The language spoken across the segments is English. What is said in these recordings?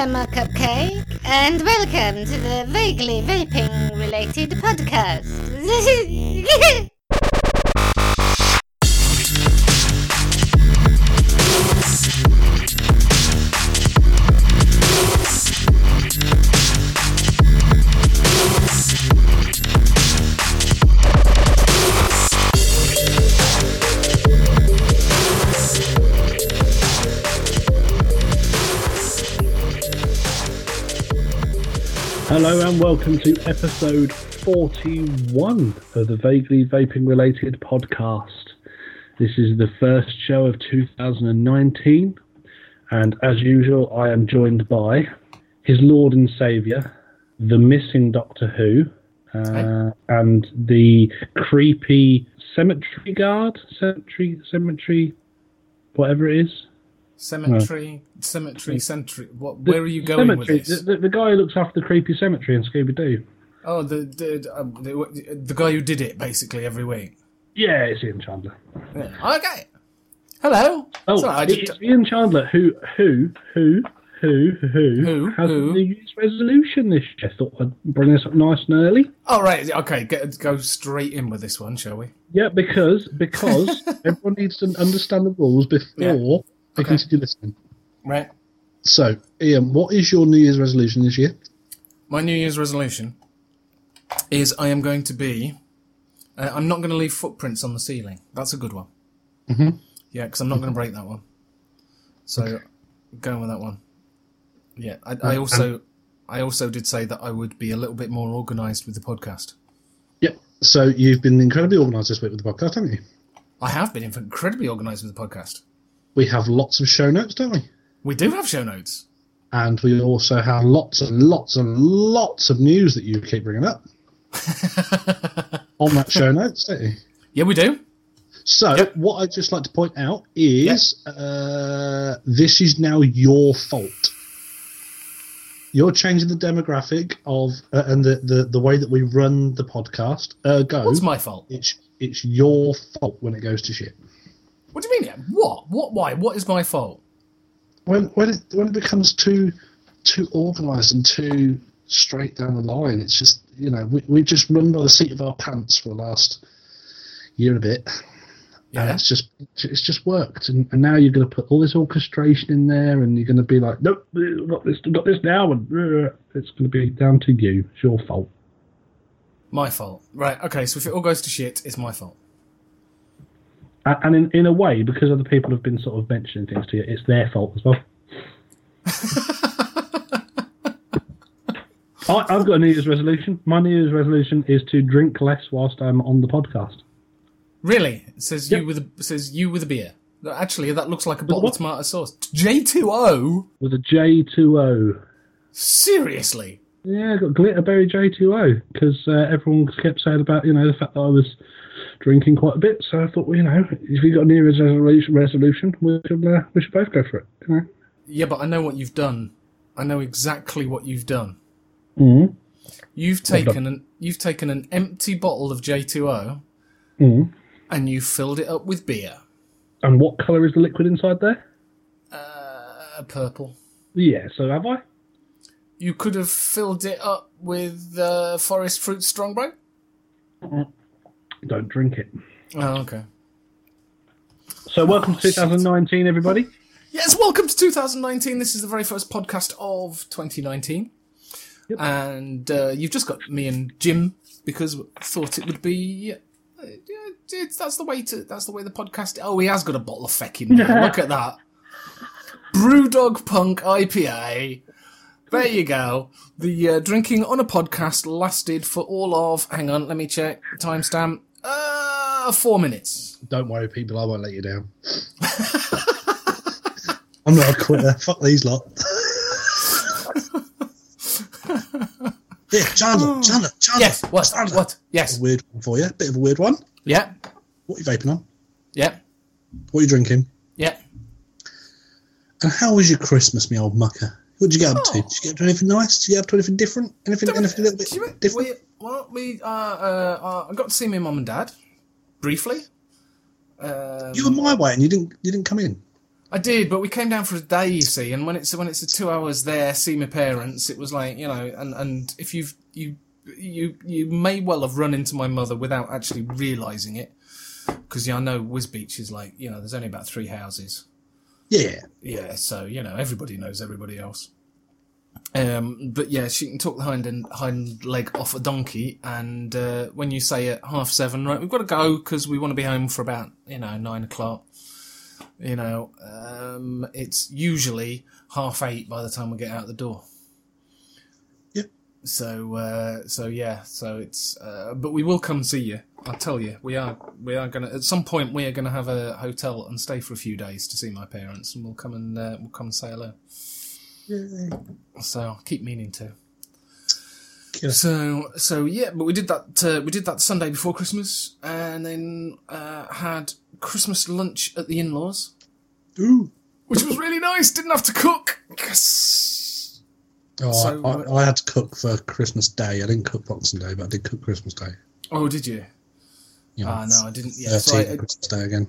Summer Cupcake, and welcome to the vaguely vaping-related podcast. Hello and welcome to episode 41 of the Vaguely Vaping Related podcast. This is the first show of 2019, and as usual I am joined by his Lord and Saviour, the missing Doctor Who, and the creepy cemetery guard, whatever it is. Cemetery. Where are you going with this? The guy who looks after the creepy cemetery in Scooby-Doo. Oh, the guy who did it, basically, every week. Yeah, it's Ian Chandler. Yeah. Okay. Hello. Oh, it's Ian Chandler, who has a New Year's resolution this year. I thought I'd bring this up nice and early. All right, okay, go straight in with this one, shall we? Yeah, because everyone needs to understand the rules before... Yeah. Okay. Right. So, Ian, what is your New Year's resolution this year? My New Year's resolution is I am going to be... I'm not going to leave footprints on the ceiling. That's a good one. Mm-hmm. Yeah, because I'm not going to break that one. So, okay. Going with that one. Yeah, I also did say that I would be a little bit more organised with the podcast. Yep. So, you've been incredibly organised this week with the podcast, haven't you? I have been incredibly organised with the podcast. We have lots of show notes, don't we? We do have show notes. And we also have lots of news that you keep bringing up on that show notes, don't you? Yeah, we do. So what I'd just like to point out is this is now your fault. You're changing the demographic of and the way that we run the podcast. What's my fault? It's your fault when it goes to shit. What do you mean? What? Why? What is my fault? When it becomes too organised and too straight down the line, it's just, you know, we just run by the seat of our pants for the last year and a bit. Yeah. And it's just worked, and now you're going to put all this orchestration in there, and you're going to be like, nope, got this now, and it's going to be down to you. It's your fault. My fault, right? Okay, so if it all goes to shit, it's my fault. And in a way, because other people have been sort of mentioning things to you, it's their fault as well. I've got a New Year's resolution. My New Year's resolution is to drink less whilst I'm on the podcast. Really? It says you with a beer. Actually, that looks like a bottle of tomato sauce. J2O? With a J2O. Seriously? Yeah, I got Glitterberry J2O, because everyone kept saying about, you know, the fact that I was... drinking quite a bit, so I thought, well, you know, if you got a New Year's resolution, we should both go for it, you know? Yeah, but I know what you've done. I know exactly what you've done. Mm-hmm. You've taken an empty bottle of J2O, mm-hmm. and you filled it up with beer. And what colour is the liquid inside there? Purple. Yeah, so have I? You could have filled it up with Forest Fruit Strongbow. Mm-hmm. Don't drink it. Oh, okay. So welcome to 2019, everybody. Yes, welcome to 2019. This is the very first podcast of 2019. Yep. And you've just got me and Jim, because we thought it would be... that's the way the podcast... Oh, he has got a bottle of feck in there. Look at that. Brewdog Punk IPA. There you go. The drinking on a podcast lasted for all of... Hang on, let me check. Timestamp. 4 minutes. Don't worry, people. I won't let you down. I'm not a quitter. Fuck these lot. Yeah, Chandler. Yes, what? Chandler. What? Yes. A weird one for you. Bit of a weird one. Yeah. What are you vaping on? Yeah. What are you drinking? Yeah. And how was your Christmas, me old mucker? What did you get up to? Did you get up to anything nice? Did you get up to anything different? Anything a little bit different? I got to see my mum and dad briefly. You were my way, and you didn't come in. I did, but we came down for a day, you see, and when it's the 2 hours there, see my parents, it was like, you know, and if you may well have run into my mother without actually realising it, because I know Wisbech is like, you know, there's only about 3 houses. Yeah. Yeah, so, you know, everybody knows everybody else. But yeah, she can talk the hind leg off a donkey, and when you say at 7:30, right, we've got to go because we want to be home for about, you know, 9:00. You know, it's usually 8:30 by the time we get out the door. Yep. So it's. But we will come see you. I tell you, we are gonna at some point we are gonna have a hotel and stay for a few days to see my parents, and we'll come and say hello. So I keep meaning to. Yeah. So yeah, but we did that Sunday before Christmas, and then had Christmas lunch at the in-laws. Ooh, which was really nice. Didn't have to cook. Yes. Oh, so, I had to cook for Christmas Day. I didn't cook Boxing Day, but I did cook Christmas Day. Oh, did you? Yeah. Ah, no, I didn't. Yeah, 13 so Christmas Day again.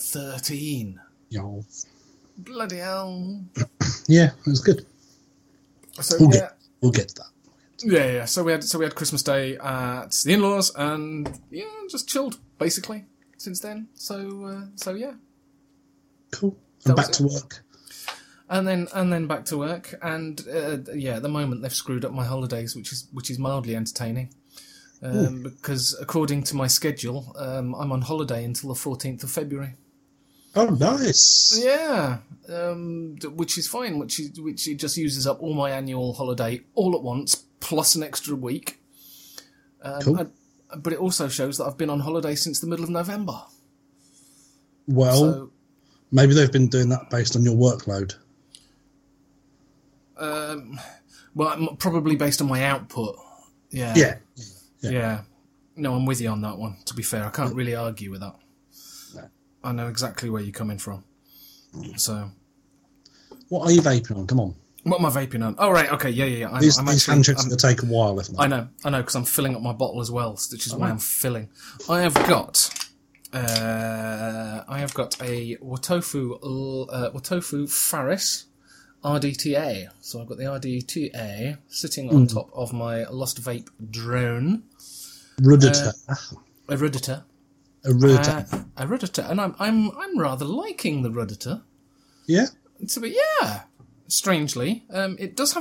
13. Yeah. Bloody hell. Yeah, it was good. So, we'll get to that. Yeah. So we had Christmas Day at the in-laws, and yeah, just chilled basically since then. So yeah. Cool. And back to work. And then back to work, and yeah, at the moment they've screwed up my holidays, which is mildly entertaining, because according to my schedule, I'm on holiday until the 14th of February. Oh, nice! Yeah, which is fine. Which it just uses up all my annual holiday all at once, plus an extra week. Cool. But it also shows that I've been on holiday since the middle of November. Well, so, maybe they've been doing that based on your workload. Well, probably based on my output. Yeah. Yeah. Yeah. Yeah. No, I'm with you on that one. To be fair, I can't really argue with that. I know exactly where you're coming from. So, what are you vaping on? Come on. What am I vaping on? Oh, right. Okay. Yeah. These hand tricks are going to take a while, if not. I know, because I'm filling up my bottle as well, which is why I'm filling. I have got a Wotofu Faris RDTA. So I've got the RDTA sitting on top of my Lost Vape drone. A Ruditor. A Ruditor. And I'm rather liking the Ruditor. Yeah. Strangely, it does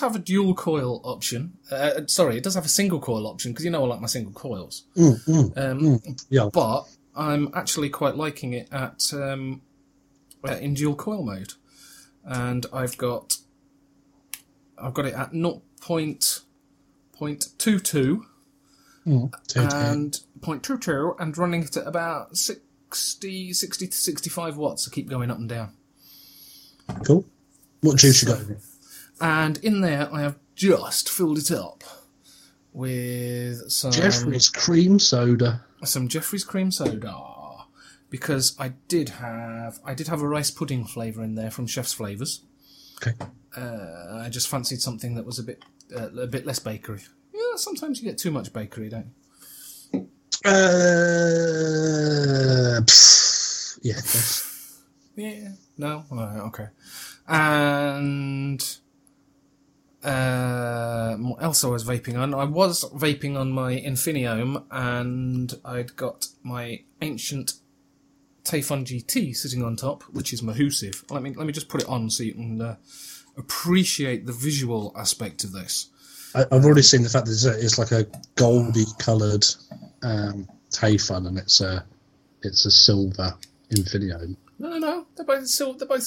have a dual coil option. It does have a single coil option, because you know I like my single coils. Yeah. But I'm actually quite liking it at in dual coil mode, and I've got it at 0.22. And 0.22, and running it at about 60 to 65 watts. I keep going up and down. Cool. What juice you got? And in there, I have just filled it up with some Jeffrey's cream soda. Because I did have a rice pudding flavour in there from Chef's Flavours. Okay. I just fancied something that was a bit less bakery. Sometimes you get too much bakery, don't you? Yeah. Yeah. No? All right, okay. And what else I was vaping on? I was vaping on my Infineon, and I'd got my ancient Teflon GT sitting on top, which is mahoosive. Let me just put it on so you can appreciate the visual aspect of this. I've already seen the fact that it's like a goldy-coloured Teflon, and it's a silver Infineon. No, they're both silver, both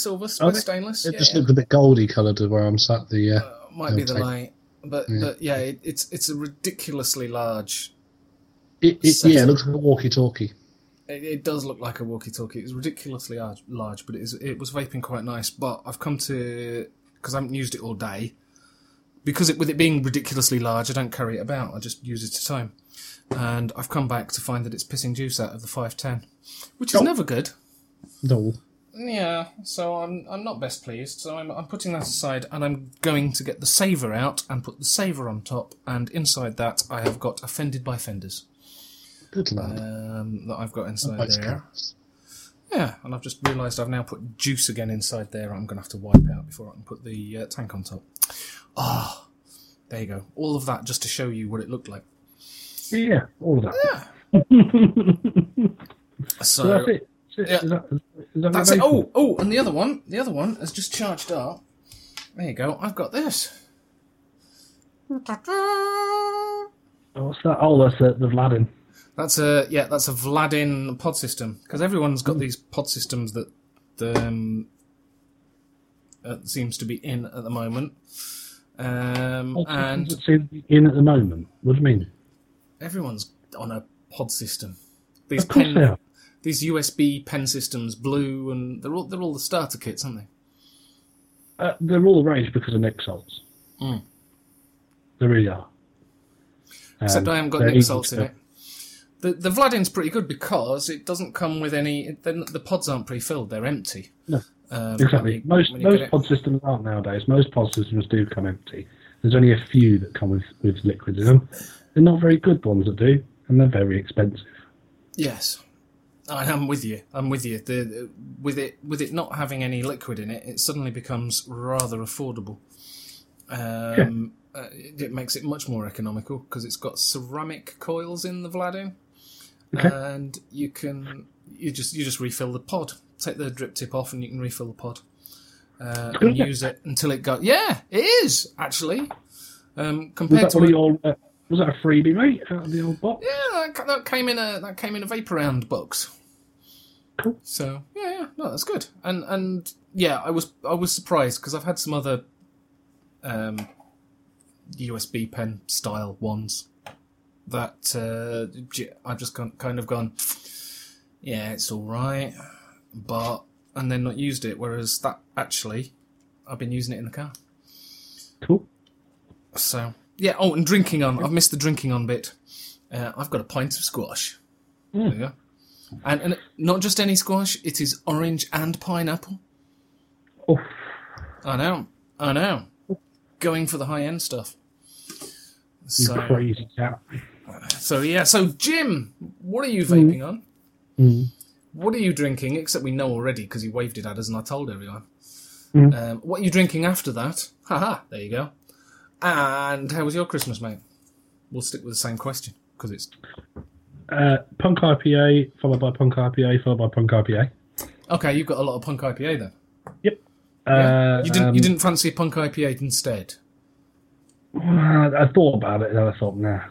stainless. It just looked a bit goldy-coloured where I'm sat. The might be the light, but yeah, it's a ridiculously large. It looks like a walkie-talkie. It does look like a walkie-talkie. It's ridiculously large, but it was vaping quite nice. But I've come to, because I haven't used it all day. Because with it being ridiculously large, I don't carry it about. I just use it at a time. And I've come back to find that it's pissing juice out of the 510, which is never good. No. Yeah, so I'm not best pleased. So I'm putting that aside, and I'm going to get the saver out and put the saver on top. And inside that, I have got offended by fenders. Good lad. That I've got inside there. Counts. Yeah, and I've just realised I've now put juice again inside there. I'm going to have to wipe out before I can put the tank on top. Ah, oh, there you go. All of that just to show you what it looked like. Yeah, all of that. Yeah. So that's it. Yeah. That's it. Oh, and the other one has just charged up. There you go. I've got this. Oh, what's that? Oh, that's the Vladdin. That's a Vladdin pod system, because everyone's got these pod systems that seems to be in at the moment. And in at the moment. What do you mean? Everyone's on a pod system. These these USB pen systems, blue, and they're all the starter kits, aren't they? They're all arranged because of Nick salts. Mm. They really are. Except I haven't got Nick salts in it. The Vladdin's pretty good because it doesn't come with any... The pods aren't pre-filled, they're empty. No, exactly. Most pod systems aren't nowadays. Most pod systems do come empty. There's only a few that come with liquids in them. They're not very good ones that do, and they're very expensive. Yes. I'm with you. With it not having any liquid in it, it suddenly becomes rather affordable. It makes it much more economical because it's got ceramic coils in the Vladdin. Okay. And you just refill the pod, take the drip tip off, and you can refill the pod and use it until it goes. Yeah, it is actually. Was that a freebie, mate? Out of the old box? Yeah, that came in a vapor round box. Cool. So yeah, no, that's good. And yeah, I was surprised because I've had some other USB pen style ones that I've just kind of gone, yeah, it's all right, but and then not used it. Whereas that actually, I've been using it in the car. Cool. So yeah. Oh, and drinking on. I've missed the drinking on bit. I've got a pint of squash. Mm. There you go. And not just any squash. It is orange and pineapple. Oh, I know. Going for the high-end stuff. So, you're crazy, chap. So, yeah. So, Jim, what are you vaping on? Mm. What are you drinking? Except we know already because he waved it at us and I told everyone. Mm. What are you drinking after that? Haha, there you go. And how was your Christmas, mate? We'll stick with the same question because it's... Punk IPA, followed by Punk IPA, followed by Punk IPA. Okay, you've got a lot of Punk IPA then. Yep. Yeah. You didn't fancy a Punk IPA instead? I thought about it, and I thought, nah.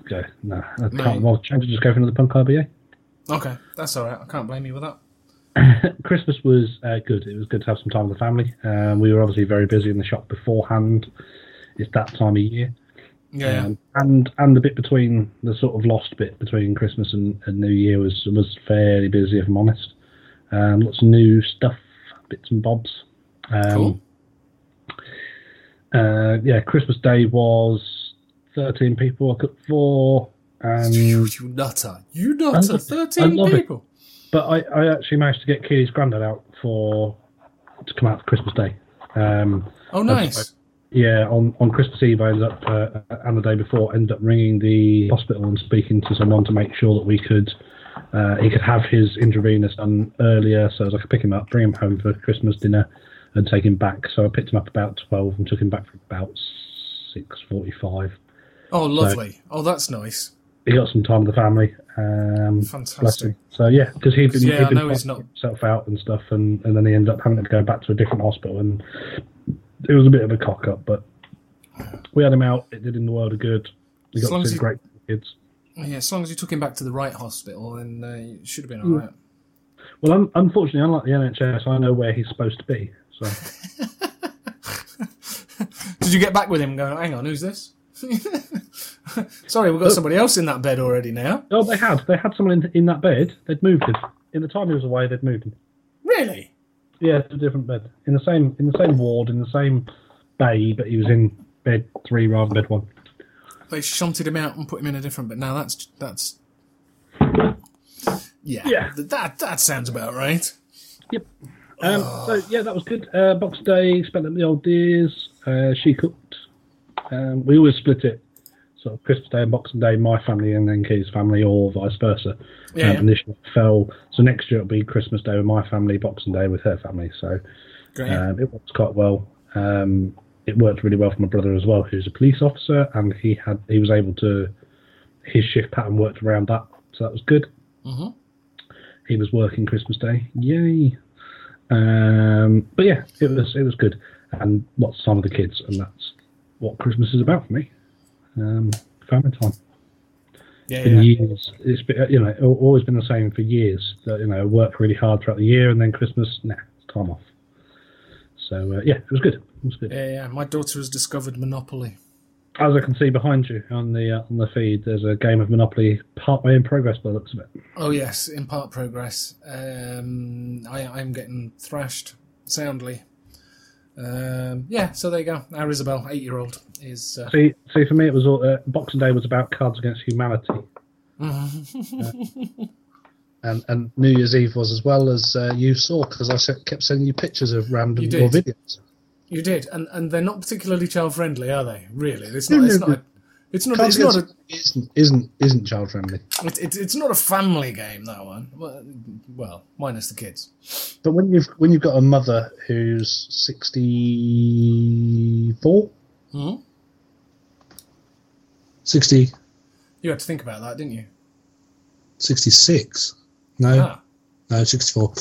I'll change it, just go for another Punk IPA. Okay, that's all right. I can't blame you with that. Christmas was good. It was good to have some time with the family. We were obviously very busy in the shop beforehand. It's that time of year. Yeah. And the bit between, the sort of lost bit between Christmas and New Year was fairly busy, if I'm honest. Lots of new stuff, bits and bobs. Cool. Christmas Day was 13 people. I cooked for. You nutter! 13 people. It. But I actually managed to get Keely's granddad out to come out for Christmas Day. Oh, nice! On Christmas Eve, I ended up and the day before, I ended up ringing the hospital and speaking to someone to make sure that we could. He could have his intravenous done earlier, so as I could pick him up, bring him home for Christmas dinner. And take him back. So I picked him up about 12 and took him back for about 6:45. Oh, lovely! So that's nice. He got some time with the family. Fantastic. So yeah, because he'd been himself out and stuff, and then he ended up having to go back to a different hospital, and it was a bit of a cock up. But we had him out. It did him the world of good. We got some great kids. Yeah, as long as you took him back to the right hospital, then it should have been all right. Well, unfortunately, unlike the NHS, I know where he's supposed to be. So. Did you get back with him going, hang on, who's this? Sorry, we've got somebody else in that bed already now. Oh, they had someone in that bed. They'd moved him. In the time he was away, they'd moved him. Really? Yeah, to a different bed. In the same ward, in the same bay, but he was in bed 3 rather than bed 1. They shunted him out and put him in a different bed. Now that's yeah. That sounds about right. Yep. That was good. Box Day, spent up the old dears. She cooked. We always split it. sort of Christmas Day and Boxing Day, my family and then Keith's family, or vice versa. Yeah, yeah. And this year fell, so next year it'll be Christmas Day with my family, Boxing Day with her family. So it works quite well. It worked really well for my brother as well, who's a police officer, and he was able to, his shift pattern worked around that, so that was good. Mm-hmm. He was working Christmas Day, yay! But yeah, it was good, and lots of time with the kids, and that's what Christmas is about for me. Family time. Years, it's been, always been the same for years. That, worked really hard throughout the year, and then Christmas, it's time off. So it was good. Yeah. My daughter has discovered Monopoly. As I can see behind you on the feed, there's a game of Monopoly partway in progress by the looks of it. Oh yes, in part progress. I'm getting thrashed soundly. So there you go. Our Isabel, 8-year-old, is... See, for me it was all... Boxing Day was about Cards Against Humanity. And New Year's Eve was, as well as you saw, because I kept sending you pictures of random or videos. You did, and they're not particularly child friendly, are they? Really, Isn't child friendly. It's not a family game, that one. Well, minus the kids. But when you've got a mother who's 64, 60, you had to think about that, didn't you? 66, no, 64.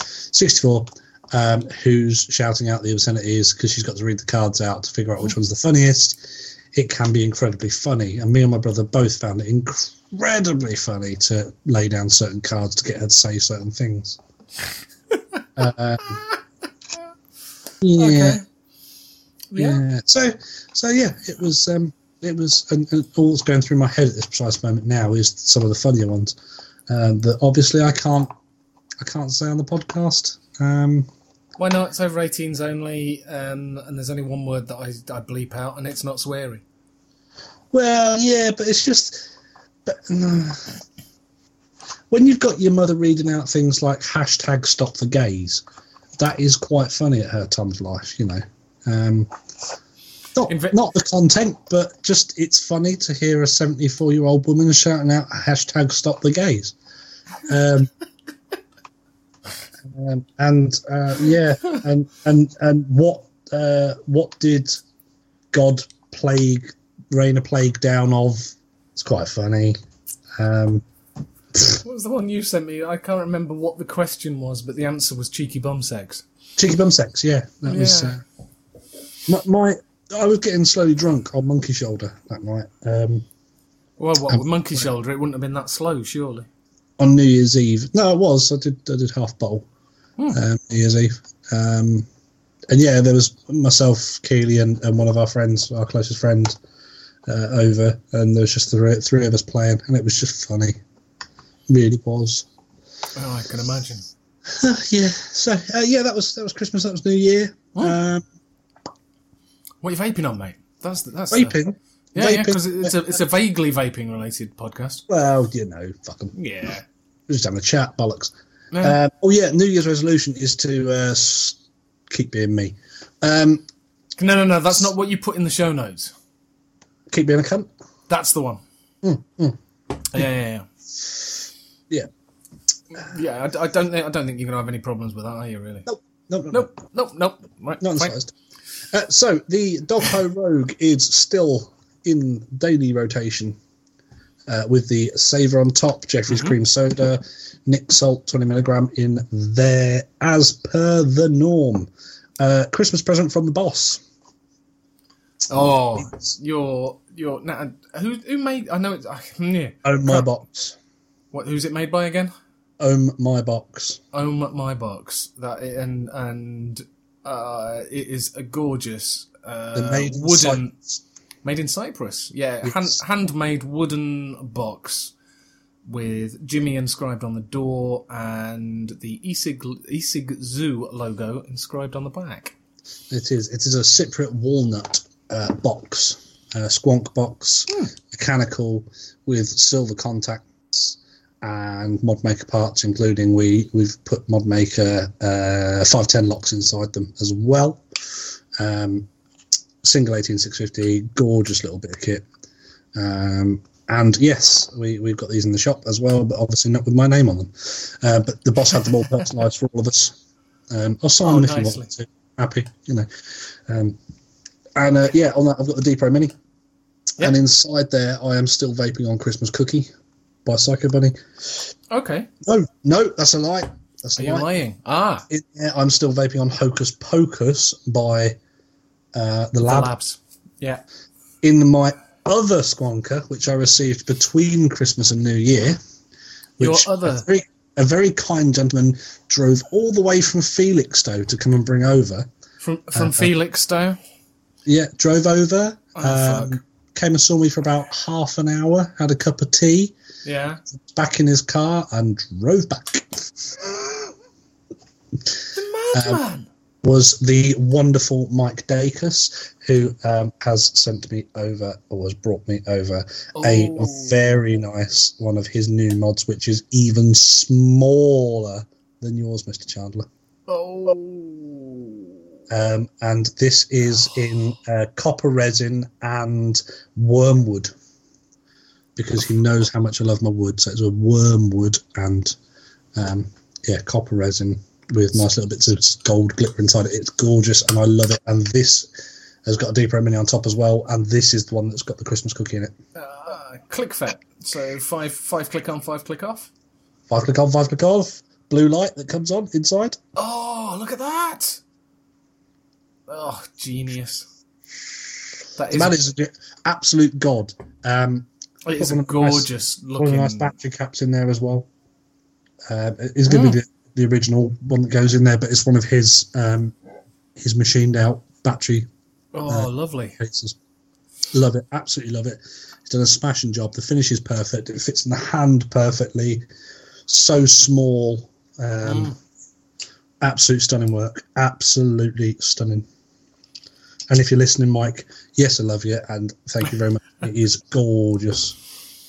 Who's shouting out the obscenities because she's got to read the cards out to figure out which one's the funniest. It can be incredibly funny, and me and my brother both found it incredibly funny to lay down certain cards to get her to say certain things. Okay. So it was, and all that's going through my head at this precise moment now is some of the funnier ones that obviously I can't say on the podcast. Why not? It's over 18s only, and there's only one word that I bleep out, and it's not sweary. Well, yeah, but it's just... But, when you've got your mother reading out things like #StopTheGays, that is quite funny at her time of life, Not the content, but just it's funny to hear a 74-year-old woman shouting out #StopTheGays. And what did God rain a plague down of? It's quite funny. What was the one you sent me? I can't remember what the question was, but the answer was cheeky bum sex. Cheeky bum sex, yeah. That was I was getting slowly drunk on Monkey Shoulder that night. With Monkey Shoulder, it wouldn't have been that slow, surely. On New Year's Eve, no, it was. I did half bottle. New Year's Eve, there was myself, Keely, and one of our friends, our closest friend, over, and there was just the three of us playing, and it was just funny, really was. Oh, I can imagine. So that was Christmas. That was New Year. What are you vaping on, mate? That's vaping. Yeah, because it's a vaguely vaping related podcast. Well, fuck them. Yeah, we're just having a chat, bollocks. Yeah. New Year's resolution is to keep being me. No, that's not what you put in the show notes. Keep being a cunt. That's the one. Yeah. I don't think you're gonna have any problems with that, are you? Really? Nope. Right. Not incised. So the Dovpo Rogue is still in daily rotation with the Savour on top, Jeffrey's cream soda, Nick salt 20 mg in there as per the norm. Christmas present from the boss. Oh, your who made? I know it's Own My Box. What? Who's it made by again? Own My Box. Own My Box. It is a gorgeous wooden. Made in Cyprus, yeah. Handmade wooden box with Jimmy inscribed on the door and the Isig Zoo logo inscribed on the back. It is a Cypriot walnut box, squonk box, mechanical with silver contacts and mod maker parts, including we've put mod maker 510 locks inside them as well. Single 18 650, gorgeous little bit of kit. And yes, we've got these in the shop as well, but obviously not with my name on them. But the boss had them all personalised for all of us. Or sign them if you want to. Happy, you know. And on that, I've got the Depot Mini. Yep. And inside there, I am still vaping on Christmas Cookie by Psycho Bunny. Okay. No, that's a lie. Are you lying? Ah. I'm still vaping on Hocus Pocus by the Lab. The Labs. Yeah. In my other Squonker, which I received between Christmas and New Year. Which your other? A very kind gentleman drove all the way from Felixstowe to come and bring over. From Felixstowe? Yeah, drove over. Oh, fuck. Came and saw me for about half an hour, had a cup of tea, yeah, back in his car, and drove back. The madman was the wonderful Mike Dacus, who has sent me over, or has brought me over, a very nice one of his new mods, which is even smaller than yours, Mr. Chandler. And this is in copper resin and wormwood, because he knows how much I love my wood. So it's a wormwood and copper resin with nice little bits of gold glitter inside it. It's gorgeous and I love it. And this has got a Deep Red Mini on top as well. And this is the one that's got the Christmas cookie in it. Click fet. So five click on, five click off. Five click on, five click off. Blue light that comes on inside. Oh, look at that. Oh, genius. That is an absolute god. It is a gorgeous looking. Nice battery caps in there as well. It's going to be the original one that goes in there, but it's one of his machined out battery. Oh, lovely. Cases. Love it. Absolutely love it. He's done a smashing job. The finish is perfect. It fits in the hand perfectly. So small. Absolute stunning work. Absolutely stunning. And if you're listening, Mike, yes, I love you, and thank you very much. It is gorgeous.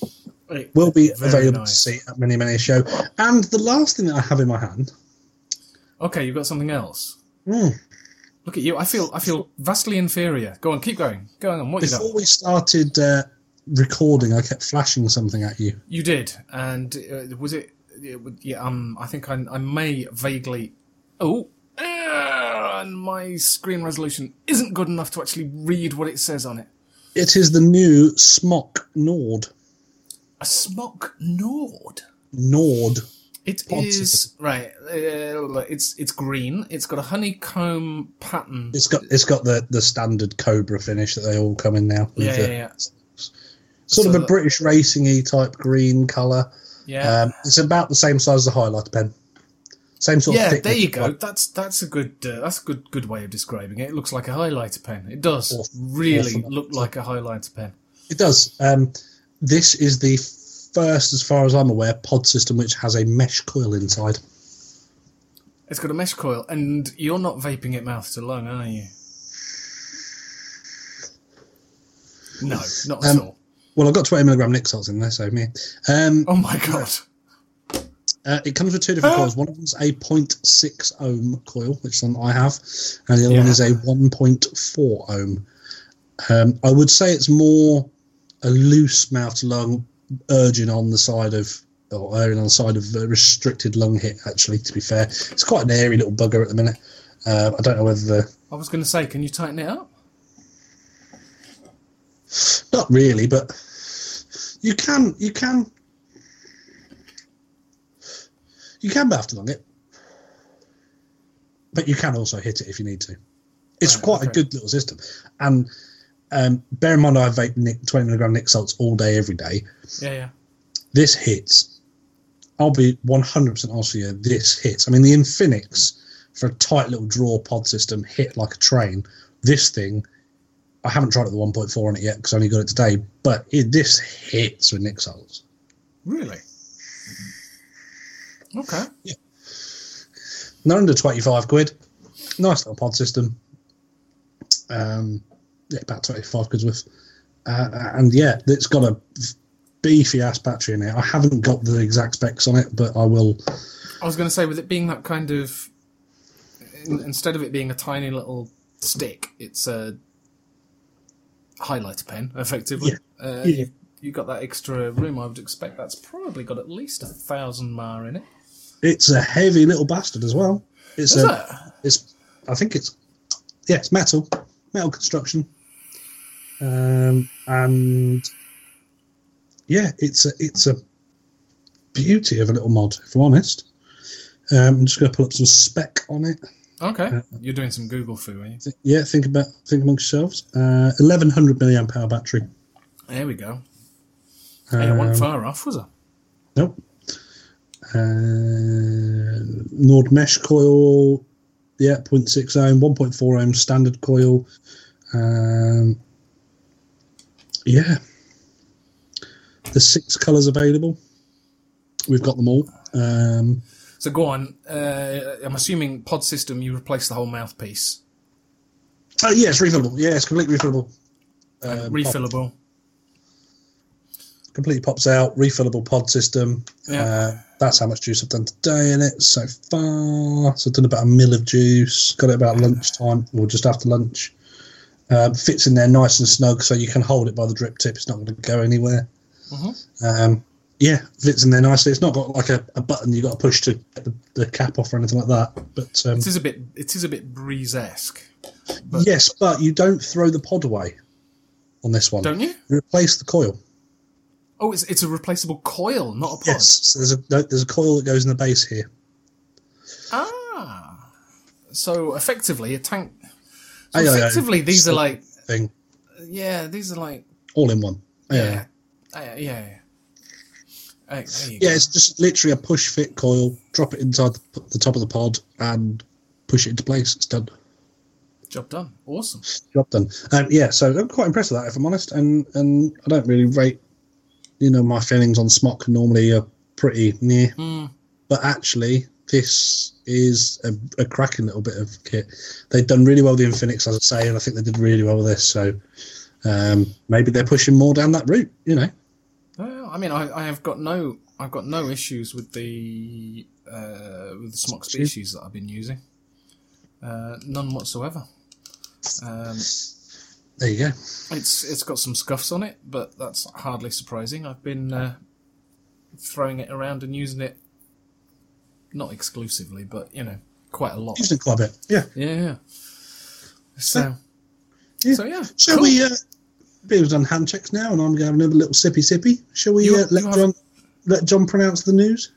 It will be available to see at Mini Mini Show. And the last thing that I have in my hand. Okay, you've got something else. Look at you. I feel vastly inferior. Go on, keep going. Go on. What Before you got? We started recording, I kept flashing something at you. You did, and was it? Yeah, I think I may vaguely. Oh. And my screen resolution isn't good enough to actually read what it says on it. It is the new Smok Nord. A Smok Nord? Nord. It is... Right. It's green. It's got a honeycomb pattern. It's got the standard Cobra finish that they all come in now. Yeah. Sort of a British racing-y type green colour. Yeah. It's about the same size as a highlighter pen. Same sort of thickness. Yeah, there you go. That's a good way of describing it. It looks like a highlighter pen. It does really look like a highlighter pen. It does. This is the first, as far as I'm aware, pod system which has a mesh coil inside. It's got a mesh coil, and you're not vaping it mouth to lung, are you? No, not at all. Well, I've got 20 milligram Nixels in there, so me. Oh my god. It comes with two different coils. One of them's a 0.6 ohm coil, which is one I have, and the other one is a 1.4 ohm. I would say it's more a loose mouth to lung, erring on the side of a restricted lung hit. Actually, to be fair, it's quite an airy little bugger at the minute. I don't know whether. I was going to say, can you tighten it up? Not really, but you can. You can bath along it, but you can also hit it if you need to. It's quite a good little system. And bear in mind, I vape 20 milligram Nick salts all day, every day. Yeah. This hits. I'll be 100% honest with you. This hits. I mean, the Infinix for a tight little draw pod system hit like a train. This thing, I haven't tried it the 1.4 on it yet because I only got it today, but this hits with Nick salts. Really? Okay. Yeah. They're under 25 quid. Nice little pod system. About 25 quid's worth. And it's got a beefy ass battery in it. I haven't got the exact specs on it, but I will. I was going to say, with it being that kind of, instead of it being a tiny little stick, it's a highlighter pen, effectively. Yeah. You've got that extra room. I would expect that's probably got at least 1,000 mar in it. It's a heavy little bastard as well. It's metal construction. It's a beauty of a little mod, if I'm honest. I'm just going to pull up some spec on it. Okay, you're doing some Google foo, are you? Think amongst yourselves. 1100 milliamp hour battery. There we go. I wasn't far off, was I? Nope. Nord mesh coil, 0.6 ohm, 1.4 ohm standard coil. There's 6 colours available. We've got them all. So go on. I'm assuming pod system, you replace the whole mouthpiece. Oh, yeah, it's refillable. Yeah, it's completely refillable. Refillable. Completely pops out. Refillable pod system. Yeah. That's how much juice I've done today in it so far. So I've done about 1 ml of juice. Got it about lunchtime or just after lunch. Fits in there nice and snug, so you can hold it by the drip tip. It's not going to go anywhere. Mm-hmm. Fits in there nicely. It's not got like a button you've got to push to get the cap off or anything like that. But it is a bit breeze-esque. But yes, but you don't throw the pod away on this one. Don't you? You replace the coil. Oh, it's a replaceable coil, not a pod. Yes, so there's a coil that goes in the base here. Ah, so effectively a tank. So effectively, these are like thing. Yeah, these are like all in one. Yeah. It's just literally a push fit coil. Drop it inside the top of the pod and push it into place. It's done. Job done. Awesome. Job done. So I'm quite impressed with that, if I'm honest. And I don't really rate. My feelings on Smok normally are pretty near, but actually this is a cracking little bit of kit. They've done really well with the Infinix, as I say, and I think they did really well with this. So maybe they're pushing more down that route. I've got no issues with the Smok species that I've been using, none whatsoever. There you go. It's got some scuffs on it, but that's hardly surprising. I've been throwing it around and using it, not exclusively, but quite a lot. Using it quite a bit, yeah. Yeah. So. Shall we? Bill's done hand checks now, and I'm going to have another little sippy. Shall we let John pronounce the news?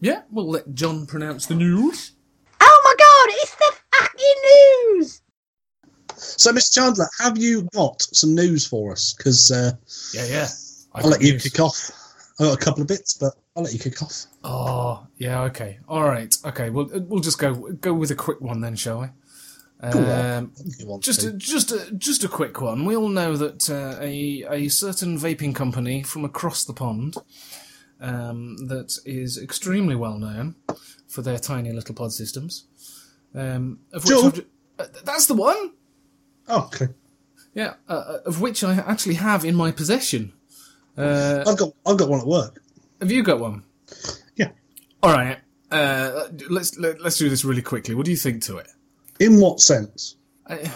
Yeah, we'll let John pronounce the news. Oh my God! It's the fucking news. So, Mr. Chandler, have you got some news for us? Because I'll let you kick off. I've got a couple of bits, but I'll let you kick off. Oh, yeah, okay. All right, okay. We'll just go with a quick one then, shall we? Just a quick one. We all know that a certain vaping company from across the pond that is extremely well known for their tiny little pod systems. Juul. That's the one. Oh, okay. Yeah, of which I actually have in my possession. I've got one at work. Have you got one? Yeah. All right. Let's do this really quickly. What do you think to it? In what sense? All right.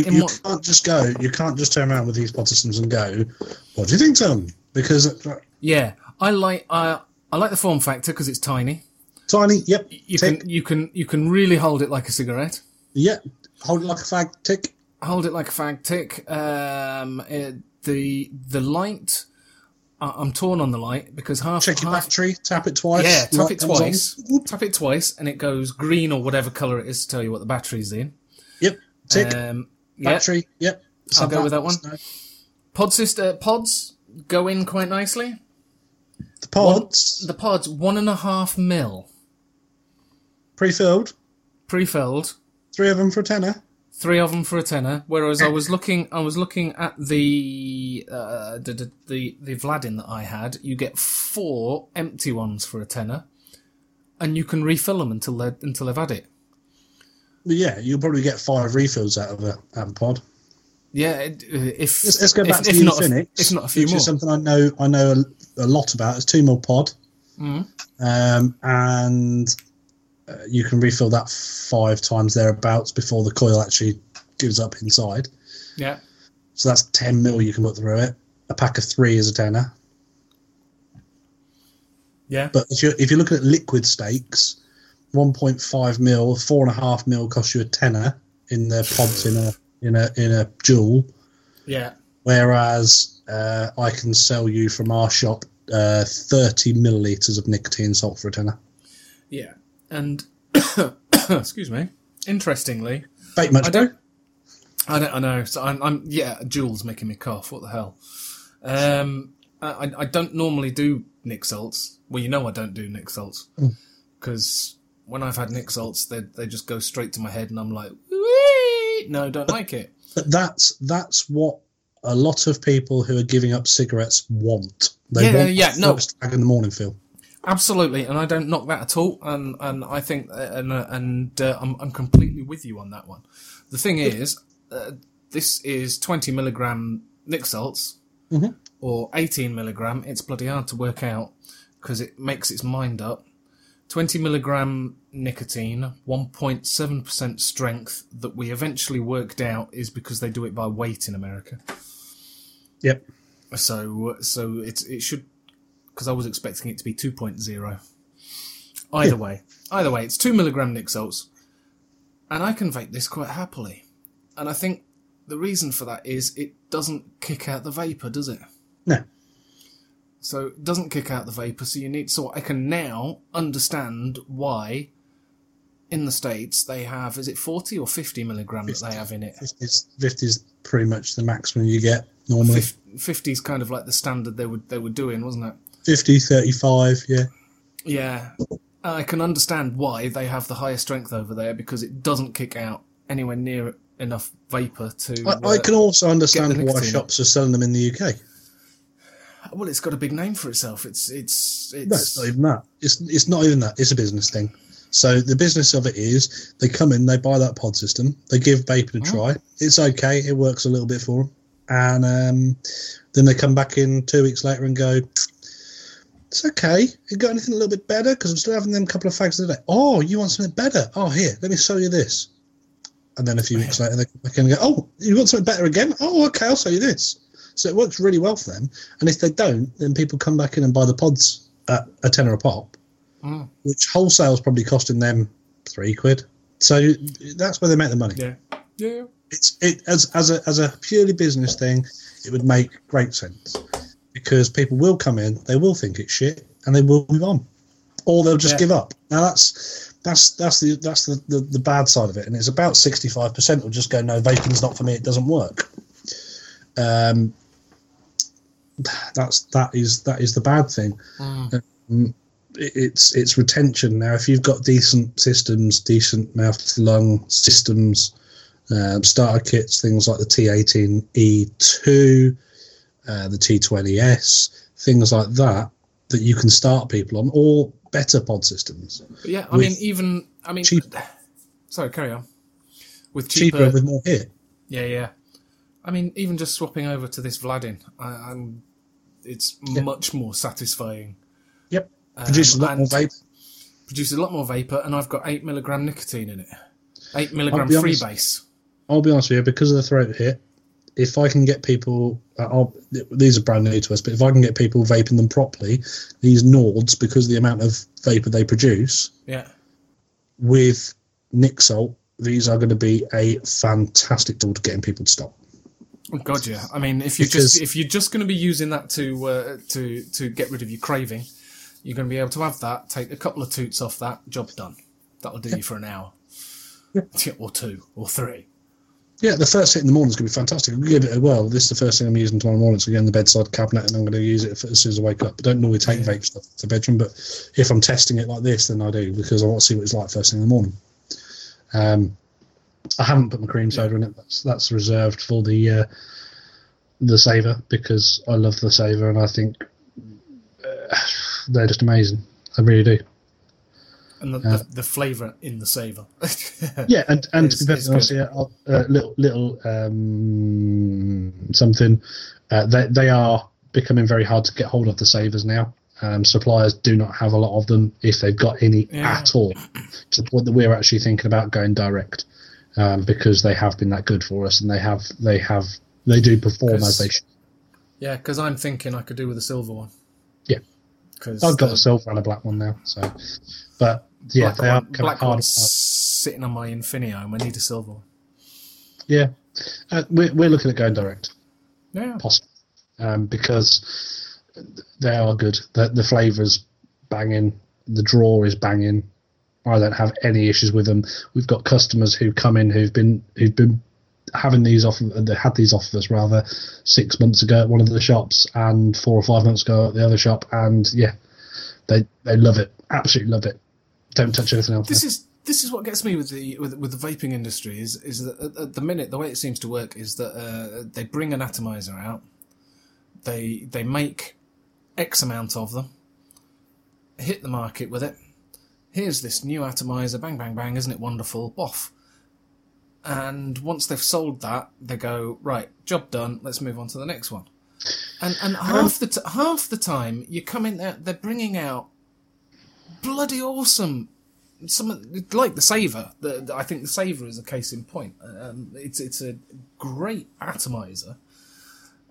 You can't just turn around with these pod systems and go, what do you think to them? Because I like the form factor because it's tiny. Tiny, yep. You can really hold it like a cigarette. Yep. Hold it like a fag, tick. Hold it like a fag, tick. The light, I'm torn on the light because half... Check your battery, tap it twice. Yeah, tap it twice. Tap it twice and it goes green or whatever colour it is to tell you what the battery's in. Yep, tick. Battery, yep. I'll go with that one. No. Pods go in quite nicely. The pods? 1.5 ml. Pre-filled. 3 of them for a tenner. Whereas I was looking at the Vladdin that I had. You get 4 empty ones for a tenner, and you can refill them until they've had it. Yeah, you'll probably get 5 refills out of a pod. Yeah, if let's go back to Infinix. It's not a few more. Something I know a lot about. It's 2 ml pod, and you can refill that 5 times thereabouts before the coil actually gives up inside. Yeah. So that's 10 mil you can put through it. A pack of 3 is a tenner. Yeah. But if you're looking at liquid stakes, 1.5 mil, 4.5 mil costs you a tenner in the pods in a Juul. Yeah. Whereas I can sell you from our shop 30 millilitres of nicotine salt for a tenner. Yeah. And excuse me. Interestingly, bake much. I know. So I'm yeah. Juul's making me cough. What the hell? I don't normally do Nick salts. Well, you know I don't do Nick salts because when I've had Nick salts, they just go straight to my head, and I'm like, wee! No, don't like it. But that's what a lot of people who are giving up cigarettes want. They want stag in the morning feel. Absolutely, and I don't knock that at all, and I think I'm completely with you on that one. The thing is, this is 20 milligram Nick salts or 18 milligram. It's bloody hard to work out because it makes its mind up. 20 milligram nicotine, 1.7% strength that we eventually worked out is because they do it by weight in America. Yep. So it should. Because I was expecting it to be 2.0. Either way, it's 2 milligram Nick salts, and I can vape this quite happily. And I think the reason for that is it doesn't kick out the vapor, does it? No. So it doesn't kick out the vapor. So I can now understand why in the States they have, is it 40 or 50 milligram 50, that they have in it? 50 is pretty much the maximum you get normally. 50 is kind of like the standard they were doing, wasn't it? 50, 35, yeah. Yeah. I can understand why they have the highest strength over there because it doesn't kick out anywhere near enough vapour to... I can also understand why shops are selling them in the UK. Well, it's got a big name for itself. No, it's not even that. It's not even that. It's a business thing. So the business of it is they come in, they buy that pod system, they give vapour a try. It's okay. It works a little bit for them. And then they come back in 2 weeks later and go... It's okay. You got anything a little bit better? Because I'm still having them couple of fags today. Oh, you want something better? Oh, here, let me show you this. And then a few weeks later, they come back in and go, oh, you want something better again? Oh, okay, I'll show you this. So it works really well for them. And if they don't, then people come back in and buy the pods at a tenner a pop, which wholesale's probably costing them £3. So that's where they make the money. Yeah, yeah. As a purely business thing, it would make great sense. Because people will come in, they will think it's shit, and they will move on, or they'll just give up. Now that's the bad side of it, and it's about 65% will just go, no, vaping's not for me, it doesn't work. That is the bad thing. It's retention. Now, if you've got decent systems, decent mouth to lung systems, starter kits, things like the T18E2. The T20S, things like that you can start people on, or better pod systems. Yeah, I mean, cheaper. Sorry, carry on. With cheaper with more hit. Yeah, yeah. I mean, even just swapping over to this Vladdin, it's much more satisfying. Yep. Produces a lot more vapor, and I've got 8 milligram nicotine in it. 8 milligram free base. I'll be honest with you, because of the throat hit. If I can get people, these are brand new to us, but if I can get people vaping them properly, these Nords, because of the amount of vapour they produce, with Nick Salt, these are going to be a fantastic tool to getting people to stop. Oh God, yeah. I mean, if you're just going to be using that to get rid of your craving, you're going to be able to have that. Take a couple of toots off that, job done. That'll do you for an hour, or two, or three. Yeah, the first hit in the morning is going to be fantastic. I'll give it a whirl. This is the first thing I'm using tomorrow morning. It's going to be in the bedside cabinet, and I'm going to use it as soon as I wake up. I don't normally take vape stuff to the bedroom, but if I'm testing it like this, then I do, because I want to see what it's like first thing in the morning. I haven't put my cream soda in it. That's reserved for the Savour, because I love the Savour, and I think they're just amazing. I really do. And the flavour in the savour. Yeah, and to be perfectly honest, something. They are becoming very hard to get hold of, the savours now. Suppliers do not have a lot of them, if they've got any at all, to the point that we're actually thinking about going direct. because they have been that good for us, and they do perform as they should. Yeah, because I'm thinking I could do with a silver one. Yeah, because I've got a silver and a black one now. So, but yeah, they are black ones sitting on my Infineon. I need a silver one. Yeah, we're looking at going direct. Yeah, possibly, because they are good. The flavour's banging. The draw is banging. I don't have any issues with them. We've got customers who come in who've been having these off. They had these off of us 6 months ago at one of the shops, and 4 or 5 months ago at the other shop. And yeah, they love it. Absolutely love it. Don't touch anything else. This is what gets me with the vaping industry is that at the minute the way it seems to work is that they bring an atomizer out. They make X amount of them. Hit the market with it. Here's this new atomizer, bang, bang, bang, isn't it wonderful? Boff. And once they've sold that, they go, right, job done, let's move on to the next one. And half the time, you come in there, they're bringing out bloody awesome, like the Saver. I think the Saver is a case in point. It's a great atomizer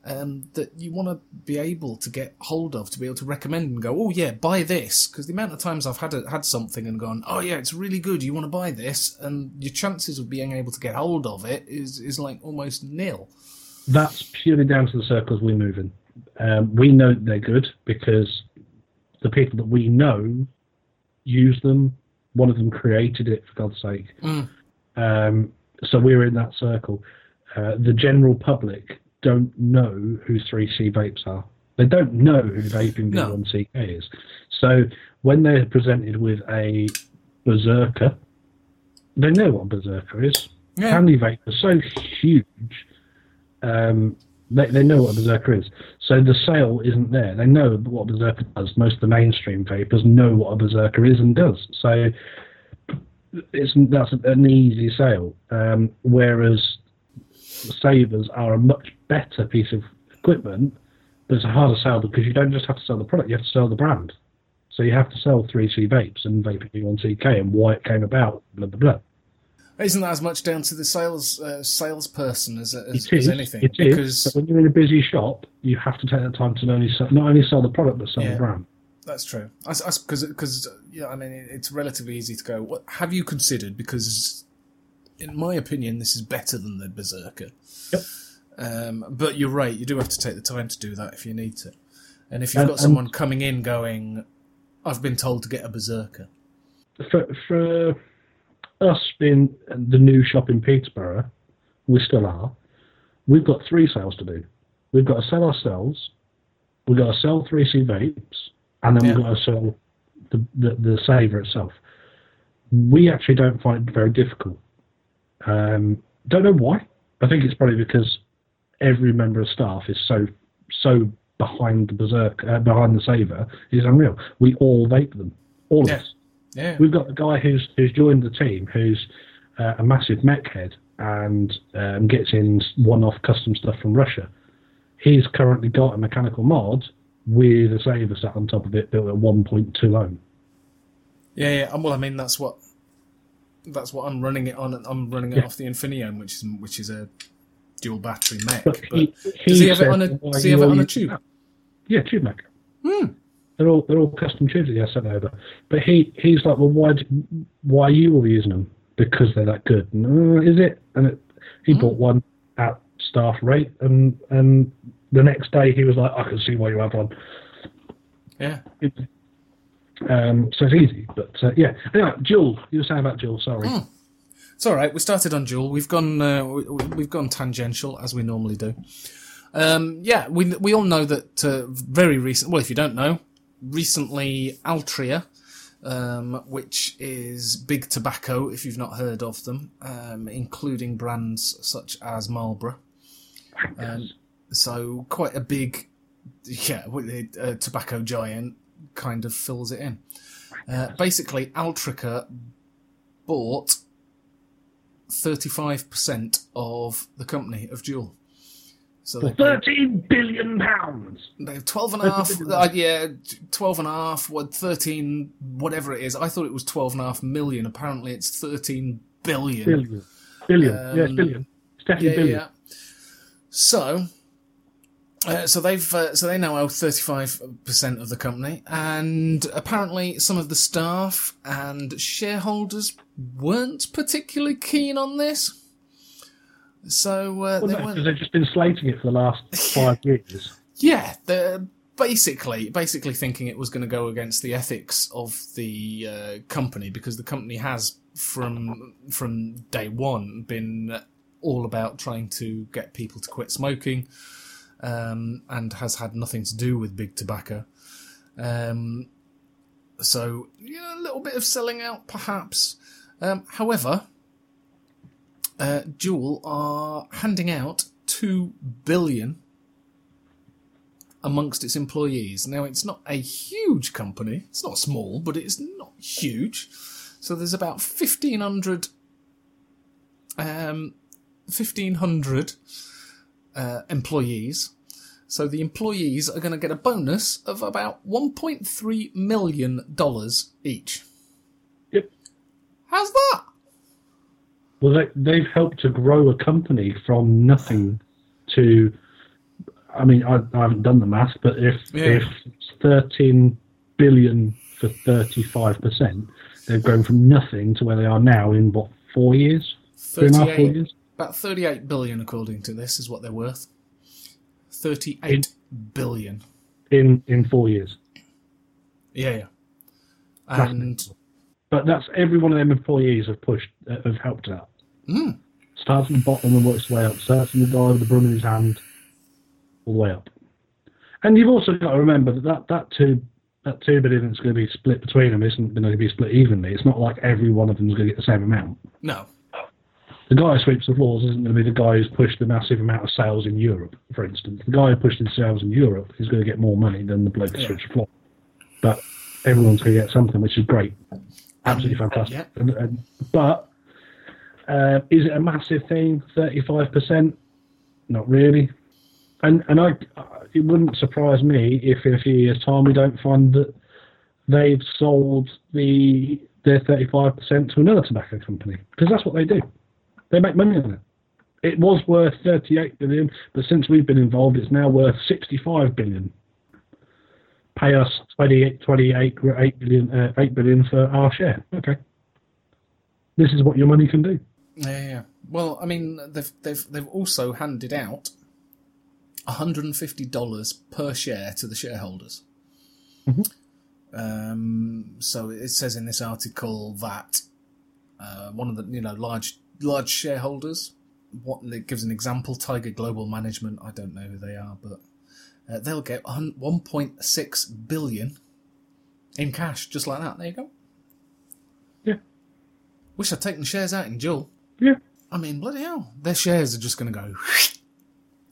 that you want to be able to get hold of, to be able to recommend and go, oh yeah, buy this. Because the amount of times I've had something and gone, oh yeah, it's really good, you want to buy this, and your chances of being able to get hold of it is like almost nil. That's purely down to the circles we move in. We know they're good because the people that we know use them. One of them created it, for God's sake. Mm. So we're in that circle. The general public don't know who 3C Vapes are. They don't know who Vaping B1CK is. So when they're presented with a Berserker, they know what a Berserker is. Yeah. Handy Vape is so huge, they know what a Berserker is. So the sale isn't there. They know what a Berserker does. Most of the mainstream vapers know what a Berserker is and does. So that's an easy sale. Whereas Savers are a much better piece of equipment, but it's a harder sell because you don't just have to sell the product, you have to sell the brand. So you have to sell 3C Vapes and Vaping B1CK and why it came about, blah, blah, blah. Isn't that as much down to the salesperson as anything? It is, because but when you're in a busy shop, you have to take that time to not only sell the product, but sell the brand. That's true. Because yeah, I mean, it's relatively easy to go, what have you considered, because in my opinion, this is better than the Berserker. Yep. But you're right, you do have to take the time to do that if you need to. And if you've got someone coming in going, I've been told to get a Berserker. For us being the new shop in Peterborough, we still are, we've got 3 sales to do. We've got to sell ourselves, we've got to sell 3C Vapes, and then we've got to sell the Saver itself. We actually don't find it very difficult. Don't know why. I think it's probably because every member of staff is so behind the Berserker, behind the Saver. It's unreal. We all vape them, all of us. Yeah. We've got a guy who's joined the team who's a massive mech head and gets in one-off custom stuff from Russia. He's currently got a mechanical mod with a Saver sat on top of it, built at 1.2 ohm. Yeah. Well, I mean that's what I'm running it on. I'm running it off the Infineon, which is a dual battery mech. Does he have it on a tube? Yeah, tube mech. Hmm. They're all custom tubes that he has sent over. But he's like, well, why are you all using them? Because they're that good. No, is it? And he bought one at staff rate, and the next day he was like, I can see why you have one. Yeah. So it's easy, but yeah. Anyway, Juul, you were saying about Juul. Sorry, it's all right. We started on Juul. We've gone tangential as we normally do. Yeah, we all know that very recent. Well, if you don't know, recently Altria, which is big tobacco, if you've not heard of them, including brands such as Marlboro. So quite a big, tobacco giant. Kind of fills it in. Basically, Altrica bought 35% of the company of Juul. So for £13 billion. They have 12.5. Yeah, 12.5. What 13? Whatever it is. I thought it was 12.5 million. Apparently, it's 13 billion. Billion. Yeah, it's billion. It's definitely billion. Yeah. So they now owe 35% of the company, and apparently some of the staff and shareholders weren't particularly keen on this. So because they've just been slating it for the last 5 years. Yeah, they're basically thinking it was going to go against the ethics of the company, because the company has from day one been all about trying to get people to quit smoking. And has had nothing to do with big tobacco. A little bit of selling out, perhaps. However, Juul are handing out $2 billion amongst its employees. Now, it's not a huge company. It's not small, but it's not huge. So there's about 1,500 employees. So the employees are going to get a bonus of about $1.3 million each. Yep. How's that? Well, they've helped to grow a company from nothing to... I mean, I haven't done the math, but if it's $13 billion for 35%, they've grown from nothing to where they are now in, 4 years? 3.5 years? About 38 billion, according to this, is what they're worth. 38 billion. In 4 years. Yeah. But that's every one of them employees have helped out. Mm. Starts from the bottom and works its way up. Starts from the guy with the broom in his hand all the way up. And you've also got to remember that 2 billion that's going to be split between them isn't going to be split evenly. It's not like every one of them is going to get the same amount. No. The guy who sweeps the floors isn't going to be the guy who's pushed the massive amount of sales in Europe, for instance. The guy who pushed the sales in Europe is going to get more money than the bloke who sweeps the floor. But everyone's going to get something, which is great. Absolutely fantastic. But is it a massive thing, 35%? Not really. And it wouldn't surprise me if in a few years' time we don't find that they've sold their 35% to another tobacco company, because that's what they do. They make money on it. It was worth 38 billion, but since we've been involved, it's now worth 65 billion. Pay us 8 billion for our share. Okay. This is what your money can do. Yeah. Well, I mean, they've also handed out $150 per share to the shareholders. Mm-hmm. So it says in this article that one of the large shareholders. What it gives an example, Tiger Global Management. I don't know who they are, but they'll get 1.6 billion in cash, just like that. There you go. Yeah. Wish I'd taken shares out in Juul. Yeah. I mean, bloody hell, their shares are just going to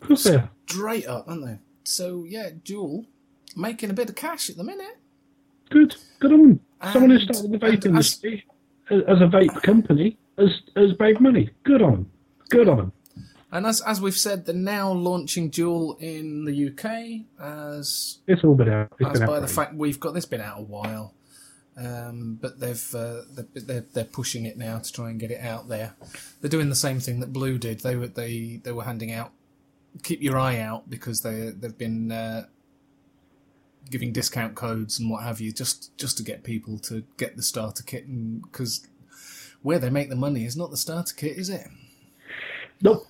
go straight up, aren't they? So yeah, Juul making a bit of cash at the minute. Good on them. Someone who started the vape industry as a vape company. As big money. Good on them. And as we've said, they're now launching Juul in the UK as... It's all been out. It's as been by out the fact we've got this been out a while. But they're pushing it now to try and get it out there. They're doing the same thing that Blue did. They were handing out, keep your eye out, because they've been giving discount codes and what have you just to get people to get the starter kit, because... Where they make the money is not the starter kit, is it? Nope.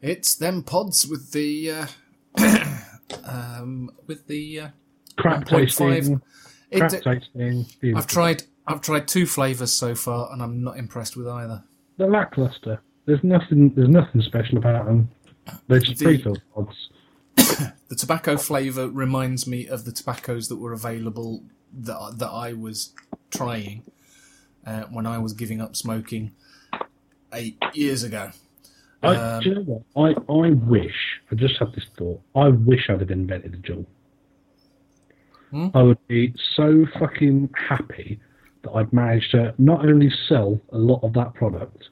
It's them pods with the crap tasting. I've tried two flavours so far, and I'm not impressed with either. They're lacklustre. There's nothing special about them. They're just pre-filled pods. The tobacco flavour reminds me of the tobaccos that were available that I was trying. When I was giving up smoking 8 years ago. Do you know what? I just had this thought. I wish I'd have invented a Juul. I would be so fucking happy that I'd managed to not only sell a lot of that product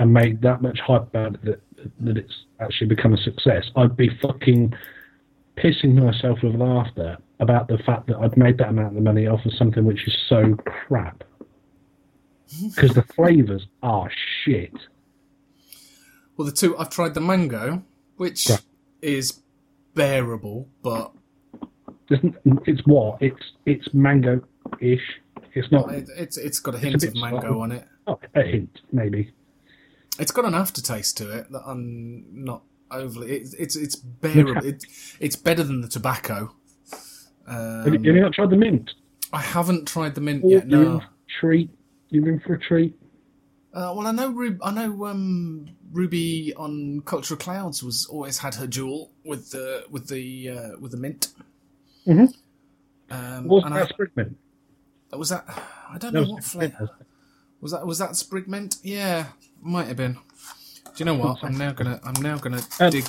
and make that much hype about it that it's actually become a success. I'd be fucking pissing myself with laughter about the fact that I'd made that amount of money off of something which is so crap. Because the flavours are shit. Well, the two, I've tried the mango, which is bearable, but... It's what? It's mango-ish. It's not... It's got a hint of mango on it. Oh, a hint, maybe. It's got an aftertaste to it that I'm not overly... It's bearable. It's better than the tobacco. Have you not tried the mint? I haven't tried the mint yet, no. You're in for a treat. Well, I know Ruby on Cultural Clouds was always had her Juul with the mint. Mm-hmm. Was that Sprig Mint? Was that? I don't know what flavour. Was that Sprig Mint? Yeah, might have been. Do you know what? I'm now gonna dig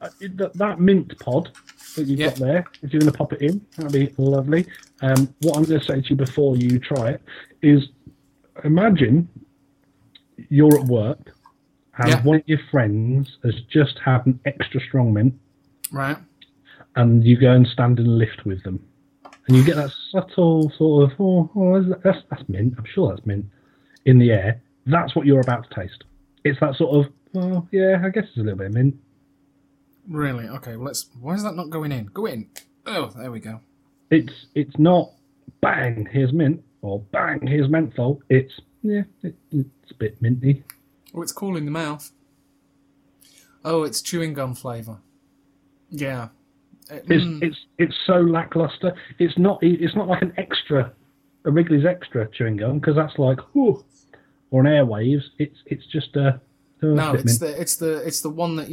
that mint pod that you've got there. If you're gonna pop it in, that'd be lovely. What I'm gonna say to you before you try it is, imagine you're at work and one of your friends has just had an extra strong mint. Right. And you go and stand and lift with them. And you get that subtle sort of, that's mint, I'm sure that's mint, in the air. That's what you're about to taste. It's that sort of, I guess it's a little bit of mint. Really? Okay, well, why is that not going in? Go in. Oh, there we go. It's not, bang, here's mint, or bang, here's menthol. It's... Yeah, it's a bit minty. Oh, it's cool in the mouth. Oh, it's chewing gum flavour. Yeah, it's so lacklustre. It's not like a Wrigley's Extra chewing gum, because that's like or an Airwaves. It's just a no. It's the one that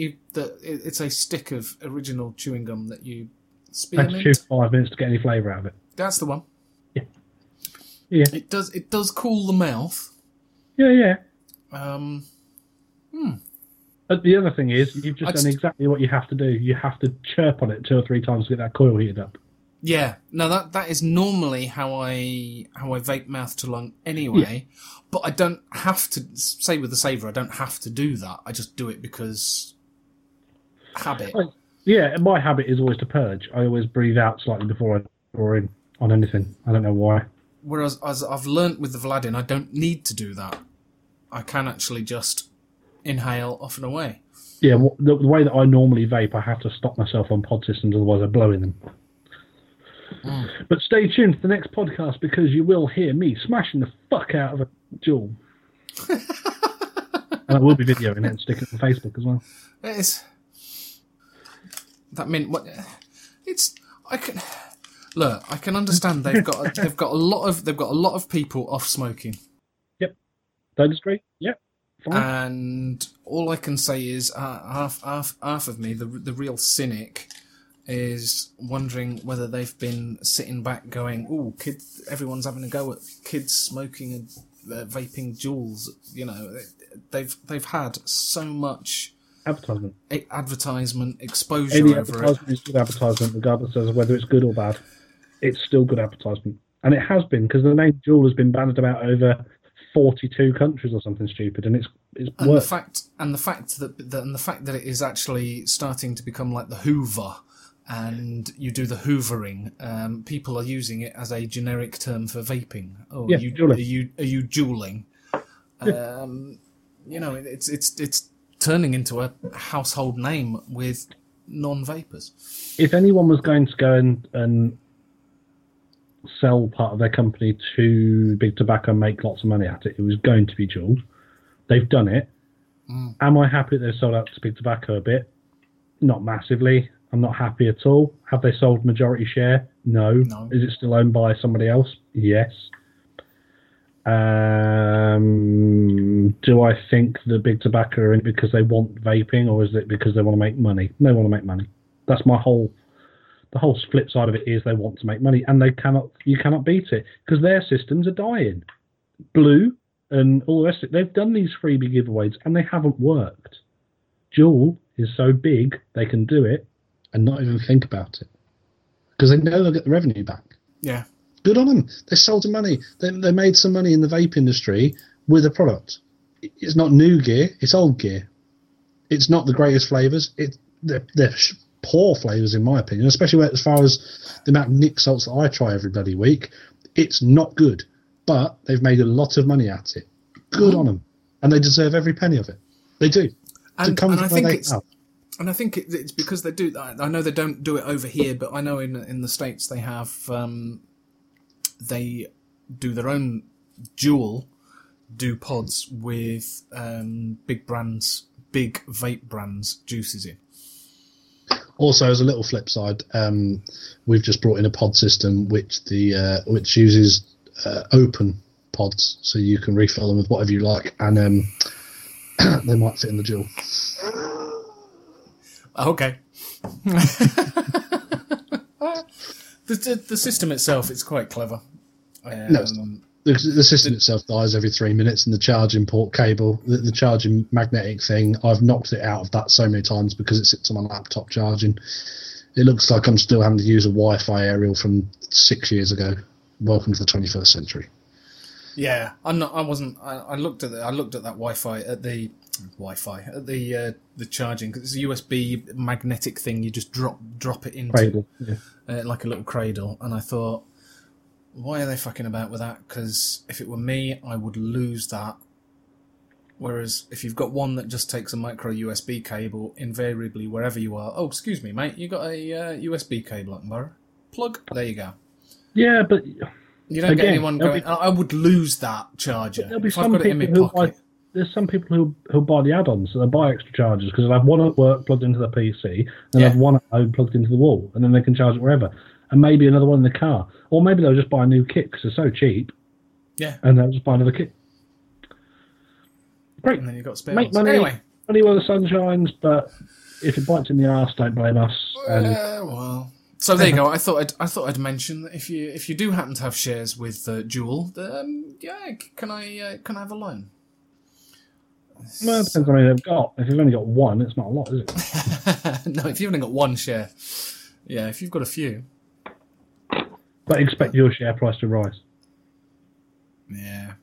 it's a stick of original chewing gum that you spearmint. Had to chew 5 minutes to get any flavour out of it. That's the one. Yeah. It does cool the mouth. Yeah. But the other thing is, you've just done exactly what you have to do. You have to chirp on it 2 or 3 times to get that coil heated up. Yeah. No, that is normally how I vape mouth to lung anyway. Yeah. But I don't have to, say with the savour, I don't have to do that. I just do it because habit. My habit is always to purge. I always breathe out slightly before I draw in on anything. I don't know why. Whereas, as I've learnt with the Vladdin, I don't need to do that. I can actually just inhale off and away. Yeah, well, the way that I normally vape, I have to stop myself on pod systems, otherwise I blow in them. Mm. But stay tuned for the next podcast, because you will hear me smashing the fuck out of a Juul. And I will be videoing it and sticking it on Facebook as well. It is. That mint... What, it's... I can... Look, I can understand they've got a lot of people off smoking. Yep, that is great. Yep, fine. And all I can say is, half of me, the real cynic, is wondering whether they've been sitting back going, "Oh, kids, everyone's having a go at kids smoking and vaping Juuls." You know, they've had so much. Advertisement, exposure over it. Any advertisement is good advertisement, regardless of whether it's good or bad. It's still good advertisement. And it has been, because the name Juul has been bannered about over 42 countries or something stupid, and it's worked. And the fact that it is actually starting to become like the Hoover, and you do the hoovering, people are using it as a generic term for vaping. Oh, yeah, are you Juuling? Yeah. You know, it's turning into a household name with non-vapors. If anyone was going to go and sell part of their company to Big Tobacco and make lots of money at it, it was going to be Juul. They've done it. Mm. Am I happy that they've sold out to Big Tobacco a bit? Not massively. I'm not happy at all. Have they sold majority share? No. Is it still owned by somebody else? Yes. Do I think the Big Tobacco are in it because they want vaping, or is it because they want to make money? They want to make money. That's the whole flip side of it is they want to make money, and you cannot beat it, because their systems are dying. Blue and all the rest of it, they've done these freebie giveaways and they haven't worked. Juul is so big they can do it and not even think about it, because they know they'll get the revenue back. Yeah. Good on them. They sold some money. They made some money in the vape industry with a product. It's not new gear. It's old gear. It's not the greatest flavours. They're poor flavours, in my opinion, especially as far as the amount of Nick salts that I try every bloody week. It's not good, but they've made a lot of money at it. Good on them. And they deserve every penny of it. They do. And I think it's because they do. I know they don't do it over here, but I know in the States they have they do their own Juul do pods with big vape brands juices in. Also, as a little flip side, we've just brought in a pod system which uses open pods, so you can refill them with whatever you like, and they might fit in the Juul. Okay. the system itself is quite clever. No, it's not. The system itself dies every 3 minutes, and the charging port cable, the charging magnetic thing, I've knocked it out of that so many times because it sits on my laptop charging. It looks like I'm still having to use a Wi-Fi aerial from 6 years ago. Welcome to the 21st century. Yeah, I looked at that Wi-Fi at the the charging, because it's a USB magnetic thing. You just drop it into cradle, yeah. Like a little cradle, and I thought, why are they fucking about with that? Because if it were me, I would lose that. Whereas if you've got one that just takes a micro USB cable, invariably wherever you are, oh, excuse me, mate, you got a USB cable I can borrow? Plug. There you go. Yeah, but you don't get anyone going. I would lose that charger. There'll be some people there's some people who buy the add-ons, so they buy extra chargers because they'll have one at work plugged into the PC, and have one at home plugged into the wall, and then they can charge it wherever. And maybe another one in the car. Or maybe they'll just buy a new kit because they're so cheap. Yeah. And they'll just buy another kit. Great. And then you've got spare ones. Make money. Anyway. Money where the sun shines, but if it bites in the arse, don't blame us. Well. So there you go. I thought I'd mention that if you do happen to have shares with Juul, can I have a loan? No, it depends on how many they've got. If you've only got one, it's not a lot, is it? No, if you've only got one share. Yeah, if you've got a few. But expect your share price to rise. Yeah.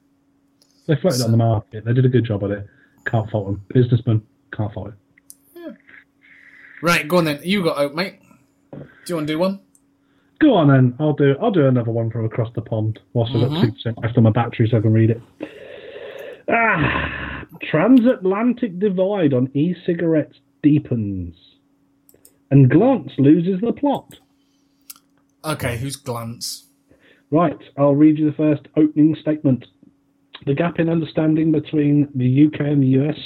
They floated on the market. They did a good job at it. Can't fault them. Businessman, can't fault it. Yeah. Right, go on then. You got out, mate. Do you want to do one? Go on then. I'll do another one from across the pond whilst I've got 2% left on my battery so I can read it. Ah, transatlantic divide on e-cigarettes deepens. And Glantz loses the plot. Okay, who's Glantz? Right, I'll read you the first opening statement. The gap in understanding between the UK and the US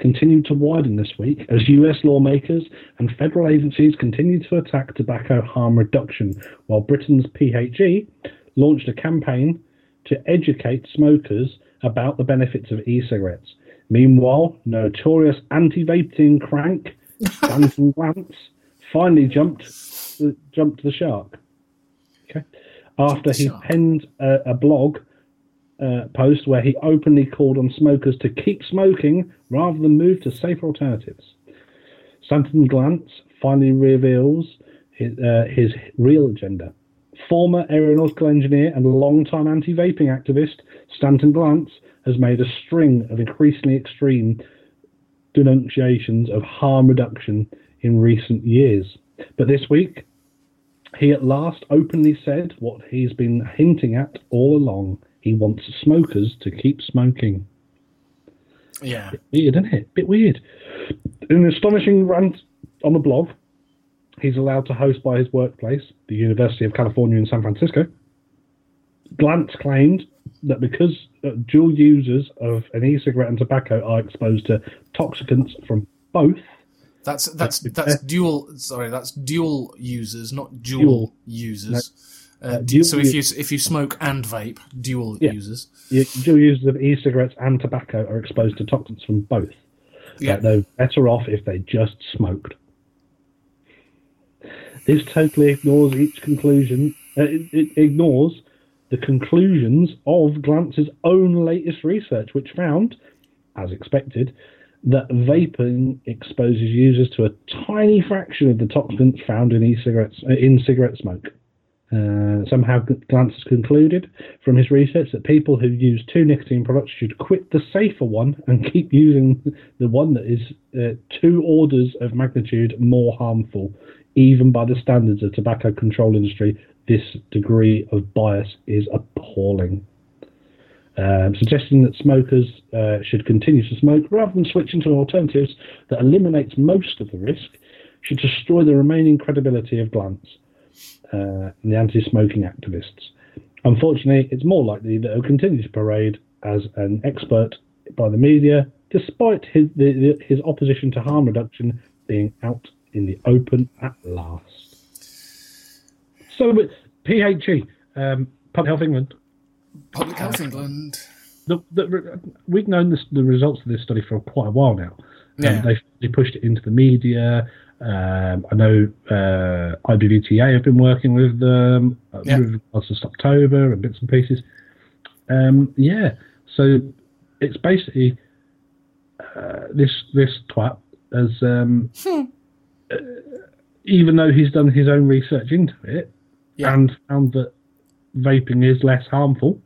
continued to widen this week as US lawmakers and federal agencies continued to attack tobacco harm reduction, while Britain's PHE launched a campaign to educate smokers about the benefits of e-cigarettes. Meanwhile, notorious anti-vaping crank Stanton Glantz finally jumped the shark. Okay. After he penned a blog post where he openly called on smokers to keep smoking rather than move to safer alternatives. Stanton Glantz finally reveals his real agenda. Former aeronautical engineer and long-time anti-vaping activist Stanton Glantz has made a string of increasingly extreme denunciations of harm reduction in recent years. But this week, he at last openly said what he's been hinting at all along. He wants smokers to keep smoking. Yeah. Bit weird, isn't it? Bit weird. In an astonishing rant on the blog he's allowed to host by his workplace, the University of California in San Francisco, Glantz claimed that because dual users of an e-cigarette and tobacco are exposed to toxicants from both... That's dual users, not dual users. No. If you smoke and vape, dual users. Yeah, dual users of e-cigarettes and tobacco are exposed to toxins from both. Yeah. They're better off if they just smoked. This totally ignores each conclusion. It ignores the conclusions of Glantz's own latest research, which found, as expected, that vaping exposes users to a tiny fraction of the toxins found in e-cigarettes in cigarette smoke. Somehow, Glantz has concluded from his research that people who use two nicotine products should quit the safer one and keep using the one that is two orders of magnitude more harmful, even by the standards of tobacco control industry. This degree of bias is appalling. suggesting that smokers should continue to smoke rather than switching to alternatives that eliminates most of the risk should destroy the remaining credibility of Glantz and the anti-smoking activists. Unfortunately, it's more likely that he'll continue to parade as an expert by the media, despite his opposition to harm reduction being out in the open at last. So, PHE, Public Health England. Public Health England. We've known the results of this study for quite a while now. Yeah. They pushed it into the media. I know IBVTA have been working with them with regards to Stoptober and bits and pieces. So it's basically this twat as even though he's done his own research into it and found that vaping is less harmful,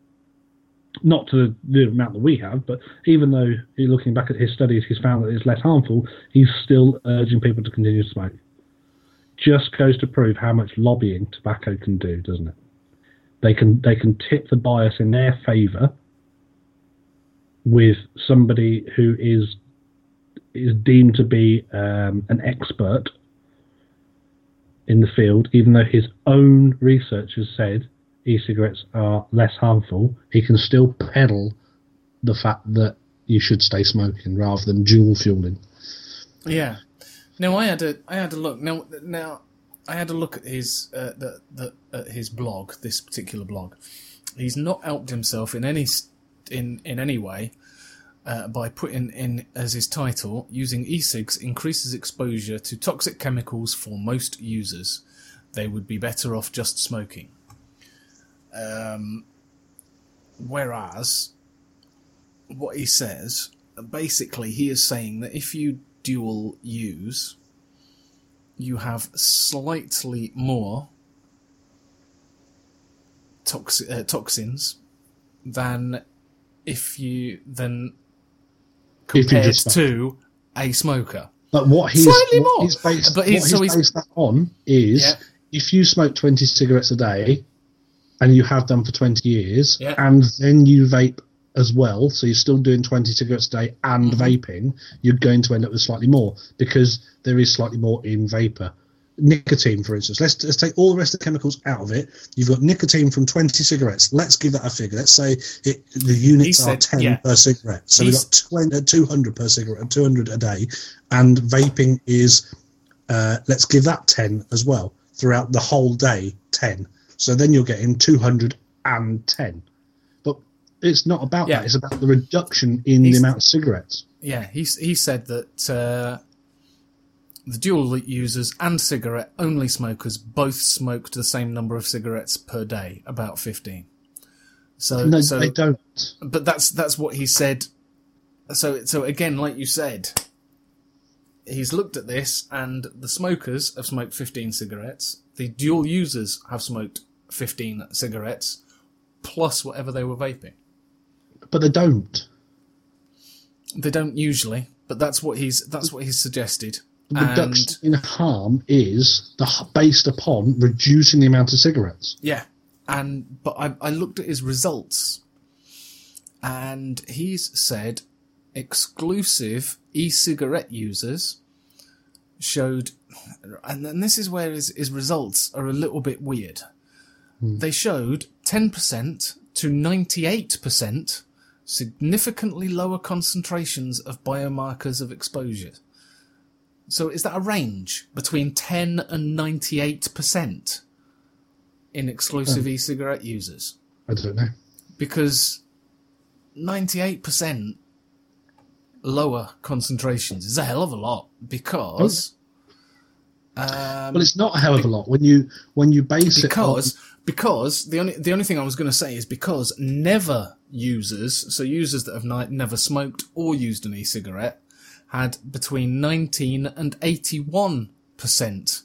not to the amount that we have, but even though looking back at his studies he's found that it's less harmful, he's still urging people to continue to smoke. Just goes to prove how much lobbying tobacco can do, doesn't it? They can tip the bias in their favour with somebody who is deemed to be an expert in the field, even though his own research has said e-cigarettes are less harmful. He can still peddle the fact that you should stay smoking rather than dual fueling. Yeah. Now I had a look. Now I had a look at his blog, this particular blog. He's not helped himself in any way by putting in as his title, using e-cigs increases exposure to toxic chemicals for most users. They would be better off just smoking. Whereas what he says, basically he is saying that if you dual use, you have slightly more toxins than compared to a smoker. But what he's slightly more. He's based that on is if you smoke 20 cigarettes a day, and you have done for 20 years, and then you vape as well, so you're still doing 20 cigarettes a day and vaping, you're going to end up with slightly more, because there is slightly more in vapour. Nicotine, for instance. Let's take all the rest of the chemicals out of it. You've got nicotine from 20 cigarettes. Let's give that a figure. Let's say the units are 10 per cigarette. So we've got 200 per cigarette, 200 a day, and vaping is, let's give that 10 as well. Throughout the whole day, 10. So then you're getting 210. But it's not about that. It's about the reduction in the amount of cigarettes. Yeah, he said that the dual users and cigarette-only smokers both smoked the same number of cigarettes per day, about 15. So they don't. But that's what he said. So again, like you said, he's looked at this, and the smokers have smoked 15 cigarettes. The dual users have smoked 15 cigarettes, plus whatever they were vaping. But they don't. They don't usually, but that's what he's suggested. The reduction in harm is based upon reducing the amount of cigarettes. Yeah, but I looked at his results, and he's said exclusive e-cigarette users showed, and then this is where his results are a little bit weird. They showed 10% to 98% significantly lower concentrations of biomarkers of exposure. So is that a range between 10 and 98% in exclusive e-cigarette users? I don't know. Because 98% lower concentrations is a hell of a lot, because well, it's not a hell of a lot when you base it on, because the only thing I was going to say is because never users, so users that have never smoked or used an e-cigarette, had between 19 and 81%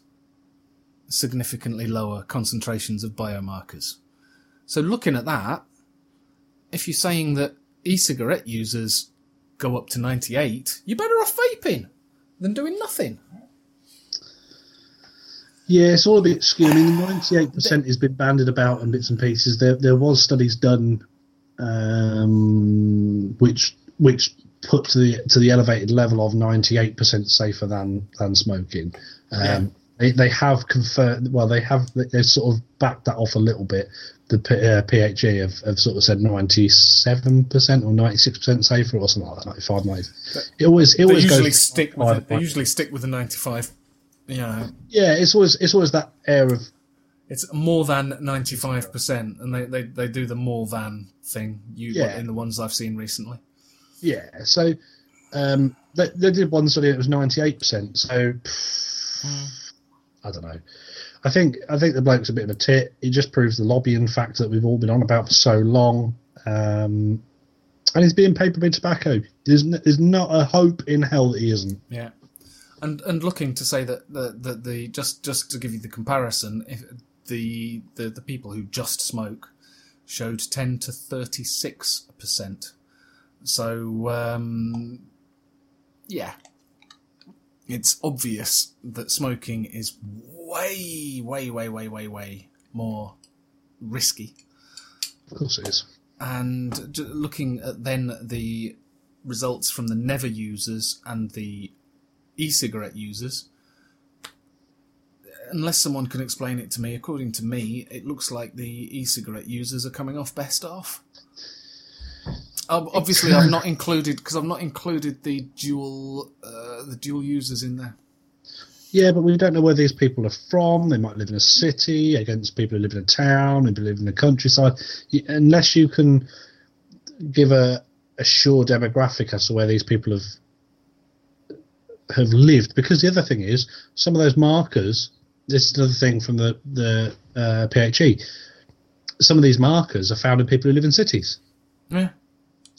significantly lower concentrations of biomarkers. So looking at that, if you're saying that e-cigarette users go up to 98, you're better off vaping than doing nothing. Yeah, it's all a bit skewed. I mean, 98% has been banded about in bits and pieces. There was studies done which put to the elevated level of 98% safer than smoking. They have confirmed. Well, they've sort of backed that off a little bit. The PHE have sort of said 97% or 96% safer or something like that. 95. They usually stick with the 95. Yeah. Yeah. It's always that air of. It's more than 95%, and they do the more than thing. In the ones I've seen recently. Yeah. So, they did one study that was 98%. So. I don't know. I think the bloke's a bit of a tit. He just proves the lobbying factor that we've all been on about for so long. And he's being paid by tobacco. There's not a hope in hell that he isn't. Yeah. And looking to say that the just to give you the comparison, if the people who just smoke showed 10 to 36%. So yeah. It's obvious that smoking is way, way, way, way, way, way more risky. Of course it is. And looking at then the results from the never users and the e-cigarette users, unless someone can explain it to me, according to me, it looks like the e-cigarette users are coming off best off. Obviously, I've not included the dual users in there. Yeah, but we don't know where these people are from. They might live in a city against people who live in a town. They live in the countryside. Unless you can give a sure demographic as to where these people have lived, because the other thing is some of those markers. This is another thing from the PHE. Some of these markers are found in people who live in cities. Yeah.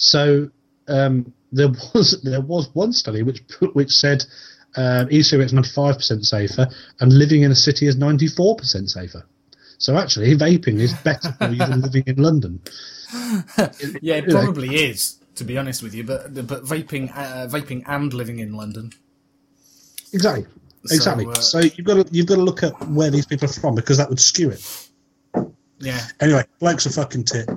So there was one study which said e-cigarettes 95% safer, and living in a city is 94% safer. So actually, vaping is better for you than living in London. Yeah, it probably is, to be honest with you. But vaping and living in London. Exactly. So you've got to look at where these people are from, because that would skew it. Yeah. Anyway, blokes are fucking tit.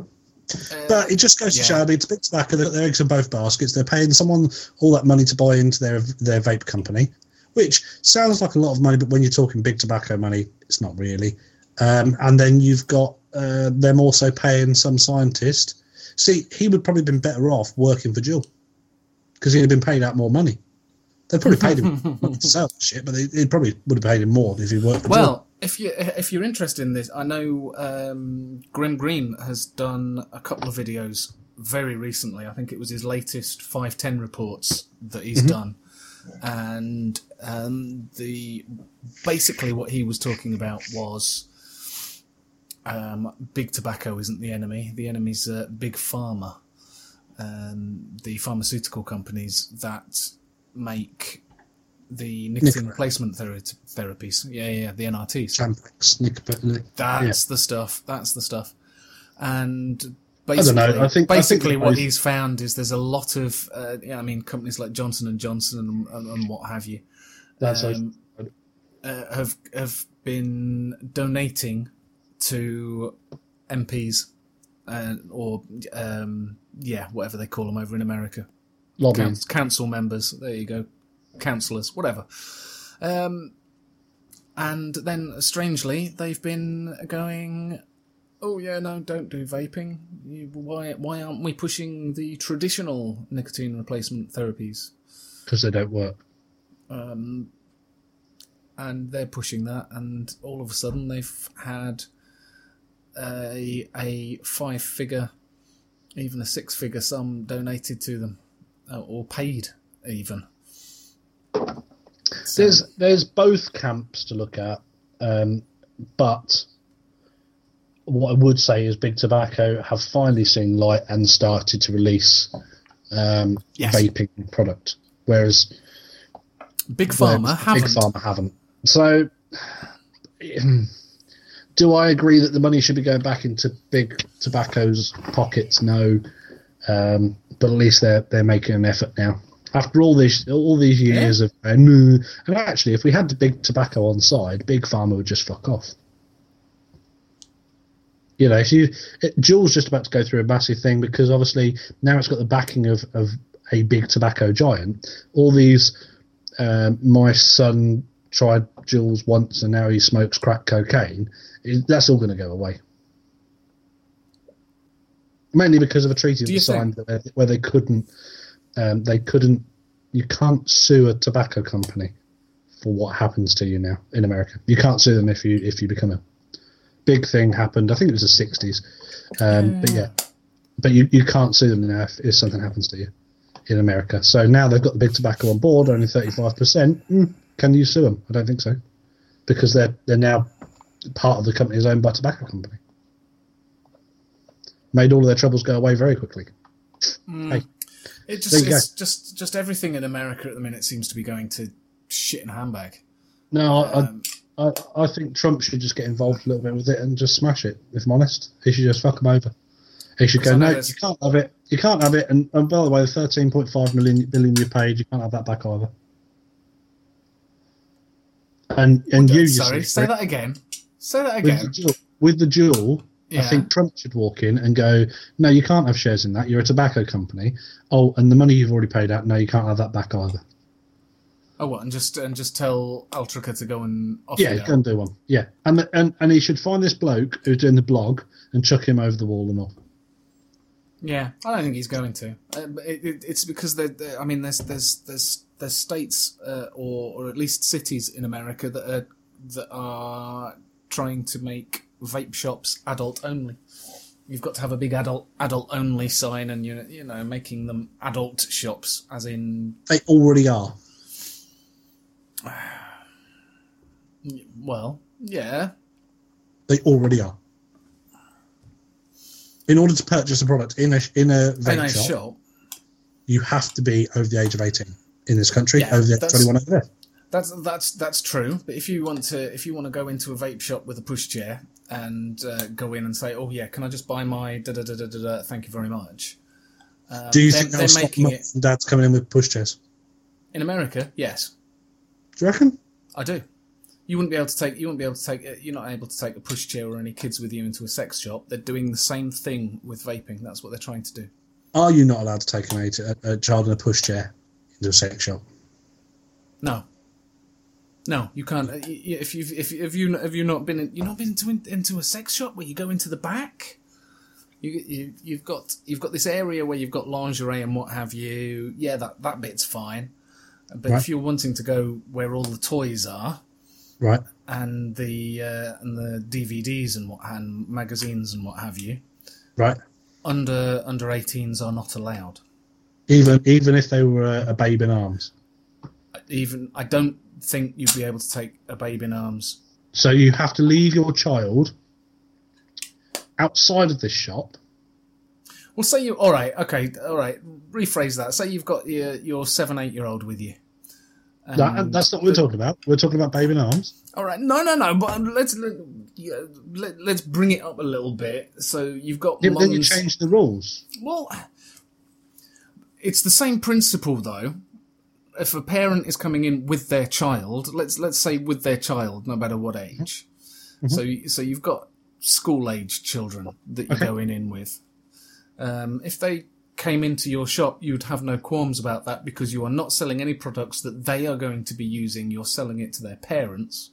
But it just goes to show, it's a bit tobacco, their eggs in both baskets. They're paying someone all that money to buy into their vape company, which sounds like a lot of money, but when you're talking big tobacco money, it's not really. And then you've got them also paying some scientist. See, he would probably have been better off working for Juul, because he'd have been paid out more money. They'd probably paid him not to sell the shit, but they probably would have paid him more if he worked for Juul. If you're interested in this, I know Grim Green has done a couple of videos very recently. I think it was his latest 510 reports that he's done, and basically what he was talking about was big tobacco isn't the enemy. The enemy's big pharma, the pharmaceutical companies that make. The nicotine replacement therapies. Yeah, the NRTs. Champix, that's the stuff. And basically, I think what he's found is there's a lot of, companies like Johnson & Johnson and what have you, have been donating to MPs or whatever they call them over in America. Lobbying. Council members. There you go. Councillors, whatever, and then strangely they've been going, oh yeah, no, don't do vaping. Why aren't we pushing the traditional nicotine replacement therapies? Because they don't work. And they're pushing that, and all of a sudden they've had a 5-figure, even a 6-figure sum donated to them, or paid even. So. There's both camps to look at, but what I would say is big tobacco have finally seen light and started to release vaping product, whereas big pharma haven't. So, do I agree that the money should be going back into big tobacco's pockets? No, but at least they're making an effort now. After all these years of and actually, if we had the big tobacco on side, big pharma would just fuck off. You know, Juul's just about to go through a massive thing because obviously now it's got the backing of a big tobacco giant. All these, my son tried Juul's once and now he smokes crack cocaine. That's all going to go away. Mainly because of a treaty that was signed where they couldn't. You can't sue a tobacco company for what happens to you now in America. You can't sue them if you become a big thing happened. I think it was the 60s. But you can't sue them now if something happens to you in America. So now they've got the big tobacco on board, only 35%. Can you sue them? I don't think so, because they're now part of the company is owned by a tobacco company. Made all of their troubles go away very quickly. Hey, it's just everything in America at the minute seems to be going to shit in a handbag. No, I think Trump should just get involved a little bit with it and just smash it, if I'm honest. He should just fuck them over. He should go, no, you can't have it. You can't have it. And by the way, the 13.5 billion you paid, you can't have that back either. And you... Sorry, say that again. With the Juul... Yeah. I think Trump should walk in and go, no, you can't have shares in that. You're a tobacco company. Oh, and the money you've already paid out, no, you can't have that back either. Oh, what? And just tell Altria to go and offer it. Yeah, go and do one. Yeah. And he should find this bloke who's doing the blog and chuck him over the wall and all. Yeah, I don't think he's going to. It's because, there's states or at least cities in America that are trying to make... vape shops adult only. You've got to have a big adult only sign, and you know making them adult shops, as in they already are. Well, yeah, they already are. In order to purchase a product in a vape shop, you have to be over the age of 18 in this country. Yeah, over the age of 21 over there. That's true. But if you want to go into a vape shop with a pushchair and go in and say, "Oh yeah, can I just buy my da da da da da? Thank you very much." Do you think they'll stop mums and dads coming in with pushchairs in America? Yes. Do you reckon? I do. You're not able to take a pushchair or any kids with you into a sex shop. They're doing the same thing with vaping. That's what they're trying to do. Are you not allowed to take a child in a pushchair into a sex shop? No. No, you can't. If you've not been into a sex shop where you go into the back, you've got this area where you've got lingerie and what have you. Yeah, that bit's fine. But right. If you're wanting to go where all the toys are, right, and the DVDs and magazines and what have you, right, under 18s are not allowed. Even if they were a babe in arms. I don't think you'd be able to take a babe in arms. So you have to leave your child outside of this shop. Well, say you... All right. Rephrase that. Say you've got your 7-8-year-old with you. That's not what we're talking about. We're talking about babe in arms. All right. No. But let's bring it up a little bit. So you've got... Yeah, then you change the rules. Well, it's the same principle, though. If a parent is coming in with their child, let's say with their child, no matter what age. Mm-hmm. So you've got school-age children that you're going in with. If they came into your shop, you'd have no qualms about that because you are not selling any products that they are going to be using. You're selling it to their parents.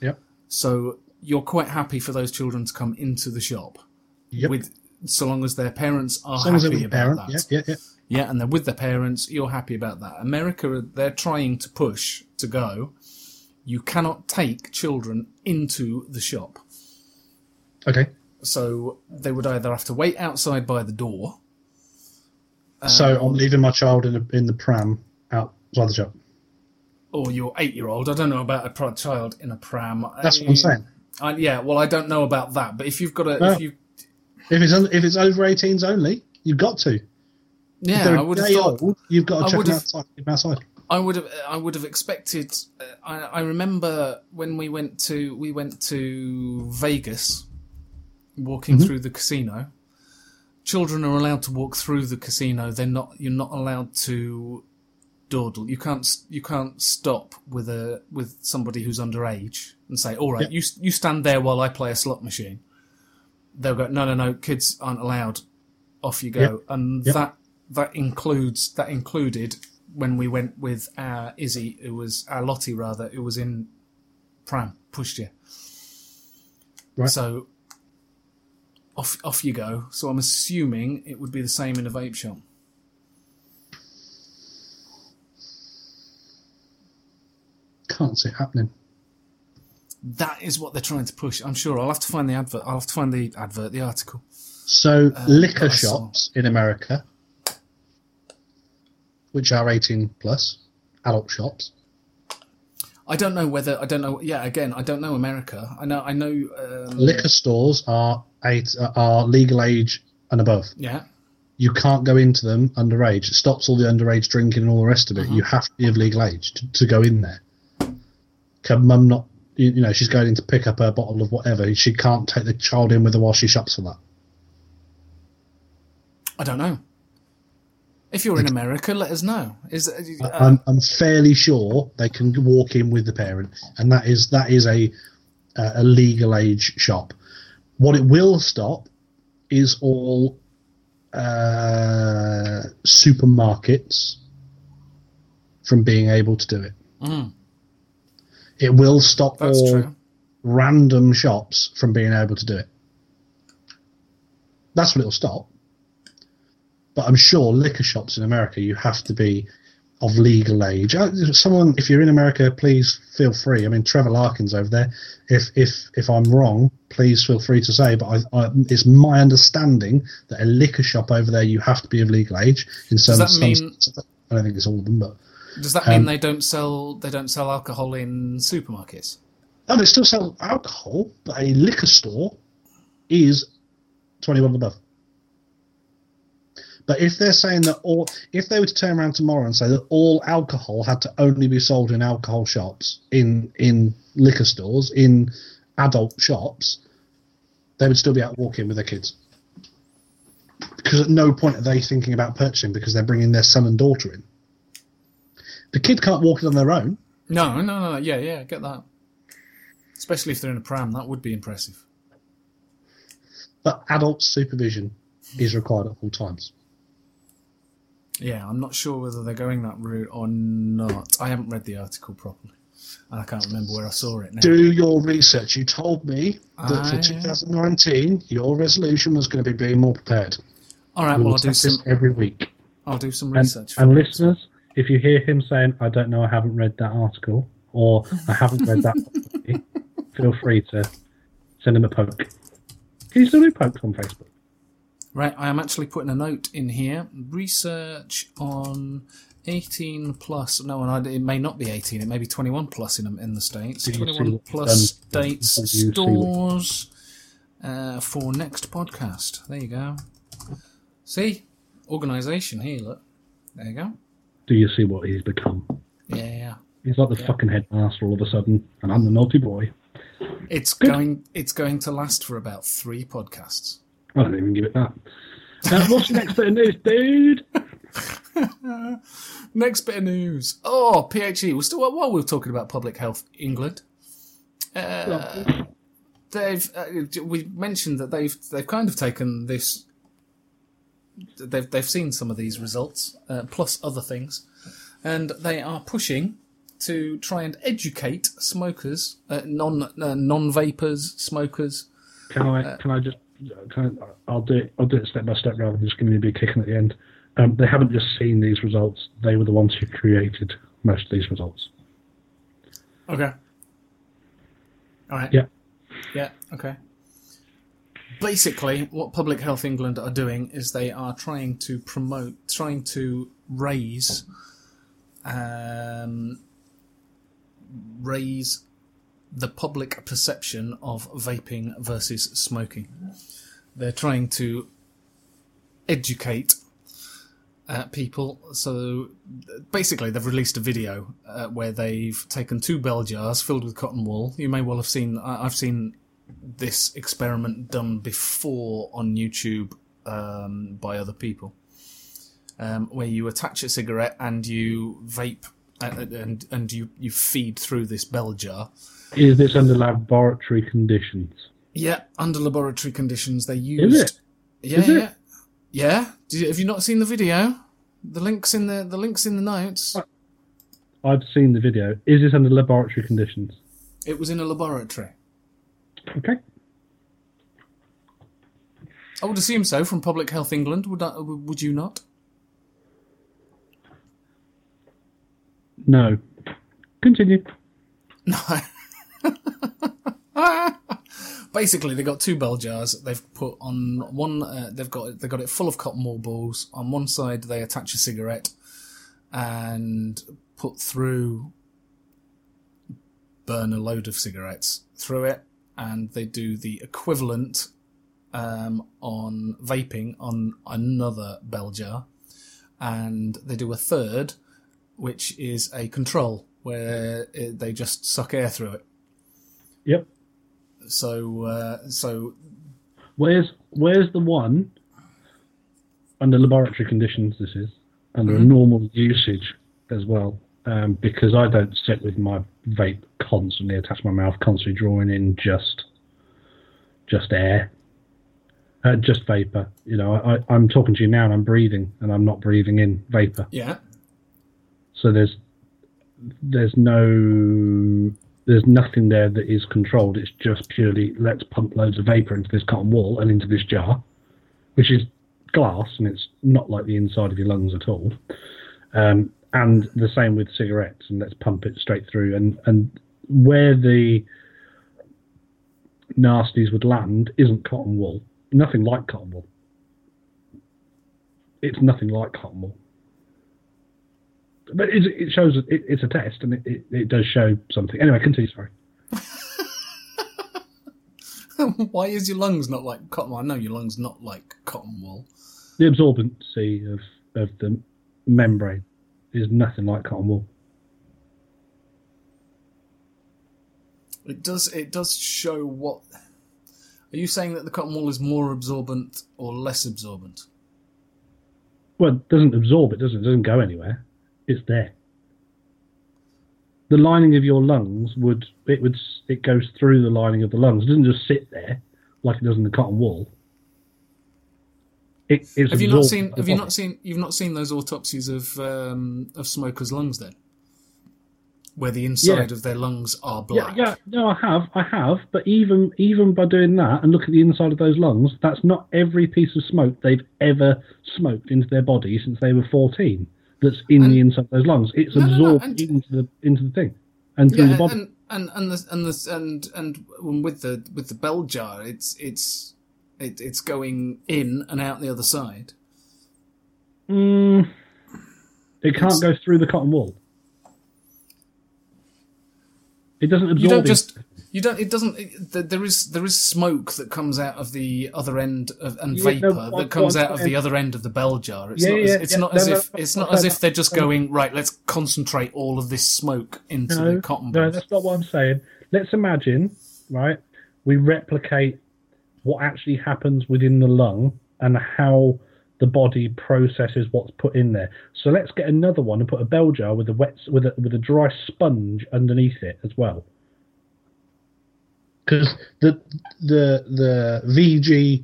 Yep. So you're quite happy for those children to come into the shop. Yep. So long as their parents are happy about that. Yeah. Yeah, and they're with their parents. You're happy about that. America, they're trying to push to go, you cannot take children into the shop. Okay. So they would either have to wait outside by the door. So I'm leaving my child in the pram outside the shop. Or your 8-year-old. I don't know about a child in a pram. That's what I'm saying. I don't know about that. But if you've got a... No. If it's over 18s only, you've got to. Yeah, I would have thought you've got to check them outside. I would have expected. I remember when we went to Vegas, walking through the casino. Children are allowed to walk through the casino. You're not allowed to dawdle. You can't stop with somebody who's underage and say, "All right, you stand there while I play a slot machine." they'll go, no, kids aren't allowed. Off you go. Yep. And yep. that included when we went with our Izzy, who was in pram, pushed you. Right. So off you go. So I'm assuming it would be the same in a vape shop. Can't see it happening. That is what they're trying to push. I'm sure. I'll have to find the advert. The article. So liquor shops in America, which are 18 plus, adult shops. I don't know. Yeah, again, I don't know America. I know. Liquor stores are legal age and above. Yeah. You can't go into them underage. It stops all the underage drinking and all the rest of it. Uh-huh. You have to be of legal age to go in there. Can mum not? You know, she's going in to pick up her bottle of whatever. She can't take the child in with her while she shops for that. I don't know. If you're in America, let us know. I'm fairly sure they can walk in with the parent, and that is a legal age shop. What it will stop is all supermarkets from being able to do it. Mm. It will stop random shops from being able to do it. That's what it'll stop. But I'm sure liquor shops in America, you have to be of legal age. Someone, if you're in America, please feel free. I mean, Trevor Larkin's over there. If I'm wrong, please feel free to say. But it's my understanding that a liquor shop over there, you have to be of legal age. I don't think it's all of them, but does that mean they don't sell alcohol in supermarkets? No, they still sell alcohol, but a liquor store is 21 and above. But if they're saying that if they were to turn around tomorrow and say that all alcohol had to only be sold in alcohol shops, in liquor stores, in adult shops, they would still be out walking with their kids. Because at no point are they thinking about purchasing because they're bringing their son and daughter in. The kid can't walk it on their own. No. Yeah, I get that. Especially if they're in a pram, that would be impressive. But adult supervision is required at all times. Yeah, I'm not sure whether they're going that route or not. I haven't read the article properly, and I can't remember where I saw it now. Do your research. You told me that for 2019, your resolution was going to be being more prepared. All right, I'll do some every week. I'll do some research. And listeners, if you hear him saying, "I don't know, I haven't read that article," or "I haven't read that," feel free to send him a poke. Can you still do pokes on Facebook? Right, I am actually putting a note in here. Research on 18 plus. No, and it may not be 18. It may be 21 plus in the States. 21 plus States stores for next podcast. There you go. See? Organisation here, look. There you go. Do you see what he's become? Yeah. He's like the fucking headmaster all of a sudden, and I'm the naughty boy. It's going to last for about 3 podcasts. I don't even give it that. Now, what's the next bit of news, dude? Next bit of news. Oh, PHE. While we were talking about Public Health England, we mentioned that they've kind of taken this. They've seen some of these results plus other things, and they are pushing to try and educate smokers, non-vapers, smokers. Can I just? I'll do it step by step rather than just giving me a big kick at the end. They haven't just seen these results. They were the ones who created most of these results. Okay. All right. Yeah, okay. Basically, what Public Health England are doing is they are trying to raise the public perception of vaping versus smoking. They're trying to educate people. So basically they've released a video where they've taken 2 bell jars filled with cotton wool. You may well have seen, I've seen this experiment done before on YouTube by other people, where you attach a cigarette and you vape and you feed through this bell jar. Is this under laboratory conditions? Yeah, under laboratory conditions they used. Is it? Yeah, is it? Yeah. Have you not seen the video? The link's in the notes. I've seen the video. Is this under laboratory conditions? It was in a laboratory. Okay. I would assume so. From Public Health England, would you not? No. Continue. No. Basically, they've got two bell jars. They've put on one. They've got it full of cotton wool balls. On one side, they attach a cigarette and put through, burn a load of cigarettes through it, and they do the equivalent on vaping on another bell jar, and they do a third, which is a control where they just suck air through it. Yep. So where's the one under laboratory conditions? This is under a normal usage as well, because I don't sit with my vape constantly attached to my mouth, constantly drawing in just air, just vapor. You know, I'm talking to you now and I'm breathing, and I'm not breathing in vapor. Yeah. So there's nothing there that is controlled. It's just purely, let's pump loads of vapor into this cotton wool and into this jar, which is glass, and it's not like the inside of your lungs at all. And the same with cigarettes, and let's pump it straight through. And where the nasties would land isn't cotton wool. Nothing like cotton wool. It's nothing like cotton wool. But it shows it's a test, and it does show something. Anyway, continue, sorry. Why is your lungs not like cotton wool? I know your lungs not like cotton wool. The absorbency of the membrane is nothing like cotton wool. It does show what... Are you saying that the cotton wool is more absorbent or less absorbent? Well, it doesn't absorb, it doesn't go anywhere. It's there. The lining of your lungs it goes through the lining of the lungs. It doesn't just sit there like it does in the cotton wool. You've not seen those autopsies of smokers' lungs then, where the inside of their lungs are black? Yeah, no, I have. But even by doing that and look at the inside of those lungs, that's not every piece of smoke they've ever smoked into their body since they were 14. That's the inside of those lungs. It's absorbed into the thing and through the body. And with the bell jar, it's going in and out the other side. It can't go through the cotton wool. It doesn't absorb. There is smoke that comes out of the other end of the other end of the bell jar. It's not as if they're just going, right, let's concentrate all of this smoke into the cotton ball. No, that's not what I'm saying. Let's imagine, right, we replicate what actually happens within the lung and how the body processes what's put in there. So let's get another one and put a bell jar with a dry sponge underneath it as well. Because the VG,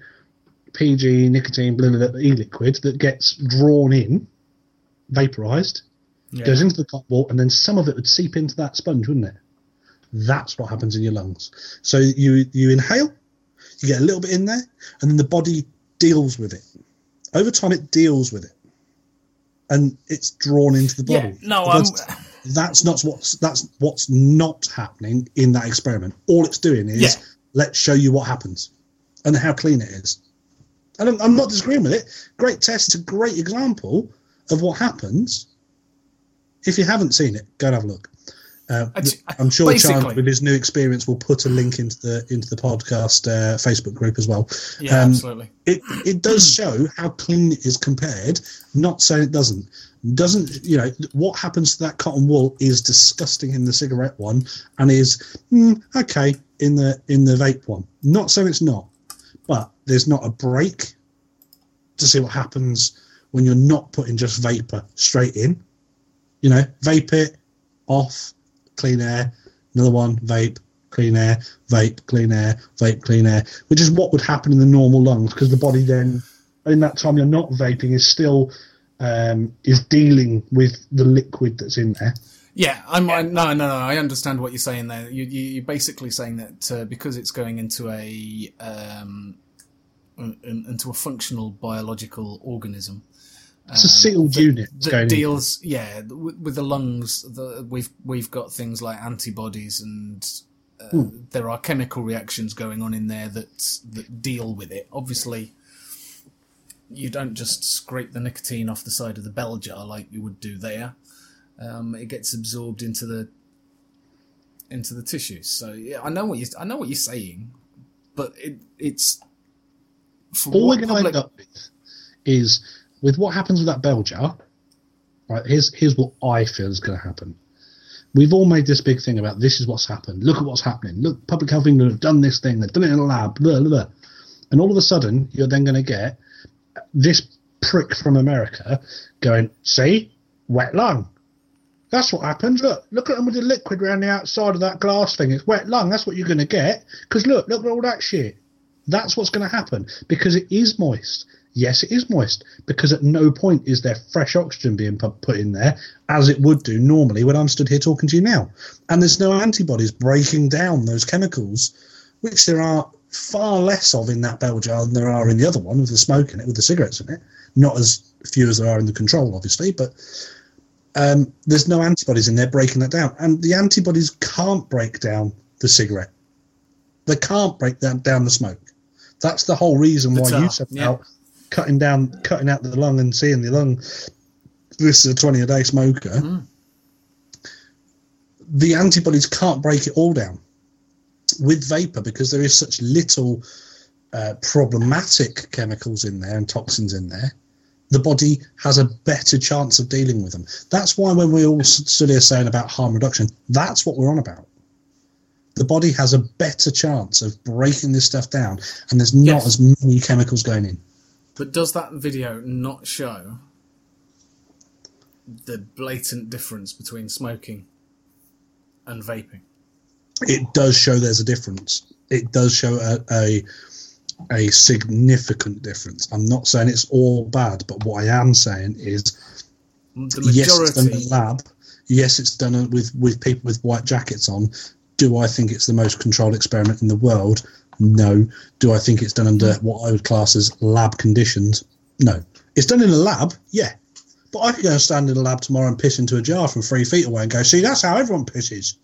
PG, nicotine, e-liquid that gets drawn in, vaporised, goes into the cotton wool, and then some of it would seep into that sponge, wouldn't it? That's what happens in your lungs. So you inhale, you get a little bit in there, and then the body deals with it. Over time, it deals with it, and it's drawn into the body. Yeah, no, That's what's not happening in that experiment. All it's doing is let's show you what happens and how clean it is. And I'm not disagreeing with it. Great test, a great example of what happens. If you haven't seen it, go and have a look. I'm sure Chandler, with his new experience, will put a link into the podcast Facebook group as well. Yeah, absolutely. It does show how clean it is compared. Not saying it doesn't. What happens to that cotton wool is disgusting in the cigarette one, and is okay in the vape one. Not saying it's not, but there's not a break to see what happens when you're not putting just vapor straight in. You know, vape it, off, clean air, another one, vape, clean air, vape, clean air, vape, clean air, which is what would happen in the normal lungs, because the body then, in that time you're not vaping, is still is dealing with the liquid that's in there. Yeah, No. I understand what you're saying there. You're basically saying that because it's going into a functional biological organism. It's a sealed unit that deals, with the lungs. We've got things like antibodies, and there are chemical reactions going on in there that deal with it. Obviously, you don't just scrape the nicotine off the side of the bell jar like you would do there. It gets absorbed into the tissues. So yeah, I know what you're saying, but it's all we're going to end up with is with what happens with that bell jar. Right, here's what I feel is going to happen. We've all made this big thing about this is what's happened. Look at what's happening. Look, Public Health England have done this thing. They've done it in a lab. Blah, blah, blah. And all of a sudden, you're then going to get this prick from America going, see, wet lung. That's what happens. Look at them with the liquid around the outside of that glass thing. It's wet lung. That's what you're going to get. Because look at all that shit. That's what's going to happen because it is moist. Yes, it is moist because at no point is there fresh oxygen being put in there as it would do normally when I'm stood here talking to you now. And there's no antibodies breaking down those chemicals, which there are far less of in that bell jar than there are in the other one with the smoke in it, with the cigarettes in it. Not as few as there are in the control, obviously, but... there's no antibodies in there breaking that down. And the antibodies can't break down the cigarette. They can't break down the smoke. That's the whole reason why you said about cutting out the lung and seeing the lung. This is a 20-a-day smoker. Mm. The antibodies can't break it all down. With vapor, because there is such little problematic chemicals in there and toxins in there, the body has a better chance of dealing with them. That's why when we all stood here saying about harm reduction, that's what we're on about. The body has a better chance of breaking this stuff down, and there's not as many chemicals going in. But does that video not show the blatant difference between smoking and vaping? It does show there's a difference. It does show a significant difference. I'm not saying it's all bad, but what I am saying is the majority, yes, it's done in the lab. Yes, it's done with people with white jackets on. Do I think it's the most controlled experiment in the world? No. Do I think it's done under what I would class as lab conditions? No. It's done in a lab, yeah. But I could go and stand in a lab tomorrow and piss into a jar from 3 feet away and go, see, that's how everyone pisses.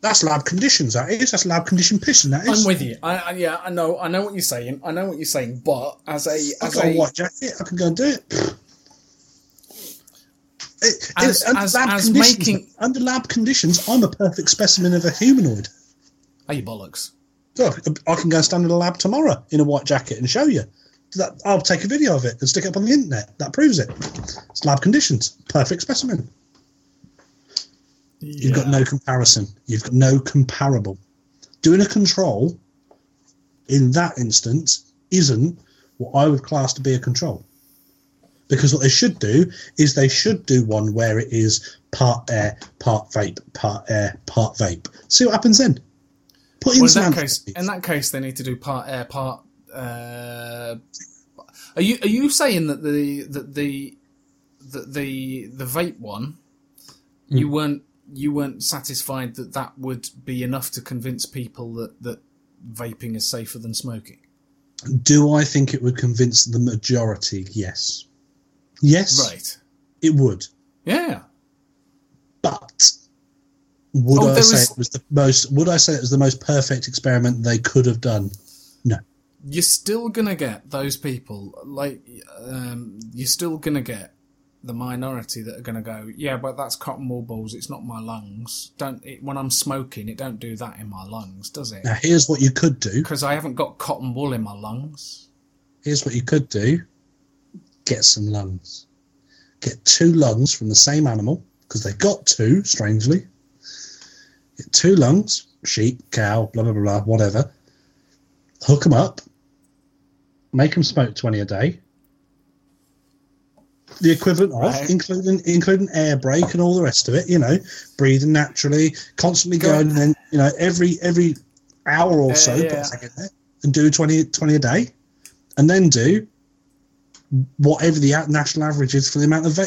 That's lab conditions, that is. That's lab condition pissing, that is. I'm with you. I know what you're saying. I know what you're saying, but as a white jacket, I can go and do it. Under lab conditions, I'm a perfect specimen of a humanoid. Are you bollocks? So I can go and stand in a lab tomorrow in a white jacket and show you. That I'll take a video of it and stick it up on the internet. That proves it. It's lab conditions. Perfect specimen. Yeah. You've got no comparison. You've got no comparable. Doing a control in that instance isn't what I would class to be a control. Because what they should do is they should do one where it is part air, part vape, part air, part vape. See what happens then. Put in some antibodies. In that case, they need to do part air, part... Are you saying that the vape one, you weren't satisfied that would be enough to convince people that vaping is safer than smoking? Do I think it would convince the majority? Yes. Yes. Right. It would. Yeah. But would I say it was the most perfect experiment they could have done? No. You're still going to get those people, like, you're still going to get the minority that are going to go, yeah, but that's cotton wool balls. It's not my lungs. When I'm smoking, it don't do that in my lungs, does it? Now, here's what you could do. Because I haven't got cotton wool in my lungs. Here's what you could do. Get some lungs. Get two lungs from the same animal, because they've got two, strangely. Get two lungs, sheep, cow, blah, blah, blah, blah, whatever. Hook them up. Make them smoke 20 a day. the equivalent of, right, including air brake and all the rest of it, you know, breathing naturally, constantly going, and then, you know, every hour or so, and do 20 a day, and then do whatever the national average is for the amount of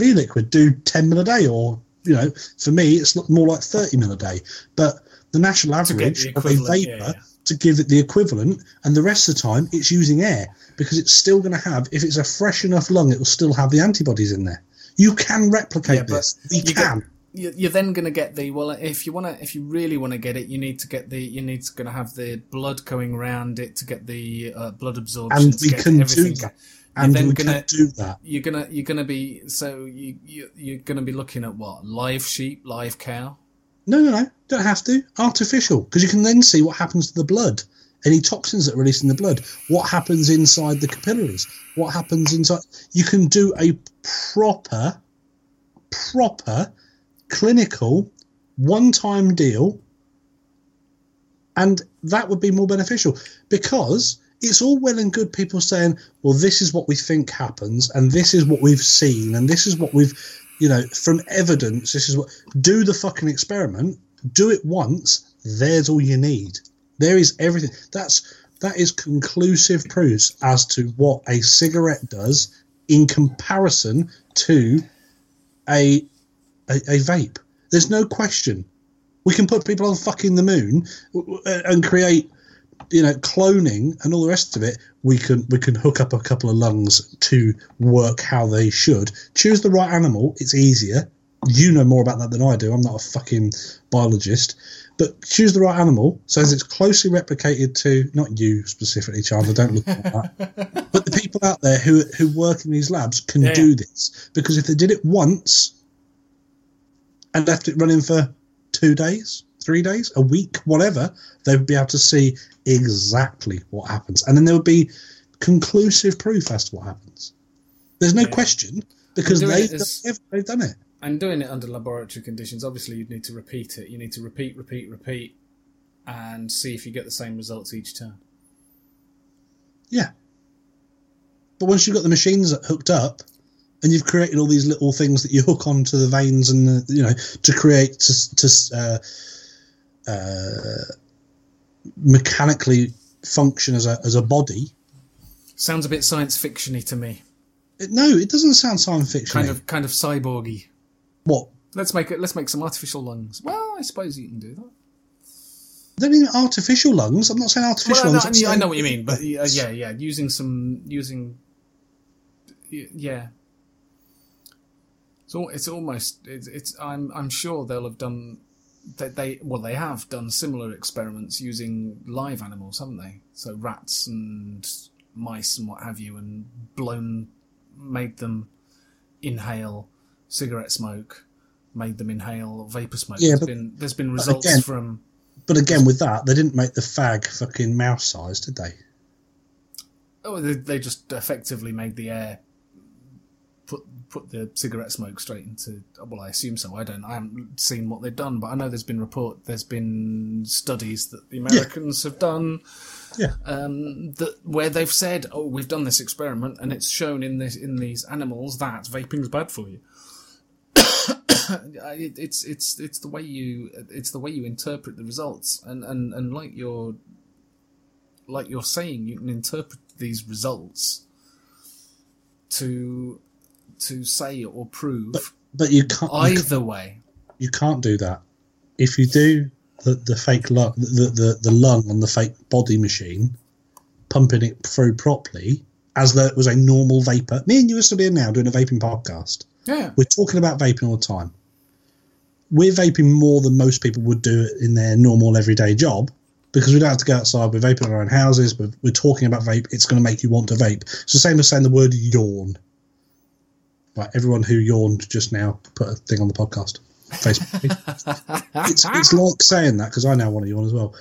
e-liquid. Do 10 mil a day, or, you know, for me, it's more like 30 mil a day. But the national average of a vapor to give it the equivalent, and the rest of the time it's using air, because it's still going to have, if it's a fresh enough lung, it will still have the antibodies in there. You can replicate this. You're then going to get the, well, if you really want to get it, you need to have the blood going around it to get the blood absorption. And we can do that. And then do that. You're going to be looking at what? Live sheep, live cow? No. Don't have to. Artificial. Because you can then see what happens to the blood. Any toxins that are released in the blood. What happens inside the capillaries? What happens inside? You can do a proper clinical one-time deal, and that would be more beneficial, because it's all well and good people saying, well, this is what we think happens, and this is what we've seen, and this is what we've, you know, from evidence, this is what. Do the fucking experiment. Do it once. There's all you need. There is everything. That is conclusive proof as to what a cigarette does in comparison to a vape. There's no question. We can put people on fucking the moon and create, you know, cloning and all the rest of it. We can hook up a couple of lungs to work how they should. Choose the right animal. It's easier. You know more about that than I do. I'm not a fucking biologist. But choose the right animal so as it's closely replicated to, not you specifically, Chandler, don't look at that, but the people out there who work in these labs can do this. Because if they did it once and left it running for 2 days, 3 days, a week, whatever, they would be able to see exactly what happens. And then there would be conclusive proof as to what happens. There's no question, because they've done it. And doing it under laboratory conditions, obviously you'd need to repeat it. You need to repeat, and see if you get the same results each time. Yeah. But once you've got the machines hooked up, and you've created all these little things that you hook onto the veins and the, you know, to create to mechanically function as a body. Sounds a bit science fiction-y to me. No, it doesn't sound science fiction. Kind of cyborgy. What? Let's make some artificial lungs. Well, I suppose you can do that. They're not artificial lungs. I'm not saying artificial lungs. I know what you mean, but using. So it's almost. I'm sure they'll have done. They have done similar experiments using live animals, haven't they? So rats and mice and what have you, and made them inhale cigarette smoke, made them inhale vapor smoke. Yeah, there's been results from. But again, with that, they didn't make the fag fucking mouse size, did they? Oh, they just effectively made the air. Put the cigarette smoke straight into. Well, I assume so. I haven't seen what they've done, but I know there's been studies that the Americans have done. Yeah. That where they've said, "Oh, we've done this experiment, and it's shown in these animals that vaping's bad for you." It's the way you interpret the results, and like you're saying, you can interpret these results to say or prove, but you can't either way. You can't do that. If you do the fake lung, the lung on the fake body machine, pumping it through properly as though it was a normal vapor. Me and you are still here now doing a vaping podcast. Yeah, we're talking about vaping all the time. We're vaping more than most people would do in their normal everyday job, because we don't have to go outside. We're vaping in our own houses. We're talking about vape. It's going to make you want to vape. It's the same as saying the word yawn. Like everyone who yawned just now, put a thing on the podcast. Facebook. it's like saying that, because I now want to yawn as well.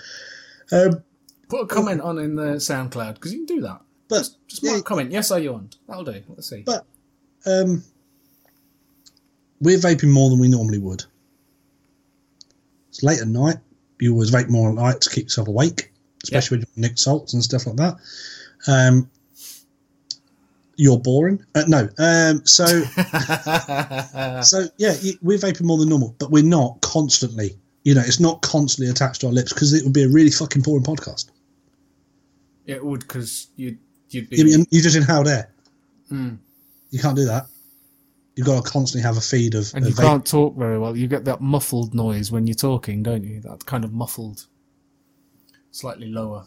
Put a comment on in the SoundCloud, because you can do that. But just put a comment. Yes, I yawned. That'll do. Let's see. But we're vaping more than we normally would. It's late at night. You always vape more at night to keep yourself awake, especially when you nick salts and stuff like that. You're boring. So yeah, we're vaping more than normal, but we're not constantly. You know, it's not constantly attached to our lips because it would be a really fucking boring podcast. It would, because you'd be... You just inhaled air. Mm. You can't do that. You've got to constantly have a feed of... And you can't talk very well. You get that muffled noise when you're talking, don't you? That kind of muffled, slightly lower.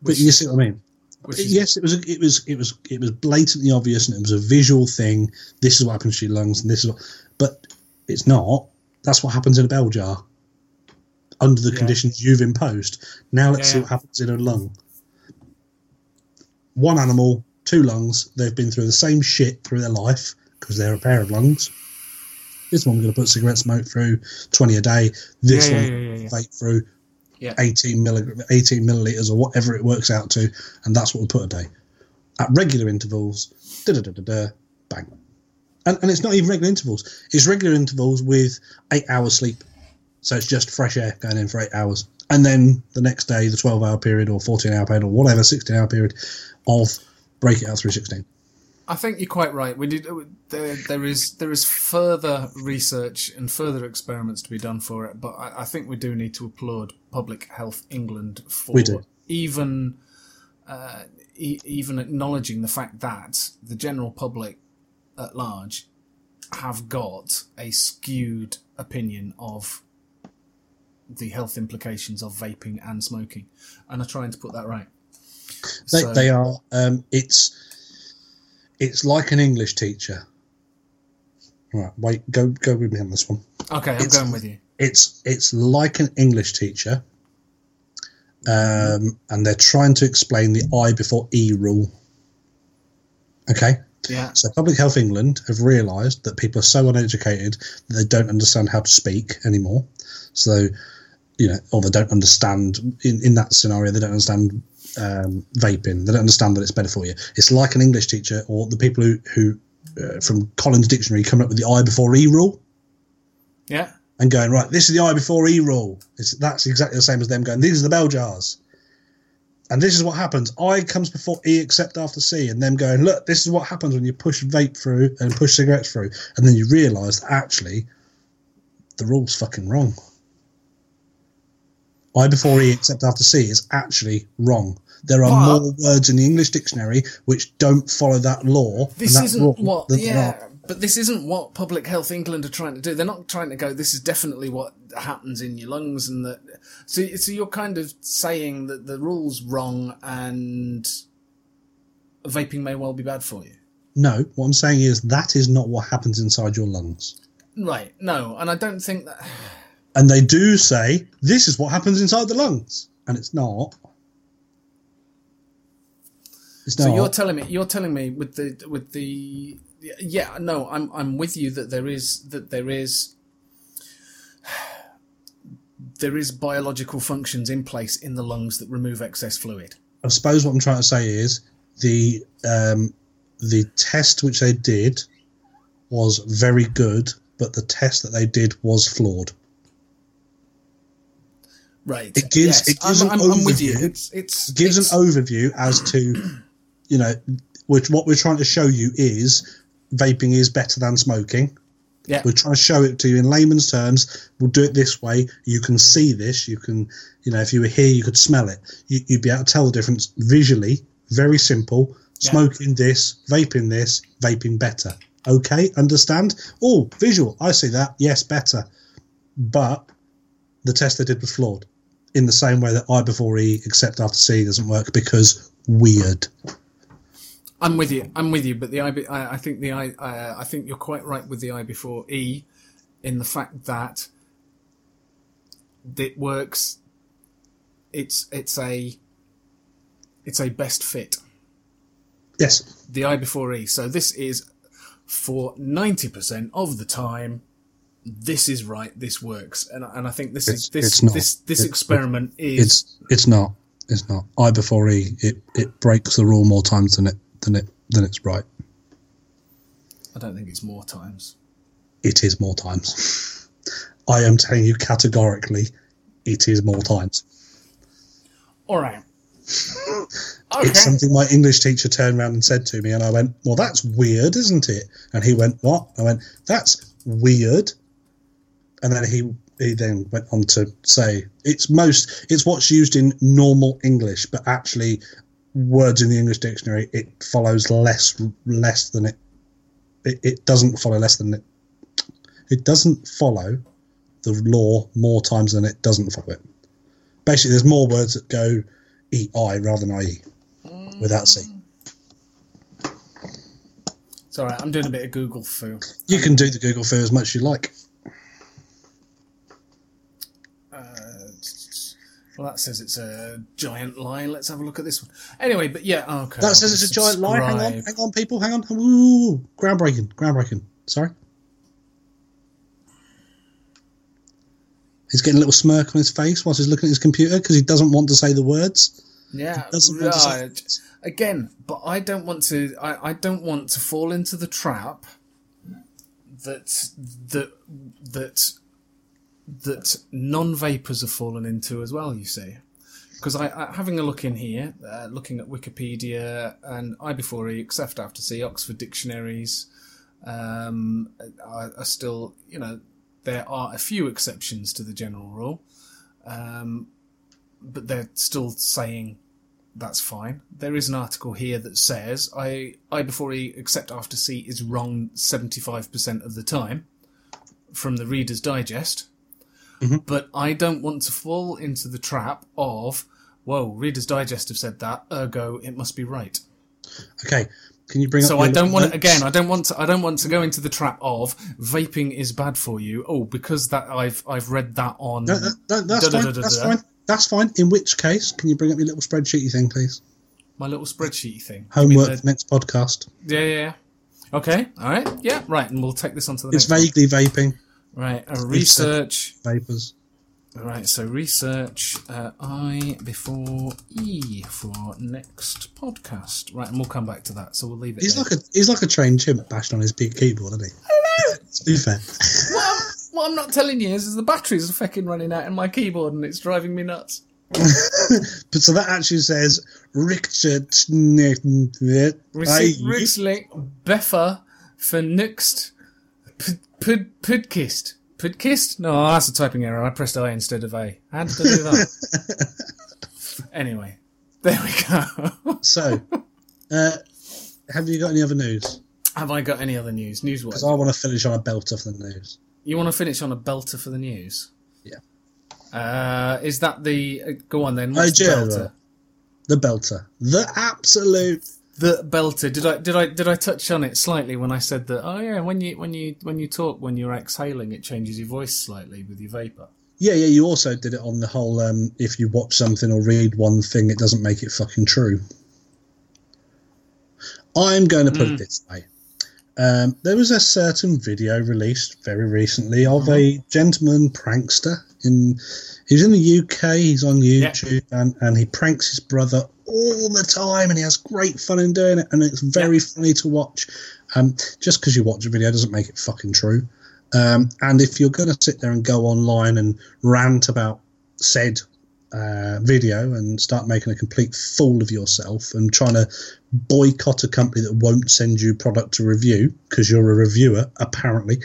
But you see what I mean? Yes, it was blatantly obvious, and it was a visual thing. This is what happens to your lungs, and this is what... But it's not. That's what happens in a bell jar. Under the conditions you've imposed. Now let's see what happens in a lung. One animal, two lungs. They've been through the same shit through their life because they're a pair of lungs. This one's going to put cigarette smoke through 20 a day. This one's going to vape through 18 milliliters or whatever it works out to, and that's what we'll put a day at regular intervals. Bang, and it's not even regular intervals. It's regular intervals with 8 hours sleep. So it's just fresh air going in for 8 hours. And then the next day, the 12-hour period or 14-hour period or whatever, 16-hour period of break it out through 16. I think you're quite right. There is further research and further experiments to be done for it, but I think we do need to applaud Public Health England for even acknowledging the fact that the general public at large have got a skewed opinion of the health implications of vaping and smoking, and are trying to put that right. They are. It's like an English teacher. All right, wait, go with me on this one. Okay, I'm going with you. It's like an English teacher, and they're trying to explain the I before E rule. Okay. Yeah. So Public Health England have realised that people are so uneducated that they don't understand how to speak anymore. So, you know, or they don't understand, in that scenario, they don't understand vaping. They don't understand that it's better for you. It's like an English teacher or the people who from Collins Dictionary, coming up with the I before E rule. Yeah. And going, right, this is the I before E rule. That's exactly the same as them going, these are the bell jars. And this is what happens. I comes before E except after C. And them going, look, this is what happens when you push vape through and push cigarettes through. And then you realise that actually the rule's fucking wrong. I before E except after C is actually wrong. There are more words in the English dictionary which don't follow that law. But this isn't what Public Health England are trying to do. They're not trying to go, this is definitely what happens in your lungs. And that. So you're kind of saying that the rule's wrong and vaping may well be bad for you. No, what I'm saying is that is not what happens inside your lungs. Right, no, and I don't think that... And they do say, this is what happens inside the lungs. And it's not... You're telling me with the yeah, no, I'm with you that there is biological functions in place in the lungs that remove excess fluid. I suppose what I'm trying to say is the test which they did was very good, but the test that they did was flawed. Right. It gives I'm with you. It gives an overview as to, you know, which what we're trying to show you is vaping is better than smoking. Yeah. We're trying to show it to you in layman's terms. We'll do it this way. You can see this. You can, you know, if you were here, you could smell it. You'd be able to tell the difference visually. Very simple. Smoking this, vaping better. Okay, understand? Oh, visual. I see that. Yes, better. But the test they did was flawed. In the same way that I before E except after C doesn't work because weird. I'm with you, but the I think you're quite right with the I before E, in the fact that it works. It's a best fit. Yes. The I before E. So this is for 90% of the time. This is right. This works, and I think this experiment is. It's not. It's not. I before E. It breaks the rule more times than it's right. I don't think it's more times. It is more times. I am telling you categorically, it is more times. All right. Okay. It's something my English teacher turned around and said to me, and I went, well, that's weird, isn't it? And he went, what? I went, that's weird. And then he then went on to say, it's what's used in normal English, but actually words in the English dictionary, it follows less than it doesn't follow less than it. It doesn't follow the law more times than it doesn't follow it. Basically, there's more words that go E-I rather than I-E without C. It's all right. I'm doing a bit of Google foo. You can do the Google foo as much as you like. Well, that says it's a giant lie. Let's have a look at this one. Anyway, but yeah, okay. That says it's a giant lie. Hang on, people. Hang on. Ooh, groundbreaking. Sorry. He's getting a little smirk on his face whilst he's looking at his computer because he doesn't want to say the words. Yeah, right. Again, but I don't want to. I don't want to fall into the trap that non-vapors have fallen into as well, you see. Because I having a look in here, looking at Wikipedia and I before E, except after C, Oxford dictionaries, are still, you know, there are a few exceptions to the general rule, but they're still saying that's fine. There is an article here that says I before E, except after C, is wrong 75% of the time from the Reader's Digest. Mm-hmm. But I don't want to fall into the trap of, whoa, Reader's Digest have said that, ergo it must be right. Okay, can you bring up? So I don't want to, again. I don't want to go into the trap of vaping is bad for you. Oh, because that I've read that on. No, that's fine. That's fine. In which case, can you bring up your little spreadsheety thing, please? My little spreadsheety thing. Homework for next podcast. Yeah. Okay. All right. Yeah. Right. And we'll take this on to the. It's next vaguely one. Vaping. Right, research papers. Right, so research I before E for next podcast. Right, and we'll come back to that. So we'll leave it. He's like a trained chimp bashed on his big keyboard, isn't he? I know. To be fair. What I'm not telling you is the batteries are fucking running out in my keyboard, and it's driving me nuts. But so that actually says Richard Ricksley Beffer for next. Pudkist? No, that's a typing error. I pressed I instead of A. How did I do that? Anyway, there we go. So, have you got any other news? Have I got any other news? News what? Because I want to finish on a belter for the news. You want to finish on a belter for the news? Yeah. Is that the... go on then. What's the belter? The absolute... The belter. Did I touch on it slightly when I said that? Oh yeah, when you talk when you're exhaling, it changes your voice slightly with your vapor. Yeah. You also did it on the whole. If you watch something or read one thing, it doesn't make it fucking true. I'm going to put it this way. There was a certain video released very recently of a gentleman prankster. He's in the UK. He's on YouTube, yep. and he pranks his brother all the time, and he has great fun in doing it, and it's very funny to watch. Just because you watch a video doesn't make it fucking true. And if you're going to sit there and go online and rant about said video and start making a complete fool of yourself and trying to boycott a company that won't send you product to review because you're a reviewer, apparently,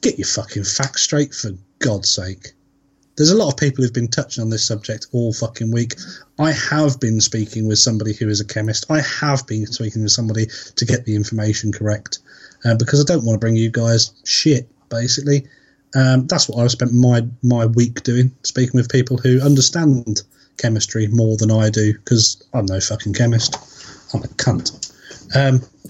get your fucking facts straight, for God's sake. There's a lot of people who've been touching on this subject all fucking week. I have been speaking with somebody who is a chemist. I have been speaking with somebody to get the information correct because I don't want to bring you guys shit, basically. That's what I've spent my week doing, speaking with people who understand chemistry more than I do because I'm no fucking chemist. I'm a cunt.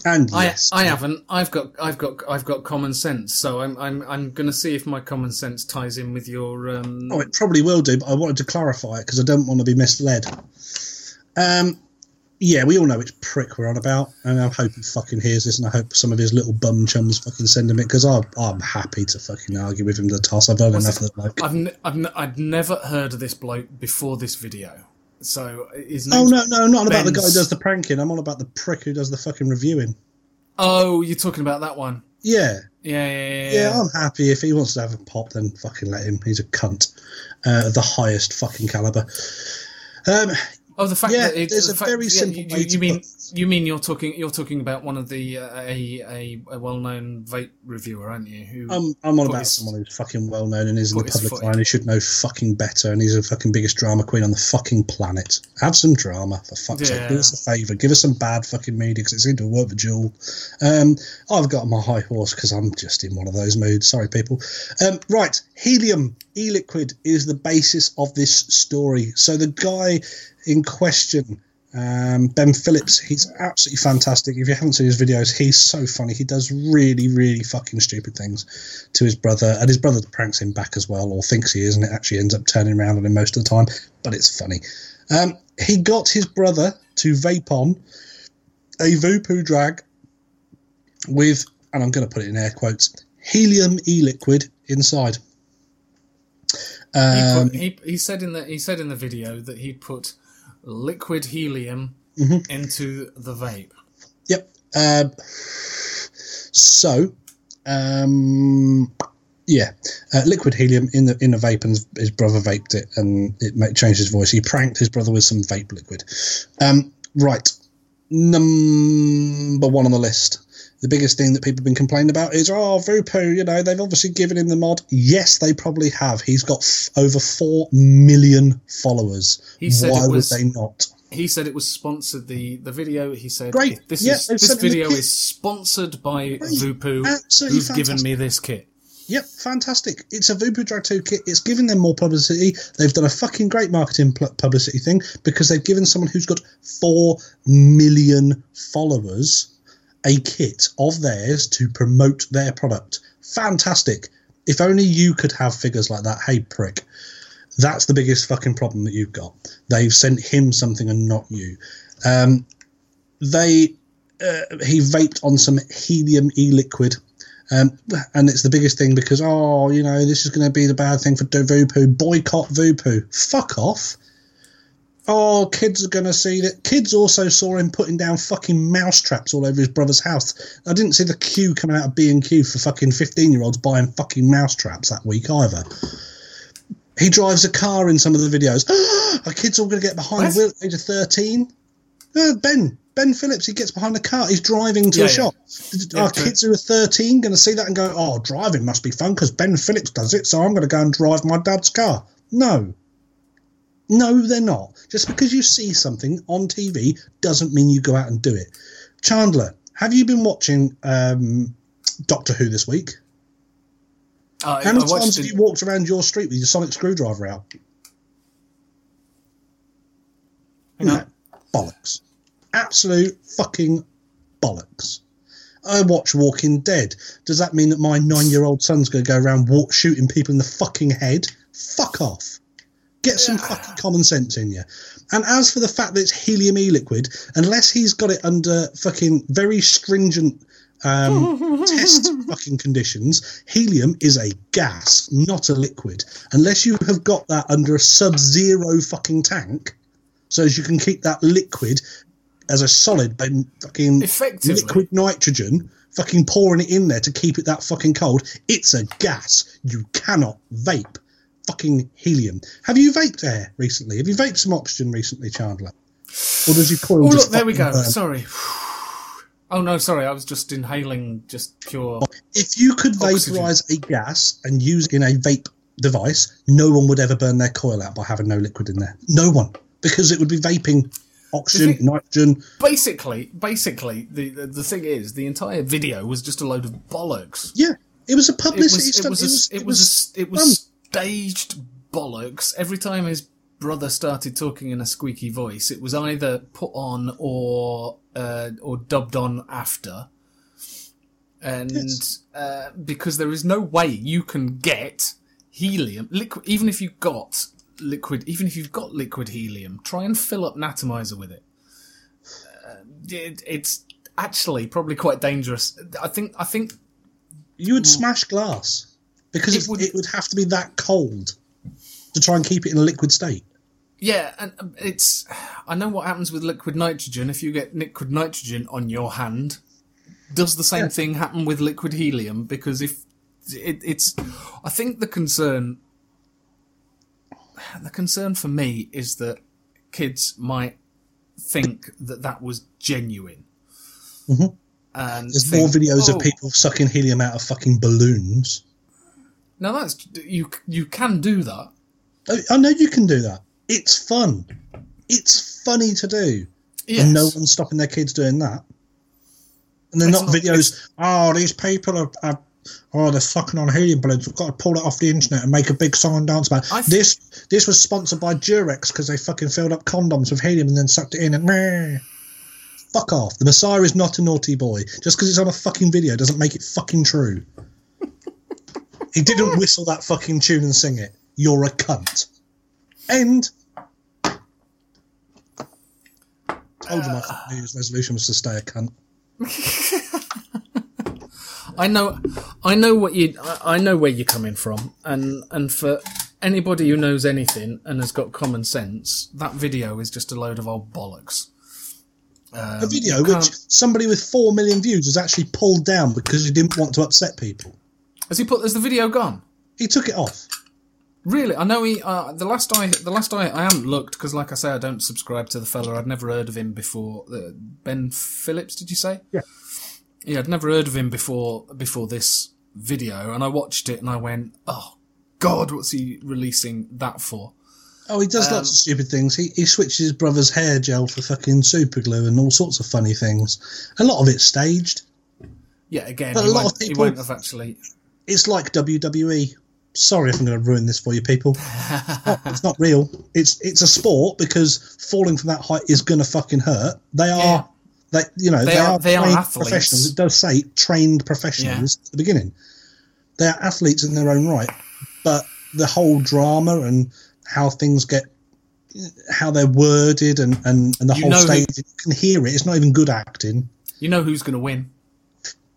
And yes, I haven't. I've got common sense. So I'm going to see if my common sense ties in with your. Oh, it probably will do. But I wanted to clarify it because I don't want to be misled. Yeah, we all know which prick we're on about, and I hope he fucking hears this, and I hope some of his little bum chums fucking send him it because I'm happy to fucking argue with him to the toss. I've heard enough of the bloke. I've never heard of this bloke before this video. So is not about the guy who does the pranking. I'm on about the prick who does the fucking reviewing. Oh, you're talking about that one. Yeah, I'm happy if he wants to have a pop, then fucking let him. He's a cunt of the highest fucking caliber. Oh, the fact that it's there's a fact, very simple. Yeah, you mean you're talking about one of the a well-known vape reviewer, aren't you? Who I'm on about someone who's fucking well-known and is in the public line, who should know fucking better, and he's the fucking biggest drama queen on the fucking planet. Have some drama, for fuck's sake. Do us a favour. Give us some bad fucking media, because it seemed to work for Juul. I've got my high horse because I'm just in one of those moods. Sorry, people. Right, helium e-liquid is the basis of this story. So the guy in question, Ben Phillips, he's absolutely fantastic. If you haven't seen his videos, he's so funny. He does really, really fucking stupid things to his brother, and his brother pranks him back as well, or thinks he is, and it actually ends up turning around on him most of the time, but it's funny. He got his brother to vape on a Voodoo drag with, and I'm going to put it in air quotes, helium e-liquid inside. He said in the video that he put liquid helium into the vape. Yep. Liquid helium in the vape, and his brother vaped it, and it changed his voice. He pranked his brother with some vape liquid. Right. Number one on the list. The biggest thing that people have been complaining about is, Vupu, they've obviously given him the mod. Yes, they probably have. He's got over 4 million followers. Why would they not? He said it was sponsored, the video. He said, great. This video is sponsored by Vupu, who's given me this kit. Yep, fantastic. It's a Voodoo Drag 2 kit. It's giving them more publicity. They've done a fucking great marketing publicity thing, because they've given someone who's got 4 million followers a kit of theirs to promote their product. Fantastic. If only you could have figures like that. Hey, prick. That's the biggest fucking problem that you've got. They've sent him something and not you. He vaped on some helium e-liquid. And it's the biggest thing because, this is going to be the bad thing for Vupu. Boycott Vupu. Fuck off. Oh, kids are going to see that. Kids also saw him putting down fucking mouse traps all over his brother's house. I didn't see the queue coming out of B&Q for fucking 15-year-olds buying fucking mouse traps that week either. He drives a car in some of the videos. Are kids all going to get behind the wheel at the age of 13? Ben Phillips, he gets behind the car. He's driving to a shop. Are kids who are 13 going to see that and go, driving must be fun because Ben Phillips does it, so I'm going to go and drive my dad's car? No, they're not. Just because you see something on TV doesn't mean you go out and do it. Chandler, have you been watching Doctor Who this week? How many times have you walked around your street with your sonic screwdriver out? No. Bollocks. Absolute fucking bollocks. I watch Walking Dead. Does that mean that my 9-year-old son's going to go around shooting people in the fucking head? Fuck off. Get some fucking common sense in you. And as for the fact that it's helium e-liquid, unless he's got it under fucking very stringent test fucking conditions, helium is a gas, not a liquid. Unless you have got that under a sub-zero fucking tank, so as you can keep that liquid as a solid, but fucking liquid nitrogen, fucking pouring it in there to keep it that fucking cold. It's a gas. You cannot vape fucking helium. Have you vaped air recently? Have you vaped some oxygen recently, Chandler? Or does your coil just there we go. Burn? Sorry. Oh, no, sorry. I was just inhaling just pure If you could vaporize a gas and use it in a vape device, no one would ever burn their coil out by having no liquid in there. No one. Because it would be vaping oxygen, nitrogen. Basically, the thing is, the entire video was just a load of bollocks. Yeah, it was a publicity stunt. It was staged bollocks. Every time his brother started talking in a squeaky voice, it was either put on or dubbed on after. And because there is no way you can get helium liquid, even if you've got liquid helium, try and fill up an atomizer with it. It's actually probably quite dangerous. I think you would smash glass because it would have to be that cold to try and keep it in a liquid state. Yeah, and it's. I know what happens with liquid nitrogen. If you get liquid nitrogen on your hand, does the same thing happen with liquid helium? Because if it's, I think the concern for me is that kids might think that that was genuine. Mm-hmm. And there's more videos of people sucking helium out of fucking balloons. Now that's you can do that. I know you can do that. It's fun. It's funny to do. Yes. And no one's stopping their kids doing that. And they're not videos, these people are they're fucking on helium balloons. We've got to pull it off the internet and make a big song and dance about it. This was sponsored by Durex because they fucking filled up condoms with helium and then sucked it in and meh. Fuck off. The Messiah is not a naughty boy. Just because it's on a fucking video doesn't make it fucking true. He didn't whistle that fucking tune and sing it. You're a cunt. End. Told you my New Year's resolution was to stay a cunt. I know I know where you're coming from, and for anybody who knows anything and has got common sense, that video is just a load of old bollocks. A video which somebody with 4 million views has actually pulled down because he didn't want to upset people. Has the video gone? He took it off. Really? I know he. The last I haven't looked because, like I say, I don't subscribe to the fella. I'd never heard of him before. Ben Phillips, did you say? Yeah. Yeah, I'd never heard of him before this video, and I watched it and I went, "Oh God, what's he releasing that for?" Oh, he does lots of stupid things. He switches his brother's hair gel for fucking super glue and all sorts of funny things. A lot of it's staged. Yeah, again, but he won't have actually. It's like WWE. Sorry if I'm going to ruin this for you people. It's not real. It's a sport because falling from that height is going to fucking hurt. They are, yeah. They are professionals. It does say trained professionals at the beginning. They are athletes in their own right, but the whole drama and how things get, how they're worded and the whole stage, you can hear it. It's not even good acting. You know who's going to win.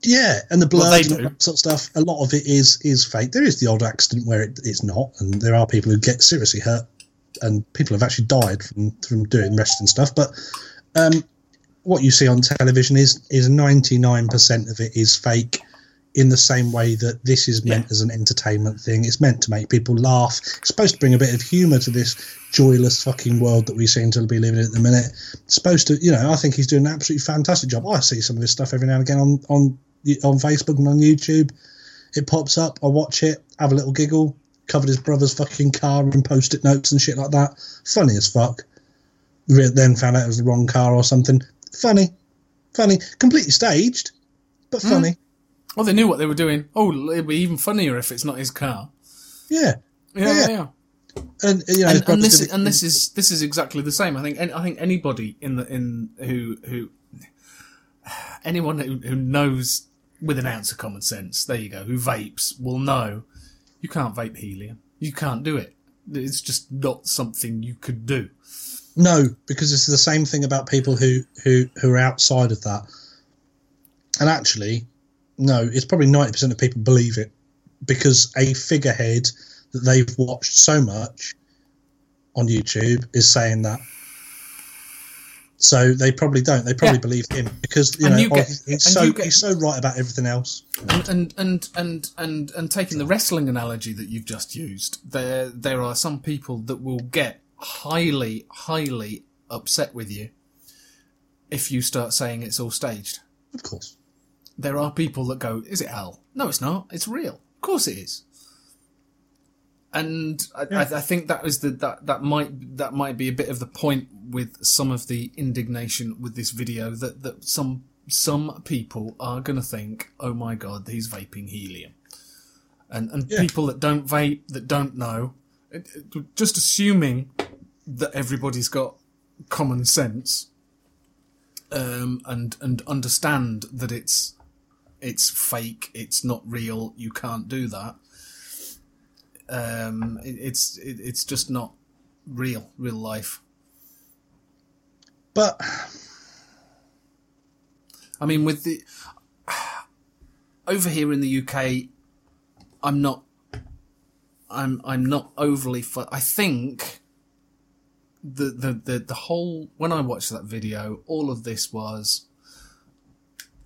Yeah, and the blood and that sort of stuff, a lot of it is fake. There is the odd accident where it's not, and there are people who get seriously hurt, and people have actually died from doing wrestling stuff. But what you see on television is 99% of it is fake, in the same way that this is meant as an entertainment thing. It's meant to make people laugh. It's supposed to bring a bit of humour to this joyless fucking world that we seem to be living in at the minute. It's supposed to, I think he's doing an absolutely fantastic job. I see some of his stuff every now and again on Facebook and on YouTube. It pops up, I watch it, have a little giggle, covered his brother's fucking car in post-it notes and shit like that. Funny as fuck. Then found out it was the wrong car or something. Funny. Completely staged, but funny. Well, they knew what they were doing. Oh, it'd be even funnier if it's not his car. Yeah. And this is exactly the same. I think anybody who knows with an ounce of common sense, there you go, who vapes will know you can't vape helium. You can't do it. It's just not something you could do. No, because it's the same thing about people who are outside of that. And actually, no, it's probably 90% of people believe it because a figurehead that they've watched so much on YouTube is saying that. So they probably don't. They probably believe him because he's so right about everything else. And taking the wrestling analogy that you've just used, there are some people that will get highly, highly upset with you if you start saying it's all staged. Of course. There are people that go, is it hell? No, it's not. It's real. Of course it is. And I think that was that might be a bit of the point with some of the indignation with this video that some people are going to think, oh my God, he's vaping helium, and people that don't vape, that don't know, just assuming that everybody's got common sense and understand that it's fake, it's not real, you can't do that. It's just not real life. But I mean, with the over here in the UK, I'm not overly. I think the whole, when I watched that video, all of this was,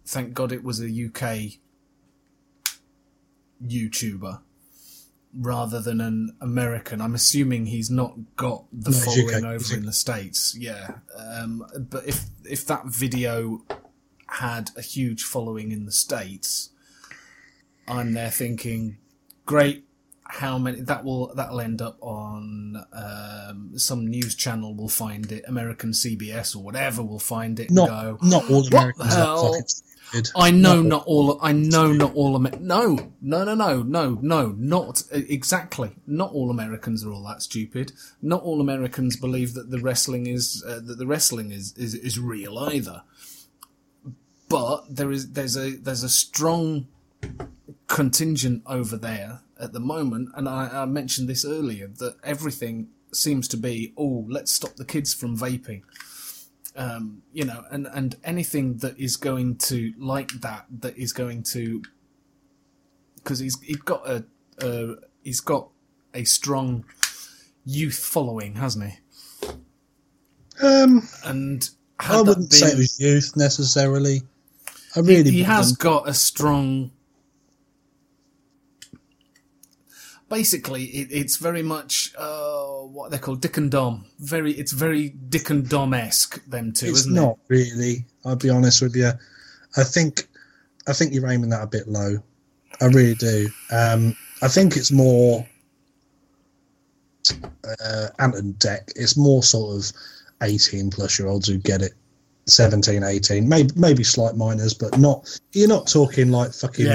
thank God it was a UK YouTuber. rather than an American. I'm assuming he's not got the following over in the States. Yeah. But if that video had a huge following in the States, I'm there thinking, great, how many that'll end up on some news channel will find it, American CBS or whatever will find it and go, not all Americans have not all Americans are all that stupid. Not all Americans believe that the wrestling is real either. But there's a strong contingent over there at the moment, and I mentioned this earlier, that everything seems to be, let's stop the kids from vaping. And anything that is going to, because he's got a strong youth following, hasn't he? And I wouldn't say it was youth necessarily. I really he has got a strong. Basically, it's very much what they call Dick and Dom. It's very Dick and Dom-esque, them two, isn't it? It's not really. I'll be honest with you. I think you're aiming that a bit low. I really do. I think it's more Ant and Dec. It's more sort of 18-plus-year-olds who get it. 17, 18, maybe slight minors, but not. You're not talking like fucking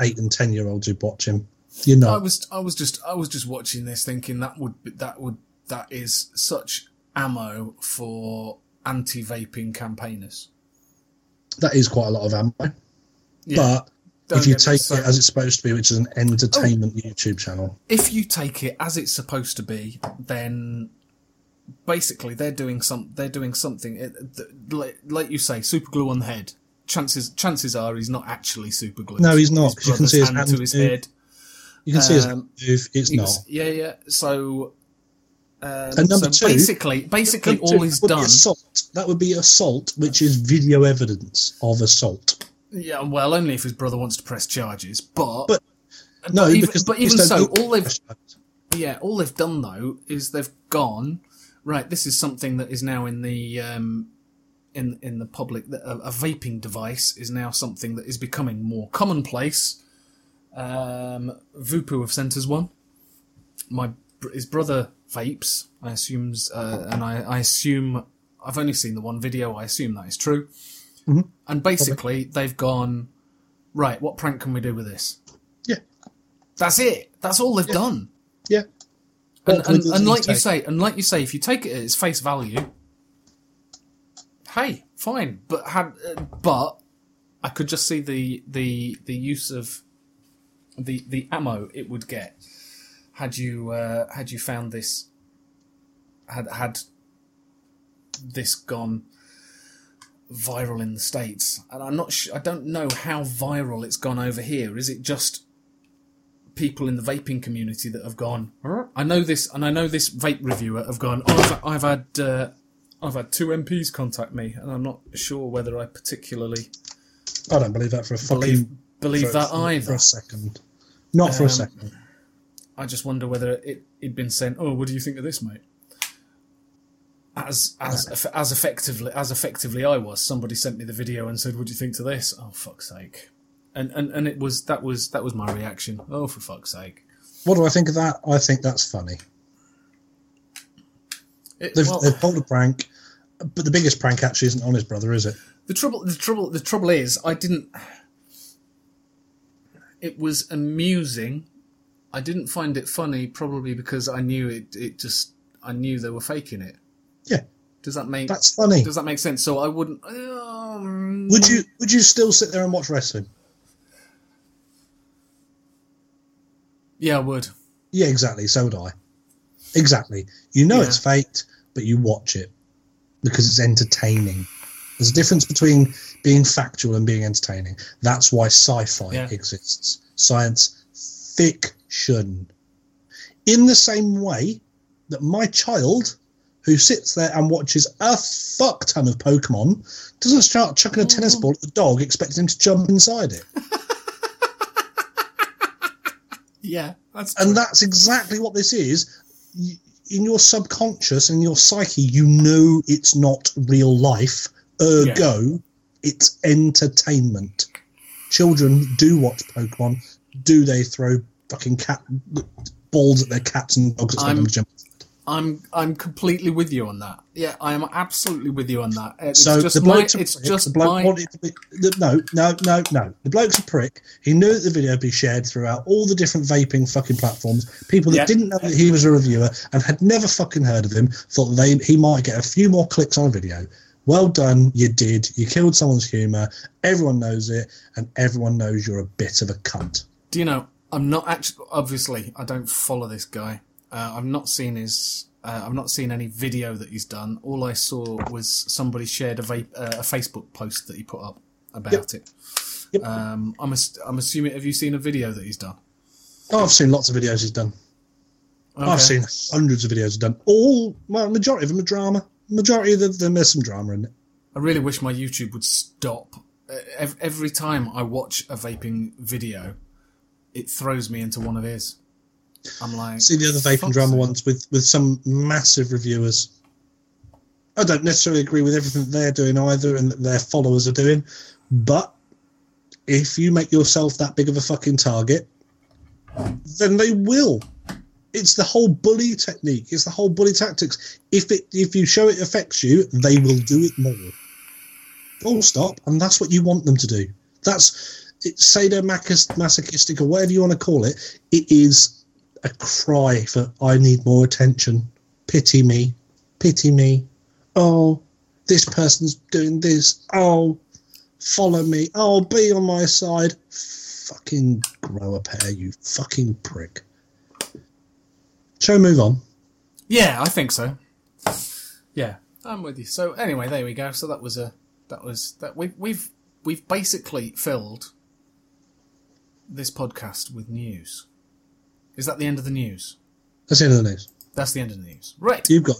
8 and 10-year-olds who watch him. You know, I was just watching this, thinking that is such ammo for anti-vaping campaigners. That is quite a lot of ammo, but if you take it as it's supposed to be, which is an entertainment YouTube channel, if you take it as it's supposed to be, then basically they're doing something. Like you say, super glue on the head. Chances are he's not actually super glue. No, he's not. You can see his hand to his head. You can see his move. It's not. Yeah. So, and number two, basically, all he's done. That would be assault, which is video evidence of assault. Yeah, well, only if his brother wants to press charges. All they've done though is they've gone right. This is something that is now in the in the public. A vaping device is now something that is becoming more commonplace. Vupu have sent us one. His brother vapes, I assume, and I assume I've only seen the one video. I assume that is true. Mm-hmm. And basically, they've gone right. What prank can we do with this? Yeah, that's it. That's all they've done. Yeah, and like you say, if you take it at its face value, hey, fine. But I could just see the use of. The ammo it would get had this gone viral in the States, and I'm not I don't know how viral it's gone over here. Is it just people in the vaping community that have gone? I know this, and I know this vape reviewer have gone. I've had 2 MPs contact me, and I'm not sure whether I particularly. I don't believe that for a fucking. Believe that either. For a second. Not for a second. I just wonder whether it'd been saying, what do you think of this, mate? As effectively I was. Somebody sent me the video and said, what do you think to this? Oh, fuck's sake. And it was that was my reaction. Oh, for fuck's sake. What do I think of that? I think that's funny. They've pulled a prank, but the biggest prank actually isn't on his brother, is it? The trouble is I didn't. It was amusing. I didn't find it funny, probably because I knew I knew they were faking it. Yeah. That's funny. Does that make sense? So I wouldn't. Would you still sit there and watch wrestling? Yeah, I would. Yeah, exactly. So would I. Exactly. You know it's faked, but you watch it because it's entertaining. There's a difference between being factual and being entertaining. That's why sci-fi exists. Science fiction. In the same way that my child, who sits there and watches a fuck ton of Pokemon, doesn't start chucking a tennis ball at the dog expecting him to jump inside it. Yeah. That's exactly what this is. In your subconscious and your psyche, you know it's not real life. Ergo, It's entertainment. Children do watch Pokemon. Do they throw fucking balls at their cats and dogs at them to jump? I'm completely with you on that. Yeah, I am absolutely with you on that. The bloke's a prick. He knew that the video would be shared throughout all the different vaping fucking platforms. People that didn't know that he was a reviewer and had never fucking heard of him thought he might get a few more clicks on a video. Well done, you did. You killed someone's humour. Everyone knows it, and everyone knows you're a bit of a cunt. Do you know, I'm not actually... Obviously, I don't follow this guy. I've not seen any video that he's done. All I saw was somebody shared a Facebook post that he put up about it. Yep. I'm assuming. Have you seen a video that he's done? Oh, I've seen lots of videos he's done. Okay. I've seen hundreds of videos he's done. Majority of them are drama. Majority of them, there's some drama in it. I really wish my YouTube would stop. Every time I watch a vaping video, it throws me into one of his. I'm like, see the other vaping drama ones with some massive reviewers. I don't necessarily agree with everything they're doing either and that their followers are doing, but if you make yourself that big of a fucking target, then they will. It's the whole bully technique. It's the whole bully tactics. If you show it affects you, they will do it more. Full stop. And that's what you want them to do. That's sadomasochistic or whatever you want to call it. It is a cry for I need more attention. Pity me. Pity me. Oh, this person's doing this. Oh, follow me. Oh, be on my side. Fucking grow a pair, you fucking prick. Shall we move on? Yeah, I think so. Yeah, I'm with you. So anyway, there we go. So we've basically filled this podcast with news. Is that the end of the news? That's the end of the news. That's the end of the news. Right. You've got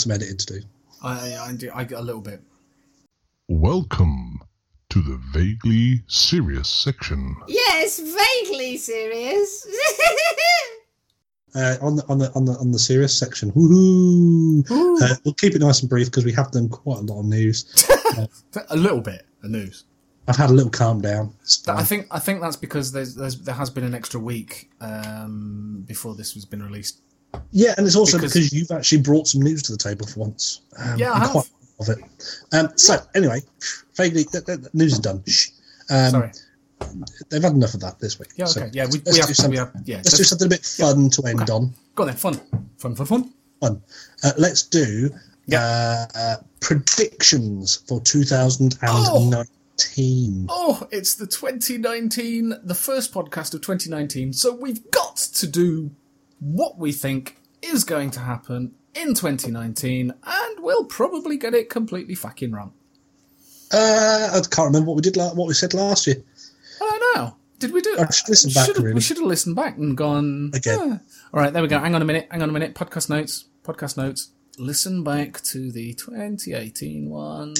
some editing to do. I got a little bit. Welcome to the vaguely serious section. Yes, vaguely serious. On the serious section. Woohoo! We'll keep it nice and brief because we have done quite a lot of news. A little bit of news. I've had a little calm down. I think that's because there has been an extra week before this has been released. Yeah, and it's also because you've actually brought some news to the table for once. I have. Quite of it. So anyway, vaguely, news is done. Sorry, they've had enough of that this week. Yeah, okay. So yeah, let's do something a bit fun to end on. Go on then, fun. Let's do predictions for 2009. Oh, it's the 2019, the first podcast of 2019, so we've got to do what we think is going to happen in 2019, and we'll probably get it completely fucking wrong. I can't remember what we said last year. I don't know. Did we do it? We should have listened back and gone... Again. Yeah. All right, there we go. Hang on a minute. Podcast notes. Listen back to the 2018 one.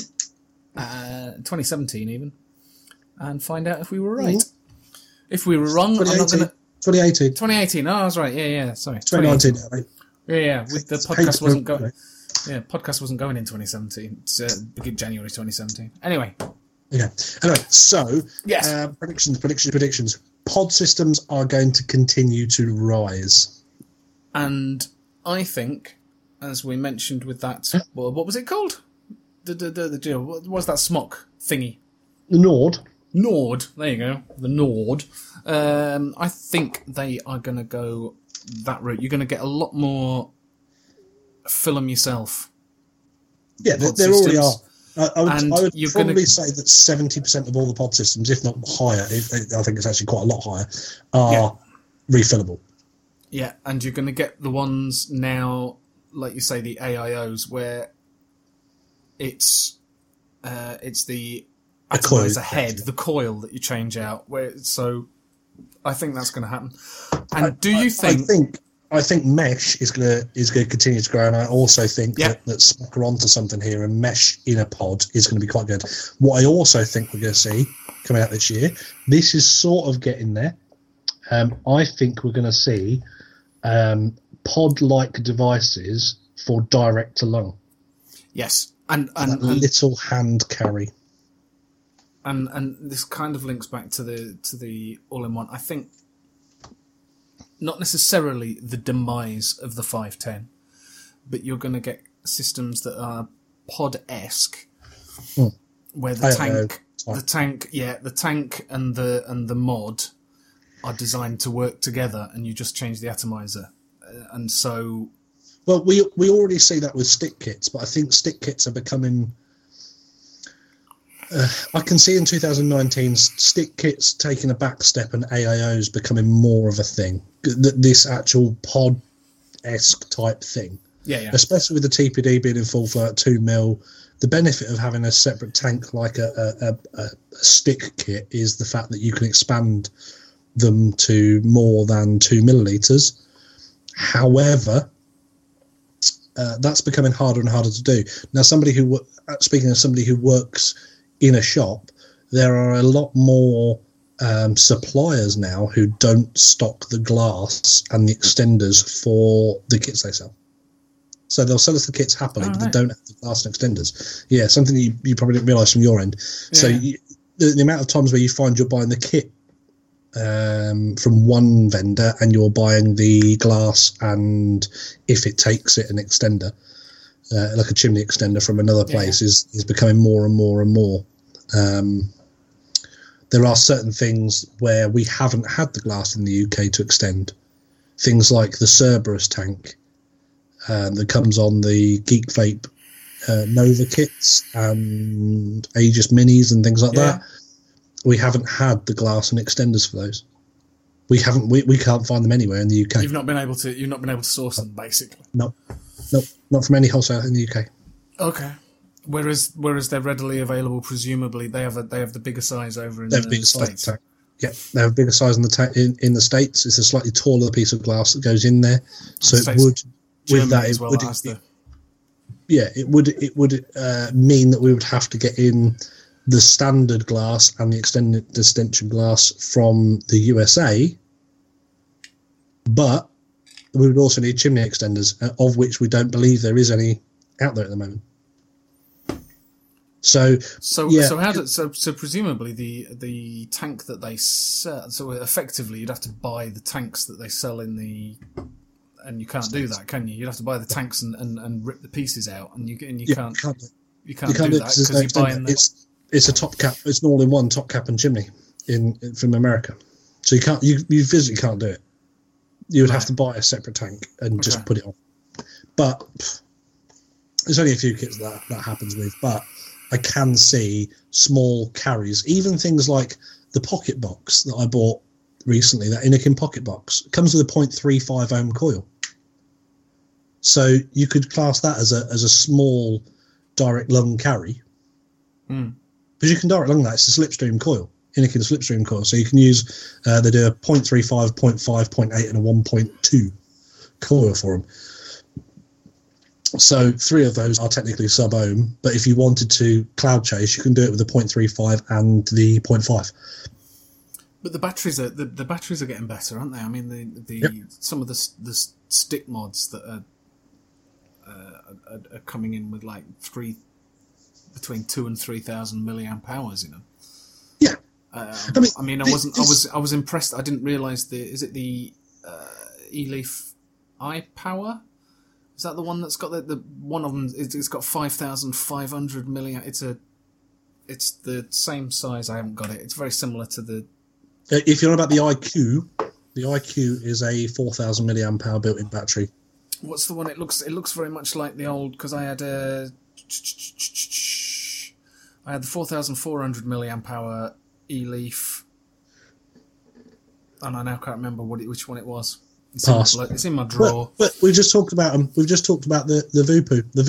2017 even, and find out if we were right. Mm-hmm. If we were wrong, 2018. Oh, I was right. Yeah. Sorry. 2019. Right? Yeah. The podcast wasn't going. Yeah, podcast wasn't going in 2017. It's January 2017. Anyway. Yeah. Anyway. So yes. Predictions. Pod systems are going to continue to rise, and I think, as we mentioned with that, well, what was it called? What was that Smok thingy? The Nord. There you go. The Nord. I think they are going to go that route. You're going to get a lot more film yourself. Yeah, there already are. I would probably say that 70% of all the pod systems, if not higher, I think it's actually quite a lot higher, are refillable. Yeah, and you're going to get the ones now, like you say, the AIOs, where... It's the atomizer head, the coil that you change out. So I think that's going to happen. And I think mesh is going to continue to grow, and I also think that Smok are onto something here, and mesh in a pod is going to be quite good. What I also think we're going to see coming out this year, this is sort of getting there, I think we're going to see pod-like devices for direct to lung. Yes, and little hand carry. And this kind of links back to the all-in-one. I think not necessarily the demise of the 510, but you're going to get systems that are pod-esque, where the tank and the mod are designed to work together, and you just change the atomizer. And so, well, we already see that with stick kits, but I think stick kits are becoming. I can see in 2019 stick kits taking a back step and AIOs becoming more of a thing. This actual pod-esque type thing. Yeah, yeah. Especially with the TPD being in full flight, 2mm, the benefit of having a separate tank like a stick kit is the fact that you can expand them to more than 2 millilitres. However, that's becoming harder and harder to do. Now, speaking of somebody who works in a shop, there are a lot more suppliers now who don't stock the glass and the extenders for the kits they sell. So they'll sell us the kits happily, but they don't have the glass and extenders. Yeah, something that you probably didn't realise from your end. Yeah. So the amount of times where you find you're buying the kit from one vendor and you're buying the glass and, if it takes it, an extender, like a chimney extender from another place, is becoming more and more and more. There are certain things where we haven't had the glass in the UK to extend. Things like the Cerberus tank that comes on the Geek Vape Nova kits and Aegis Minis and things like that. We haven't had the glass and extenders for those. We can't find them anywhere in the UK. You've not been able to source them, basically. No, not from any wholesaler in the UK. Okay. Whereas they're readily available, presumably they have the bigger size over in the States. Yeah, they have a bigger size in the States. It's a slightly taller piece of glass that goes in there, so it would. With that, it would mean that we would have to get in the standard glass and the extended extension glass from the USA, but we would also need chimney extenders, of which we don't believe there is any out there at the moment. So presumably the tank that they sell, so effectively you'd have to buy the tanks that they sell in the. And you can't do that, can you? You'd have to buy the tanks and rip the pieces out, and you can't do that because you're buying it's a top cap. It's an all-in-one top cap and chimney from America, so you physically can't do it. You would have to buy a separate tank and just put it on. But there's only a few kits that happens with. But I can see small carries, even things like the pocket box that I bought recently, that Innokin pocket box. It comes with a 0.35 ohm coil, so you could class that as a small direct lung carry, because you can direct lung that. It's a Slipstream coil, Innokin Slipstream coil, so you can use they do a 0.35, 0.5, 0.8 and a 1.2 coil for them. So three of those are technically sub ohm, but if you wanted to cloud chase, you can do it with the 0.35 and the 0.5. But the batteries are the batteries are getting better, aren't they? I mean, some of the stick mods that are coming in with like between 2,000 and 3,000 milliamp hours in them. Yeah, I was impressed. I didn't realise is it the eLeaf iPower? Is that the one that's got the one of them? It's got 5,500 milliamp. It's the same size. I haven't got it. It's very similar to the. If you're on about the IQ is a 4,000 milliamp hour built-in battery. What's the one? It looks very much like the old, because I had the 4,400 milliamp hour eLeaf, and I now can't remember which one it was. It's in my drawer. But we just talked about them. We've just talked about the Vupu. The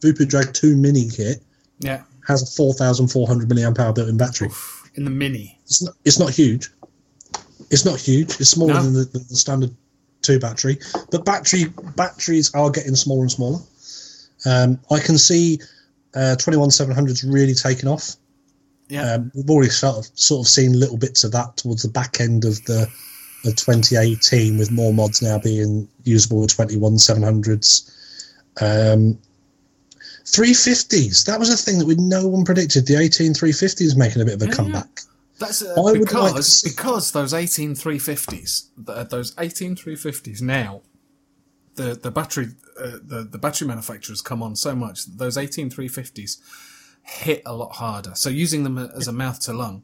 Vupu Drag 2 Mini kit. Yeah. Has a 4,400 milliamp hour built-in battery. Oof. In the mini, it's not huge. It's smaller than the standard 2 battery, but batteries are getting smaller and smaller. I can see 21700s really taking off Yeah, we've already sort of seen little bits of that towards the back end of the of 2018, with more mods now being usable with 21 700s. 350s, that was a thing that no one predicted. The 18 350 is making a bit of a comeback. Yeah. That's because those 18 350s, those 18 350s now, the battery manufacturers come on so much that those 18 350s hit a lot harder. So using them as a mouth to lung,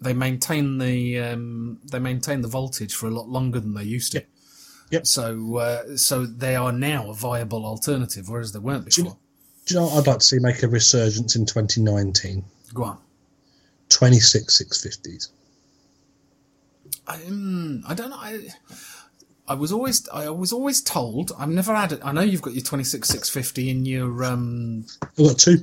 they maintain the voltage for a lot longer than they used to. Yep. So they are now a viable alternative, whereas they weren't before. Do you know what I'd like to see make a resurgence in 2019? Go on. 26 650s. I don't know. I was always told. I've never had it. I know you've got your 26 650 in your I've got two.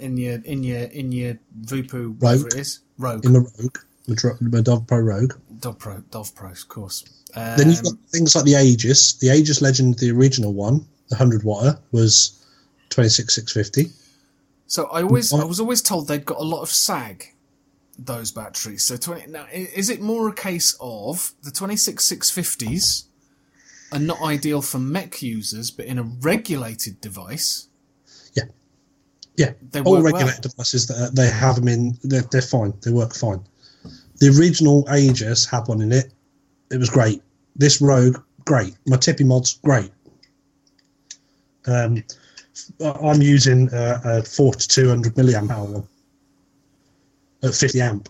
In your Vupu, whatever it is. Rogue. In the Rogue. The Dovpo Rogue. Dovpro, of course. Then you've got things like the Aegis. The Aegis Legend, the original one, the 100-watt, was 26 650. So I was always told they'd got a lot of sag, those batteries. So now, is it more a case of the 26 650s are not ideal for mech users, but in a regulated device? Yeah, yeah. They all regulated devices that they have them in, they're fine. They work fine. The original Aegis had one in it. It was great. This Rogue, great. My Tippy mod's great. I'm using a 4 to 200 milliamp hour one at 50 amp.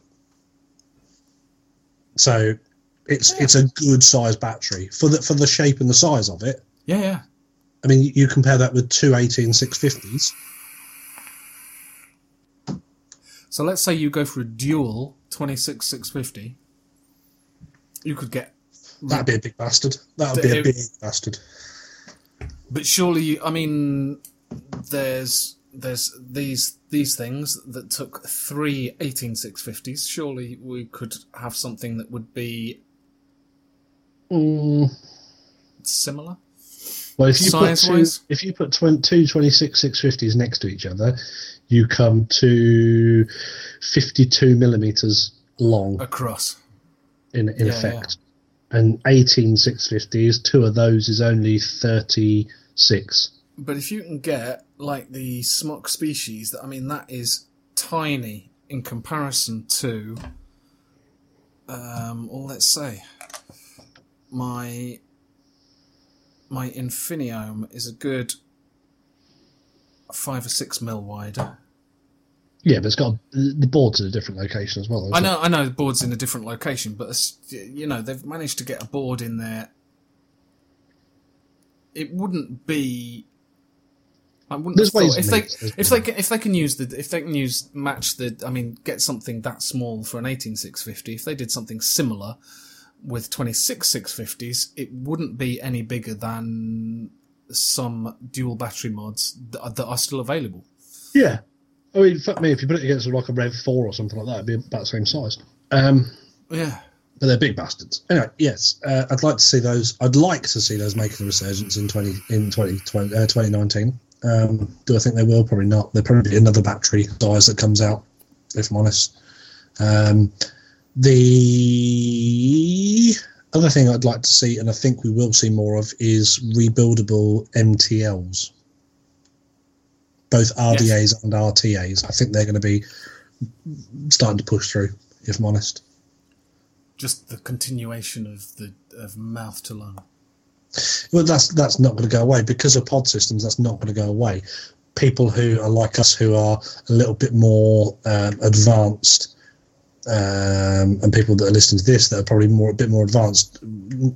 So it's a good size battery for the shape and the size of it. Yeah, yeah. I mean, you compare that with two 18 650s. So let's say you go for a Juul 26 650. You could get... That'd be a big bastard. That'd be a big bastard. But surely, there's these things that took three 18 650s. Surely we could have something that would be similar. Well, if you put two 26 650s next to each other, you come to 52 millimeters long across. In effect. Yeah. And 18 650s, two of those is only 36. But if you can get, like, the Smok Species, that is tiny in comparison to, let's say, my Infineon is a good 5 or 6 mil wider. Yeah, but it's got the board's in a different location as well. I know the board's in a different location, but they've managed to get a board in there. It wouldn't be. I wouldn't. There's have ways thought, if they can get something that small for an 18 650. If they did something similar with 26 650s, it wouldn't be any bigger than some dual battery mods that are still available. Yeah. I mean, fuck me, if you put it against like a Rev 4 or something like that, it'd be about the same size. Yeah. But they're big bastards. Anyway, yes, I'd like to see those. I'd like to see those making a resurgence in 2019. Do I think they will? Probably not. There'll probably be another battery size that comes out, if I'm honest. The other thing I'd like to see, and I think we will see more of, is rebuildable MTLs. Both RDAs and RTAs. I think they're going to be starting to push through, if I'm honest. Just the continuation of mouth to lung. Well, that's not going to go away. Because of pod systems, that's not going to go away. People who are like us, who are a little bit more advanced, and people that are listening to this that are probably a bit more advanced,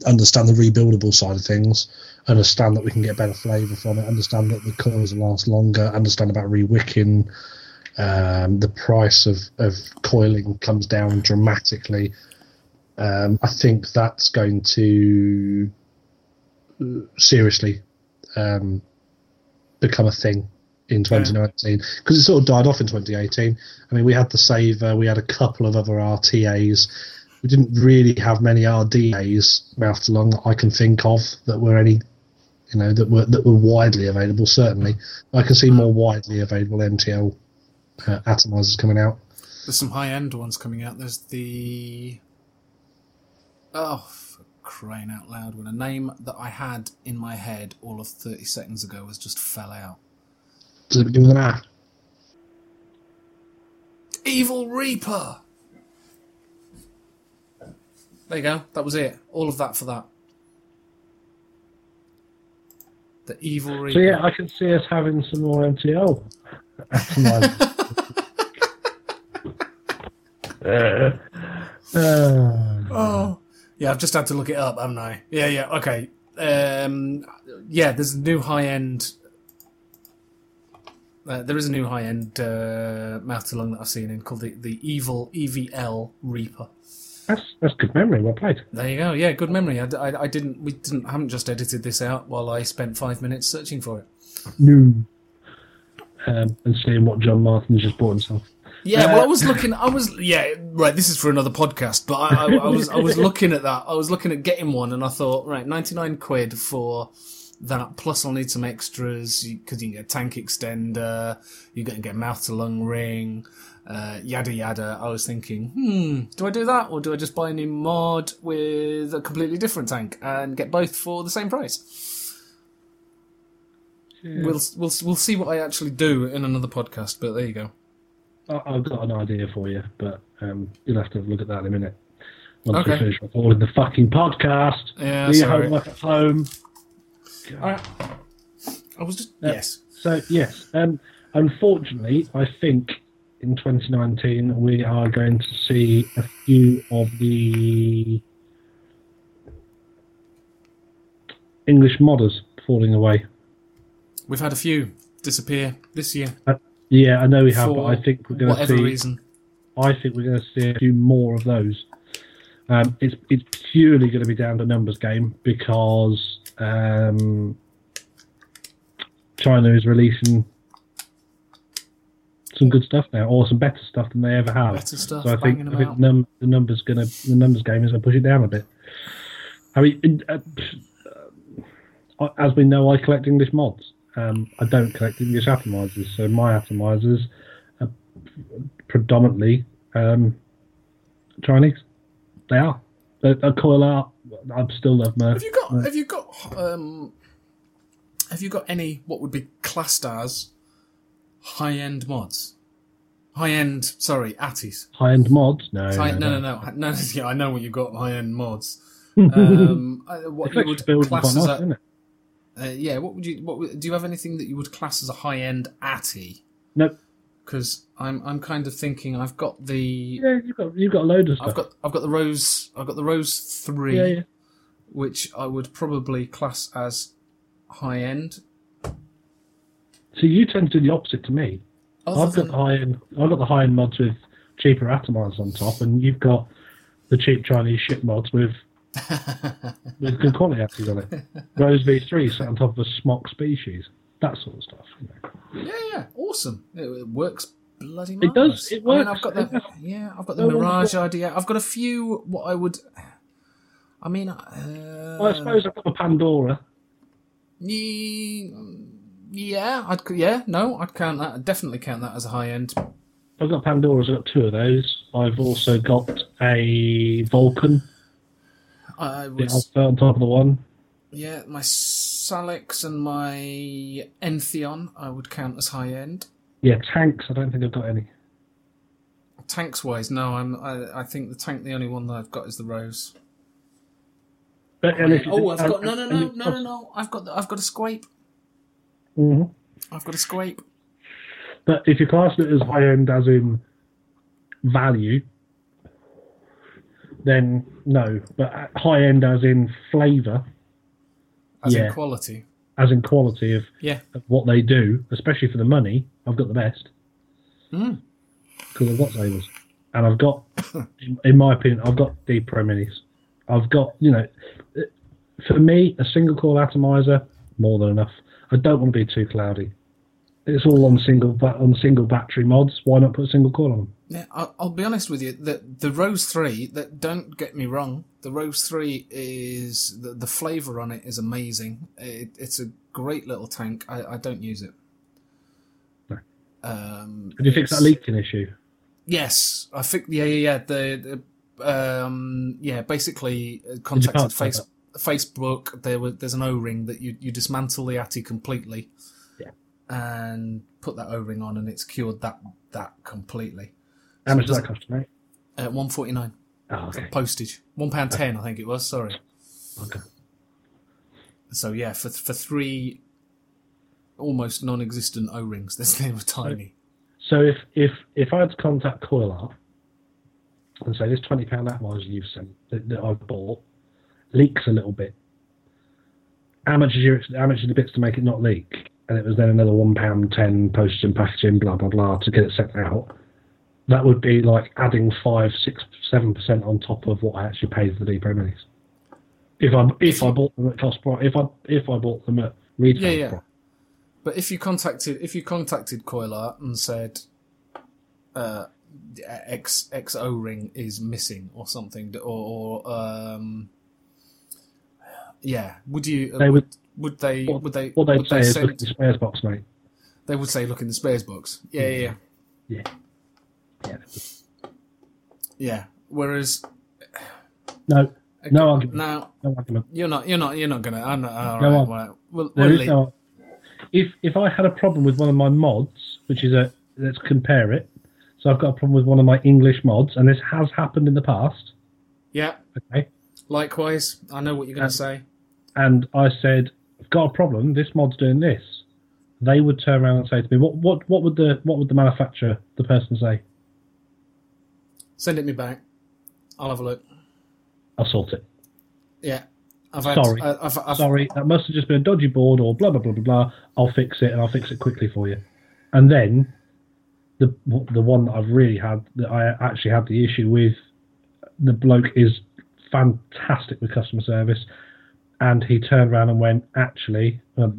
understand the rebuildable side of things. Understand that we can get better flavour from it, understand that the colours last longer, understand about re-wicking, the price of coiling comes down dramatically. I think that's going to seriously become a thing in 2019, because it sort of died off in 2018. We had the Saver, we had a couple of other RTAs. We didn't really have many RDAs mouth to lung that I can think of that were any... that were widely available, certainly. I can see more widely available MTL atomizers coming out. There's some high-end ones coming out. There's the... Oh, for crying out loud. When a name that I had in my head all of 30 seconds ago has just fell out. Does it do with an A? Evil Reaper! There you go. That was it. All of that for that. The Evil Reaper. So yeah, I can see us having some more MTL. Oh. Yeah, I've just had to look it up, haven't I? Yeah, okay. Yeah, there's a new high-end... there is a new high-end mouth-to-lung that I've seen in called the Evil, EVL Reaper. That's good memory, well played. There you go, yeah, good memory. I haven't just edited this out while I spent 5 minutes searching for it. No. And seeing what John Martin's just bought himself. Yeah, well, I was, this is for another podcast, but I was looking at that. I was looking at getting one, and I thought, right, 99 quid for... that, plus I'll need some extras, because you can get a tank extender, you can get a mouth-to-lung ring, yada yada. I was thinking, do I do that, or do I just buy a new mod with a completely different tank and get both for the same price? Yeah. We'll see what I actually do in another podcast, but there you go. I've got an idea for you, but you'll have to look at that in a minute. Once we finish recording the fucking podcast, do your homework at home. Right. I was just... yes. So, yes. Unfortunately, I think in 2019 we are going to see a few of the English modders falling away. We've had a few disappear this year. Yeah, I know we have, but I think we're going to see... whatever reason. I think we're going to see a few more of those. It's purely going to be down to numbers game, because... China is releasing some good stuff now, or some better stuff than they ever have. Better stuff, so I think the numbers game is going to push it down a bit. I mean, as we know, I collect English mods. I don't collect English atomizers, so my atomizers are predominantly Chinese. They are. A Coilart. I still love Merc. Have you got any what would be classed as high-end mods? Atties. High-end mods? No. Yeah, I know what you got. High-end mods. What you would class as? What do you have anything that you would class as a high-end Atty? Nope. Because I'm kind of thinking I've got the you've got a load of stuff. I've got the Rose 3, yeah. Which I would probably class as high end. So you tend to do the opposite to me. I've got the high end mods with cheaper atomizers on top, and you've got the cheap Chinese shit mods with with good quality atomizers on it. Rose V3 sat on top of a Smok Species. That sort of stuff. You know. Yeah, awesome. It works bloody much. It does. It works. I mean, I've got the Mirage RTA. I've got a few. I suppose I've got a Pandora. Yeah. I'd count that. I'd definitely count that as a high end. I've got Pandoras. I've got two of those. I've also got a Vulcan. On top of the one. Yeah, my Salix and my Entheon I would count as high end. Yeah, tanks, I don't think I've got any. Tanks-wise, no. I think the tank, the only one that I've got is the Rose. I've got a Squape. Mm-hmm. I've got a Squape. But if you class it as high end as in value, then no. But high end as in flavour... in quality. As in quality of what they do, especially for the money, I've got the best. Because I've got savers. And I've got, in my opinion, I've got Deep Pro Minis. I've got, for me, a single core atomizer, more than enough. I don't want to be too cloudy. It's all on single battery mods. Why not put a single core on them? Yeah, I'll be honest with you. The Rose 3, don't get me wrong, the Rose 3 is... The flavour on it is amazing. It's a great little tank. I don't use it. No. Could you fix that leaking issue? Yes, I think yeah. The basically contacted Facebook. There's an O-ring that you dismantle the Atti completely, yeah, and put that O-ring on, and it's cured that completely. How much does that cost, mate? £1.49. Oh, okay. Postage. £1.10, I think it was. Sorry. Okay. So yeah, for three almost non-existent O-rings, they were tiny. So if I had to contact Coilart and say this £20 atomizer you've sent that I've bought leaks a little bit, how much are the bits to make it not leak? And it was then another £1.10 postage and packaging, blah blah blah, to get it sent out. That would be like adding 5%, 6%, 7% on top of what I actually paid for the depot minis. If I bought them at cost price, if I bought them at retail price. But if you contacted Coilart and said X O-ring is missing or something, would you? Would they? What would they say? Look in the spares box, mate. They would say, look in the spares box. Yeah. Whereas, no. Okay. No argument. You're not gonna. I'm not. All right. We'll If I had a problem with one of my mods, which is let's compare it. So I've got a problem with one of my English mods, and this has happened in the past. Yeah. Okay. Likewise, I know what you're going to say. And I said, I've got a problem. This mod's doing this. They would turn around and say to me, what would the manufacturer, the person, say? Send it me back. I'll have a look. I'll sort it. Yeah. Sorry, that must have just been a dodgy board or blah, blah, blah, blah, blah. I'll fix it, and I'll fix it quickly for you. And then the one that I've really had, that I actually had the issue with, the bloke is fantastic with customer service, and he turned around and went, actually, well,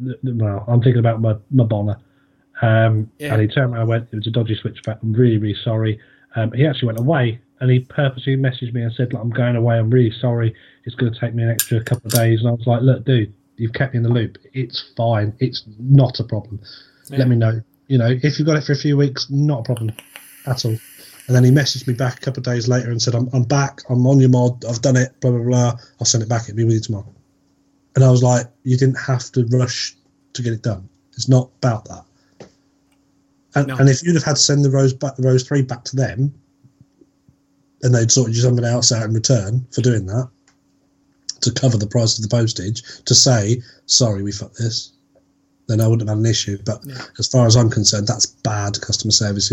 I'm thinking about my Bonner. And he turned around and went, it was a dodgy switchback, I'm really, really sorry. He actually went away. And he purposely messaged me and said, look, I'm going away, I'm really sorry, it's going to take me an extra couple of days. And I was like, look, dude, you've kept me in the loop. It's fine. It's not a problem. Yeah. Let me know. You know, if you've got it for a few weeks, not a problem at all. And then he messaged me back a couple of days later and said, I'm back, I'm on your mod, I've done it, blah, blah, blah. I'll send it back, it'll be with you tomorrow. And I was like, you didn't have to rush to get it done. It's not about that. And if you'd have had to send the Rose 3 back to them, and they'd sort you something else out in return for doing that, to cover the price of the postage, to say, sorry, we fucked this, then I wouldn't have had an issue. But as far as I'm concerned, that's bad customer service.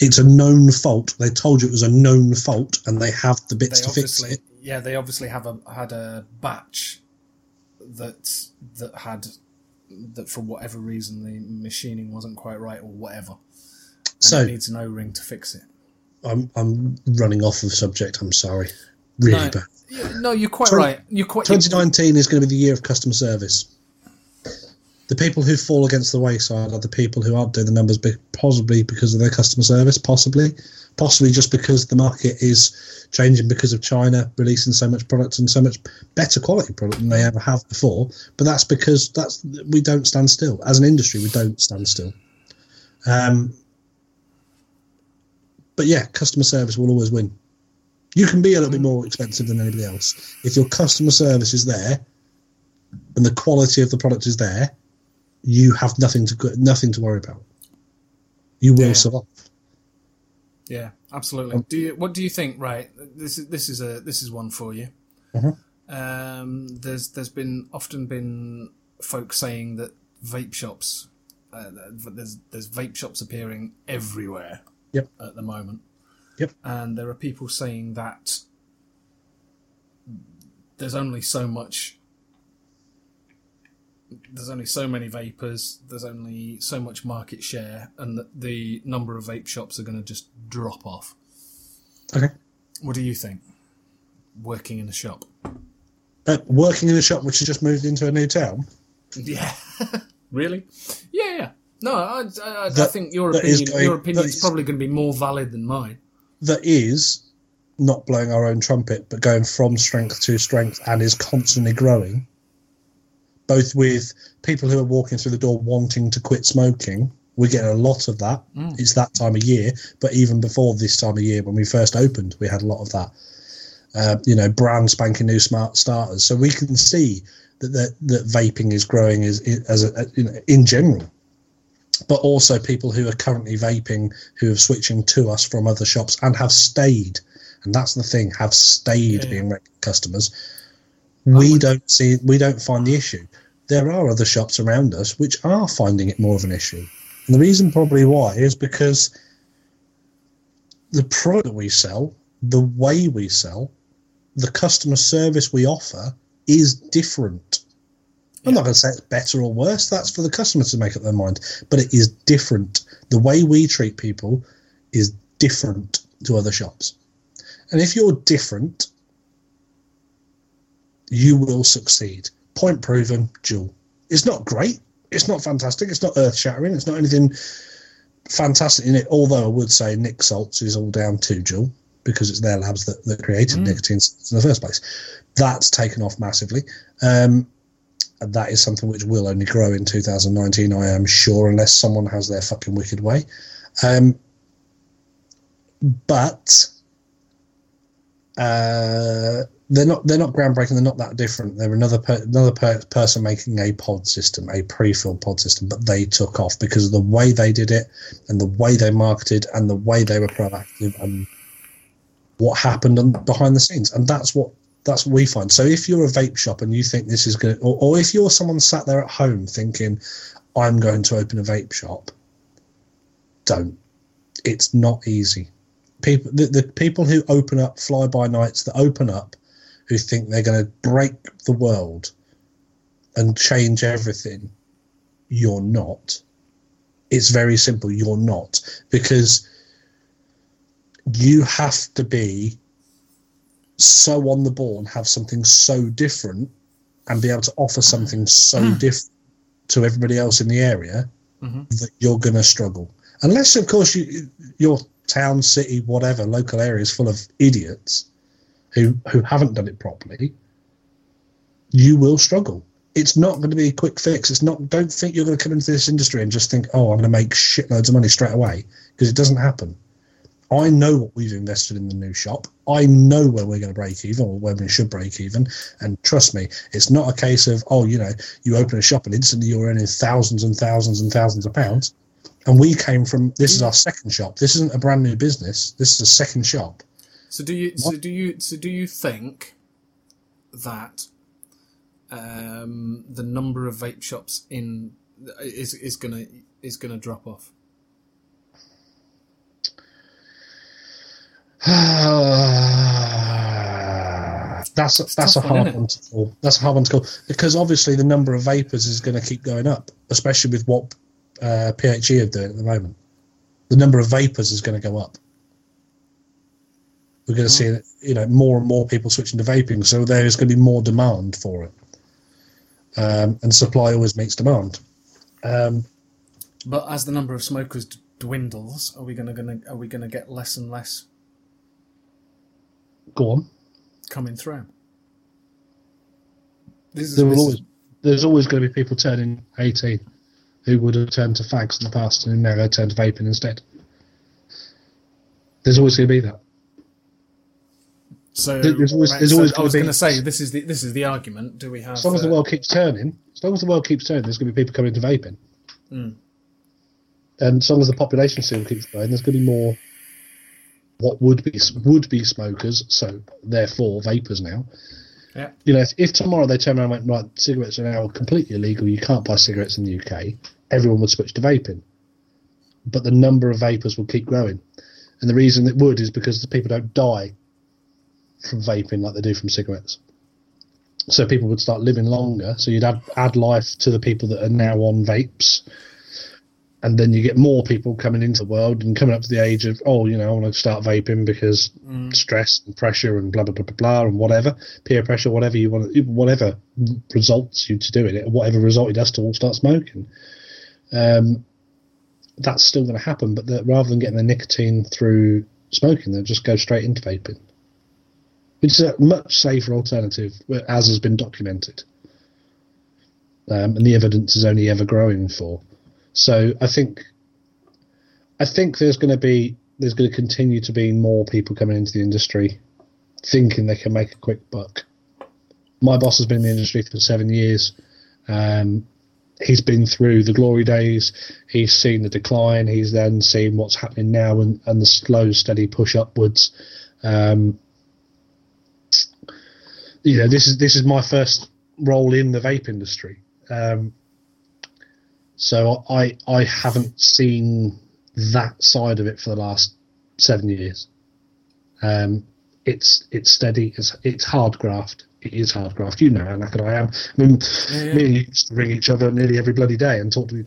It's a known fault. They told you it was a known fault, and they have the bits to fix it. Yeah, they obviously had a batch that for whatever reason the machining wasn't quite right or whatever, and so it needs an O-ring to fix it. I'm running off of subject. I'm sorry, really bad. No, you're quite right. 2019 is going to be the year of customer service. The people who fall against the wayside are the people who aren't doing the numbers, possibly because of their customer service, possibly just because the market is changing because of China releasing so much product and so much better quality product than they ever have before. But that's because we don't stand still as an industry. We don't stand still. But yeah, customer service will always win. You can be a little bit more expensive than anybody else. If your customer service is there and the quality of the product is there, you have nothing to worry about. You will survive. Yeah, absolutely. What do you think? Right, this is one for you. Uh-huh. There's often been folk saying that vape shops, there's vape shops appearing everywhere. Yep. At the moment. Yep. And there are people saying that there's only so many vapors, there's only so much market share, and that the number of vape shops are going to just drop off. Okay. What do you think? Working in a shop. Which has just moved into a new town? Yeah. Really? Yeah. No, I think your opinion is probably going to be more valid than mine. That is not blowing our own trumpet, but going from strength to strength, and is constantly growing, both with people who are walking through the door wanting to quit smoking We're getting a lot of that. Mm. It's that time of year. But even before this time of year, when we first opened, we had a lot of that. You know, brand spanking new smart starters. So we can see that vaping is growing in general. But also people who are currently vaping, who are switching to us from other shops and have stayed. And that's the thing, have stayed being regular customers. We don't find the issue. There are other shops around us which are finding it more of an issue. And the reason probably why is because the product we sell, the way we sell, the customer service we offer is different. Yeah. I'm not going to say it's better or worse. That's for the customer to make up their mind. But it is different. The way we treat people is different to other shops. And if you're different, you will succeed. Point proven, Juul. It's not great. It's not fantastic. It's not earth-shattering. It's not anything fantastic in it, although I would say Nick Salts is all down to Juul, because it's their labs that created nicotine in the first place. That's taken off massively. And that is something which will only grow in 2019, I am sure, unless someone has their fucking wicked way. But they're not groundbreaking. They're not that different. They're another person making a pod system, a pre-filled pod system, but they took off because of the way they did it and the way they marketed and the way they were proactive and what happened behind the scenes. And that's what we find. So if you're a vape shop and you think this is good, or if you're someone sat there at home thinking, I'm going to open a vape shop, don't. It's not easy. People, the people who open up fly-by-nights that open up, who think they're going to break the world and change everything, you're not. It's very simple. You're not. Because you have to be so on the ball and have something so different and be able to offer something so different to everybody else in the area that you're going to struggle. Unless, of course, your town, city, whatever, local area is full of idiots who haven't done it properly, you will struggle. It's not going to be a quick fix. Don't think you're going to come into this industry and just think, oh, I'm going to make shitloads of money straight away, because it doesn't happen. I know what we've invested in the new shop. I know where we're going to break even, or where we should break even. And trust me, it's not a case of, oh, you know, you open a shop and instantly you're earning thousands and thousands and thousands of pounds. And we came from, this is our second shop. This isn't a brand new business. This is a second shop. So do you think that the number of vape shops is gonna drop off? That's a hard one to call, because obviously the number of vapors is going to keep going up, especially with what PHE are doing at the moment. The number of vapors is going to go up. We're going to see, you know, more and more people switching to vaping, so there is going to be more demand for it, and supply always meets demand. But as the number of smokers dwindles, are we going to get less and less? Go on. Coming through. There's always going to be people turning 18 who would have turned to fags in the past and now they turn to vaping instead. There's always going to be that. So I was going to say, this is the argument. Do we have? As long as the world keeps turning, there's going to be people coming to vaping. Mm. And as long as the population still keeps growing, there's going to be more. What would be smokers, so therefore vapors now. Yeah. You know, if tomorrow they turn around and went, right, cigarettes are now completely illegal, you can't buy cigarettes in the UK, everyone would switch to vaping. But the number of vapors will keep growing. And the reason it would is because the people don't die from vaping like they do from cigarettes. So people would start living longer, so you'd add life to the people that are now on vapes. And then you get more people coming into the world and coming up to the age of, oh, you know, I want to start vaping because stress and pressure and blah, blah, blah, blah, blah, and whatever, peer pressure, whatever you want, whatever results you to doing it, whatever resulted us to all start smoking. That's still going to happen, but rather than getting the nicotine through smoking, they'll just go straight into vaping, which is a much safer alternative, as has been documented. And the evidence is only ever growing for. So I think I think there's going to continue to be more people coming into the industry thinking they can make a quick buck. My boss has been in the industry for 7 years. He's been through the glory days. He's seen the decline. He's then seen what's happening now and the slow, steady push upwards. This is my first role in the vape industry. So I haven't seen that side of it for the last 7 years. It's steady. It's hard graft. It is hard graft. You know how knackered I am. I mean, me and you used to ring each other nearly every bloody day and talk to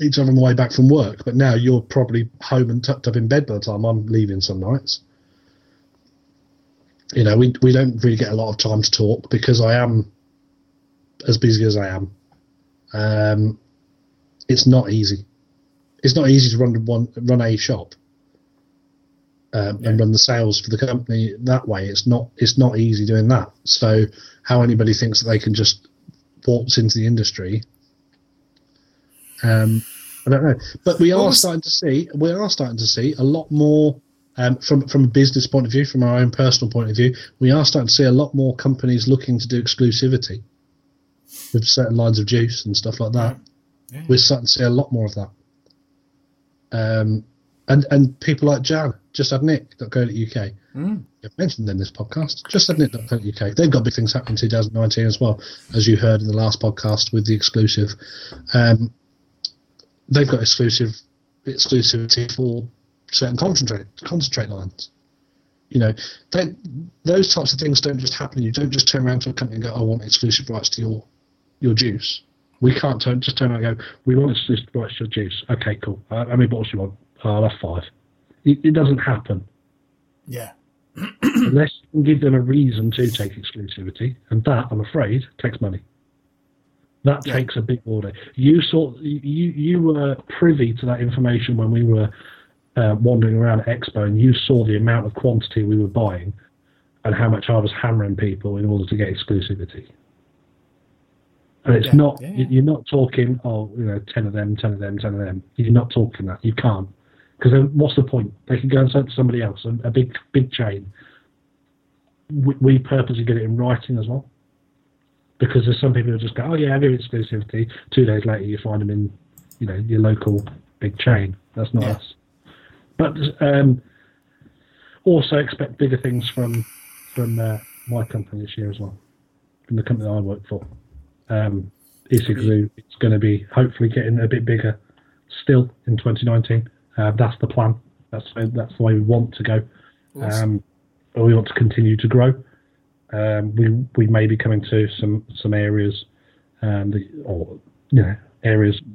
each other on the way back from work. But now you're probably home and tucked up in bed by the time I'm leaving some nights. You know, we don't really get a lot of time to talk because I am as busy as I am. It's not easy. It's not easy to run a shop and run the sales for the company that way. It's not easy doing that. So how anybody thinks that they can just waltz into the industry, I don't know. But we are starting to see a lot more from a business point of view, from our own personal point of view. We are starting to see a lot more companies looking to do exclusivity with certain lines of juice and stuff like that. Yeah. We're starting to see a lot more of that. And people like Jan, justadnick.co.uk. I've mentioned in this podcast, justadnick.co.uk. They've got big things happening in 2019 as well, as you heard in the last podcast with the exclusive. They've got exclusivity for certain concentrate lines. You know, those types of things don't just happen. You don't just turn around to a company and go, I want exclusive rights to your juice. We can't just turn around and go, we want exclusive rights to your juice. Okay, cool. How many bottles do you want? I'll have 5. It doesn't happen. Yeah. Unless you can give them a reason to take exclusivity, and that, I'm afraid, takes money. That takes a big order. You were privy to that information when we were wandering around at Expo, and you saw the amount of quantity we were buying and how much I was hammering people in order to get exclusivity. And it's not, you're not talking, 10 of them, 10 of them, 10 of them. You're not talking that. You can't. Because then what's the point? They can go and sell it to somebody else, a big chain. We purposely get it in writing as well. Because there's some people who just go, I give exclusivity. 2 days later, you find them in, your local big chain. That's not us. But also expect bigger things from my company this year as well, from the company that I work for. It's going to be hopefully getting a bit bigger still in 2019. That's the plan. That's the way we want to go. Awesome. We want to continue to grow. We may be coming to some areas, areas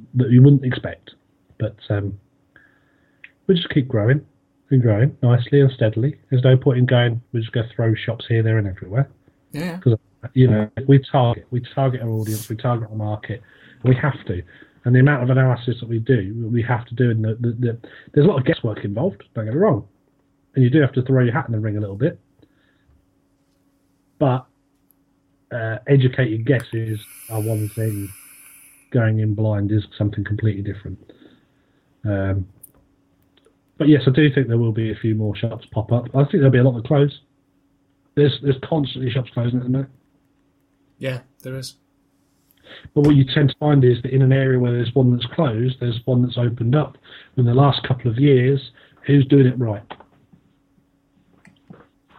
that you wouldn't expect. But we just keep growing and growing nicely and steadily. There's no point in going. We just go throw shops here, there, and everywhere. Yeah. We target our audience, we target our market, we have to. And the amount of analysis that we have to do, and there's a lot of guesswork involved, don't get it wrong. And you do have to throw your hat in the ring a little bit. But educated guesses are one thing. Going in blind is something completely different. But yes, I do think there will be a few more shops pop up. I think there'll be a lot of close. There's constantly shops closing at the moment. Yeah, there is. But what you tend to find is that in an area where there's one that's closed, there's one that's opened up. In the last couple of years, who's doing it right?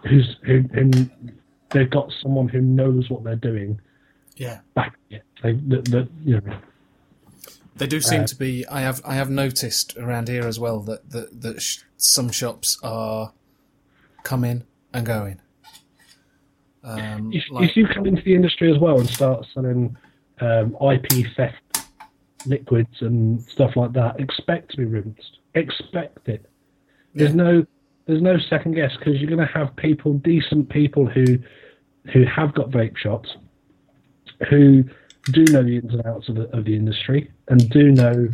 They've got someone who knows what they're doing. Yeah. Back it. They do seem to be. I have noticed around here as well that some shops are coming and going. If you come into the industry as well and start selling IP theft liquids and stuff like that, expect to be rinsed. Expect it. There's no second guess, because you're going to have people, decent people who have got vape shops, who do know the ins and outs of the industry and do know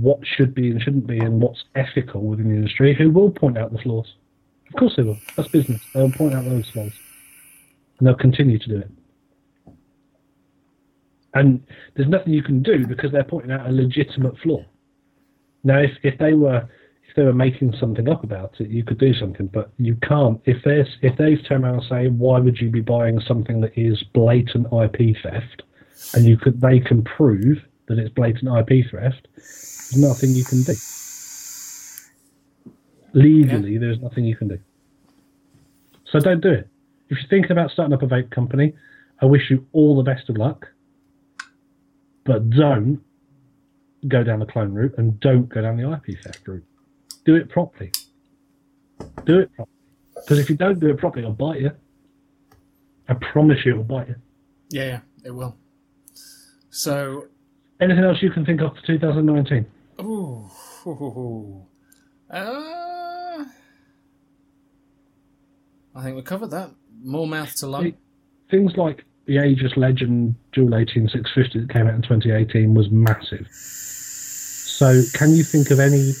what should be and shouldn't be and what's ethical within the industry, who will point out the flaws. Of course they will. That's business. They'll point out those flaws. And they'll continue to do it. And there's nothing you can do because they're pointing out a legitimate flaw. Now, if they were, if they were making something up about it, you could do something, but you can't. If they turn around and say, why would you be buying something that is blatant IP theft, and they can prove that it's blatant IP theft, there's nothing you can do. Legally, there's nothing you can do. So don't do it. If you're thinking about starting up a vape company, I wish you all the best of luck, but don't go down the clone route and don't go down the IP theft route. Do it properly. Do it properly. Because if you don't do it properly, it'll bite you. I promise you it'll bite you. Yeah, it will. So... anything else you can think of for 2019? Ooh. I think we covered that. More mouth to lung. Things like the Aegis Legend Juul 18650 that came out in 2018 was massive. So can you think of any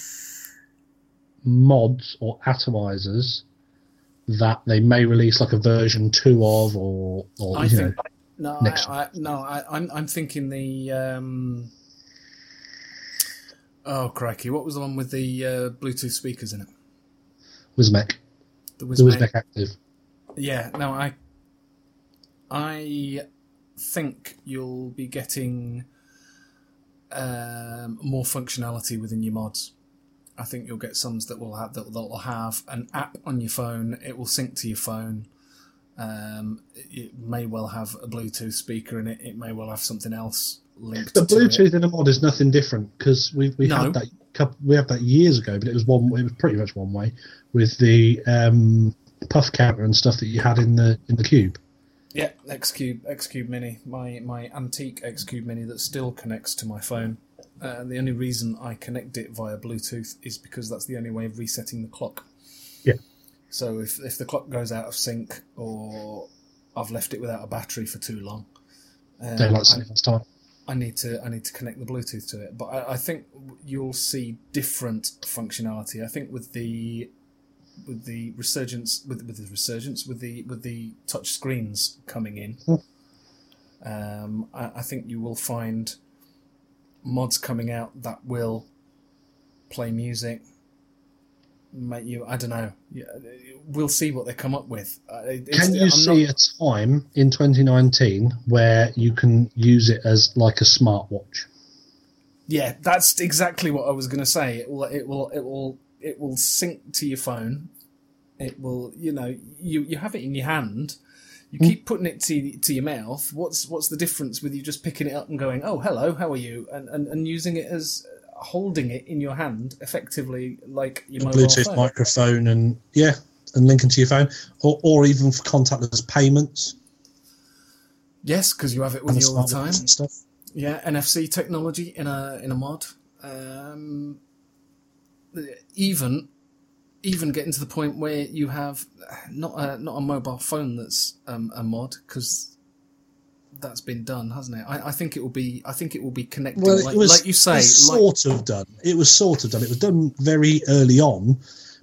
mods or atomizers that they may release like a version 2 of, or I think, know, no, I'm thinking the oh crikey, what was the one with the Bluetooth speakers in it? Wisbech. The Wisbech Active. Yeah, no, I think you'll be getting more functionality within your mods. I think you'll get some that will have an app on your phone. It will sync to your phone. It may well have a Bluetooth speaker in it. It may well have something else linked. The Bluetooth in a mod is nothing different, because we had that years ago, but it was pretty much one way with the puff counter and stuff that you had in the cube. Yeah, X Cube Mini, my antique X Cube Mini that still connects to my phone. And the only reason I connect it via Bluetooth is because that's the only way of resetting the clock. Yeah. So if the clock goes out of sync, or I've left it without a battery for too long, I need to connect the Bluetooth to it. But I think you'll see different functionality. I think with the touch screens coming in, I think you will find mods coming out that will play music, make you, I don't know, we'll see what they come up with. Can you see a time in 2019 where you can use it as like a smartwatch? Yeah, that's exactly what I was going to say. It will sync to your phone. It will, you have it in your hand. You keep putting it to your mouth. What's the difference with you just picking it up and going, oh, hello, how are you? And using it as holding it in your hand effectively, like your mobile Bluetooth phone. Microphone and linking to your phone, or even for contactless payments. Yes, because you have it with you all the time. And stuff. Yeah, NFC technology in a mod. Even getting to the point where you have not a mobile phone that's a mod, because that's been done, hasn't it? I think it will be connected. Well, like you say, it was sort of done. It was done very early on,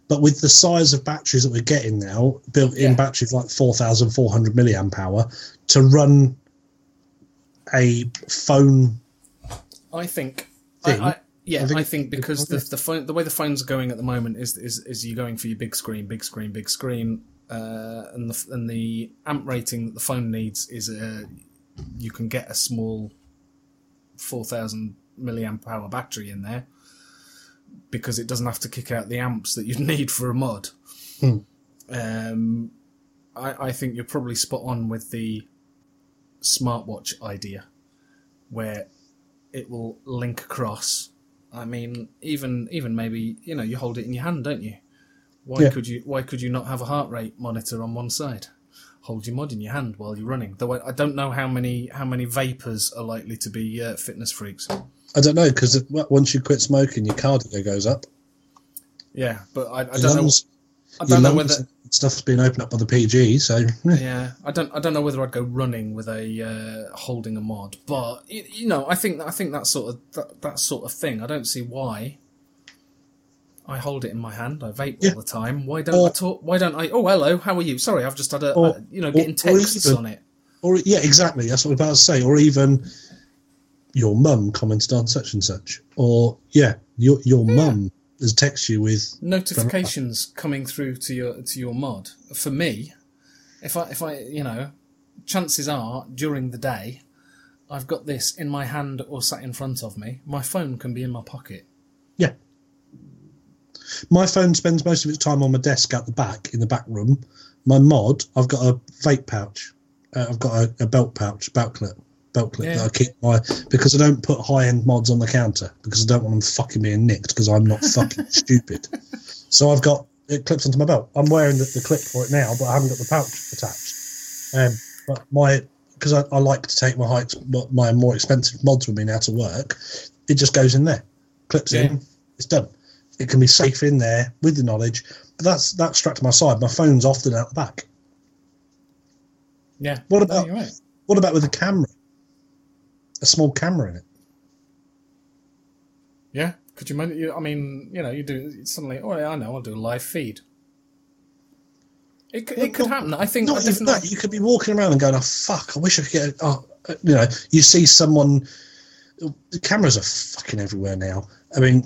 but with the size of batteries that we're getting now, built-in batteries like 4,400 milliamp hour to run a phone. I think because the phone, the way the phones are going at the moment is you're going for your big screen, and the amp rating that the phone needs is you can get a small 4,000 milliamp hour battery in there because it doesn't have to kick out the amps that you'd need for a mod. I think you're probably spot on with the smartwatch idea, where it will link across. I mean, even maybe, you hold it in your hand, don't you? Why could you not have a heart rate monitor on one side? Hold your mod in your hand while you're running. Though I don't know how many vapors are likely to be fitness freaks. I don't know, because once you quit smoking, your cardio goes up. Yeah, but I don't know whether stuff's been opened up by the PG. So yeah, I don't know whether I'd go running with a holding a mod, but I think that sort of thing. I don't see why. I hold it in my hand. I vape all the time. Why don't I? Oh, hello, how are you? Sorry, I've just had getting texts on it. Or yeah, exactly. That's what I was about to say. Or even your mum commented on such and such. Or your mum. there's a text you with notifications coming through to your mod. For me, if I you know, chances are during the day I've got this in my hand or sat in front of me. My phone can be in my pocket. Yeah. My phone spends most of its time on my desk at the back, in the back room. My mod, I've got a vape pouch. I've got a belt pouch, belt clip yeah. that I keep because I don't put high-end mods on the counter because I don't want them fucking being nicked because I'm not fucking stupid. So I've got, it clips onto my belt. I'm wearing the clip for it now, but I haven't got the pouch attached. But because I like to take my more expensive mods with me now to work, it just goes in there, clips yeah. in, it's done. It can be safe in there with the knowledge, but that's strapped to my side. My phone's often out the back. Yeah. What about with a camera? A small camera in it. Yeah. Could you mind? I mean, you know, you do suddenly. Oh, yeah, I know. I'll do a live feed. It could happen. I think. Not even that. You could be walking around and going, "Oh fuck! I wish I could get." You know, you see someone. The cameras are fucking everywhere now. I mean,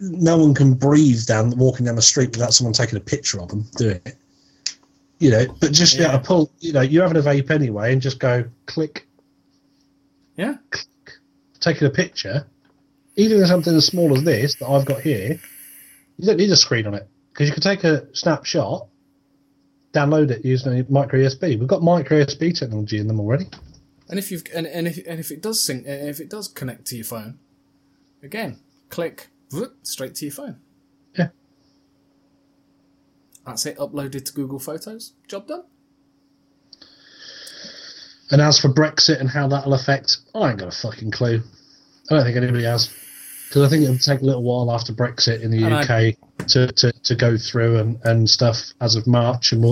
no one can breathe walking down the street without someone taking a picture of them doing it. You know, but just be able to pull. You know, you're having a vape anyway, and just go click. Yeah. Click. Taking a picture, even something as small as this that I've got here, you don't need a screen on it because you can take a snapshot, download it using a micro USB. We've got micro USB technology in them already. And if you've and if it does sync, if it does connect to your phone, again, click straight to your phone. Yeah. That's it. Uploaded to Google Photos. Job done. And as for Brexit and how that'll affect, I ain't got a fucking clue. I don't think anybody has. Because I think it'll take a little while after Brexit in the UK to go through and stuff as of March. And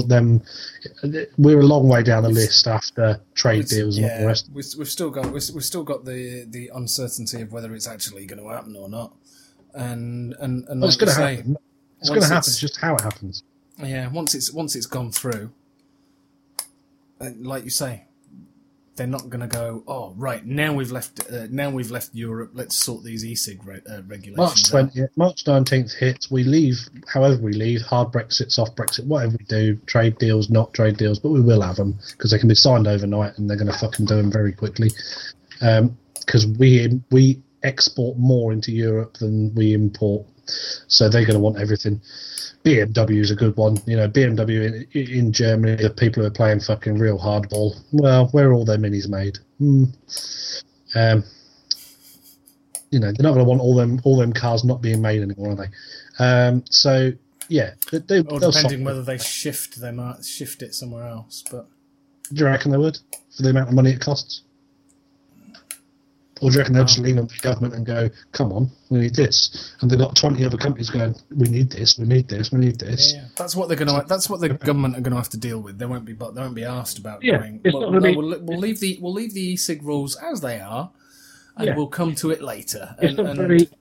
we're a long way down the list after trade deals and all the rest. We've still got the uncertainty of whether it's actually going to happen or not. And it's going to happen. It's going to happen. It's just how it happens. Yeah. Once it's gone through, like you say. They're not going to go. Oh, right now we've left. Now we've left Europe. Let's sort these e-cig regulations. March 19th hits. We leave. However, we leave. Hard Brexit, soft Brexit, whatever we do. Trade deals, not trade deals, but we will have them because they can be signed overnight and they're going to fucking do them very quickly. Because we export more into Europe than we import, so they're going to want everything. BMW is a good one. You know, BMW in Germany, the people who are playing fucking real hardball. Well, where are all their minis made? You know, they're not going to want all them cars not being made anymore, are they? So, yeah. They'll depending whether they shift, they might shift it somewhere else. But do you reckon they would for the amount of money it costs? Or do you reckon they'll just lean on the government and go, come on, we need this? And they've got 20 other companies going, we need this, we need this, we need this. Yeah. That's what the government are going to have to deal with. They won't be asked about going, we'll leave the e-cig rules as they are, and we'll come to it later.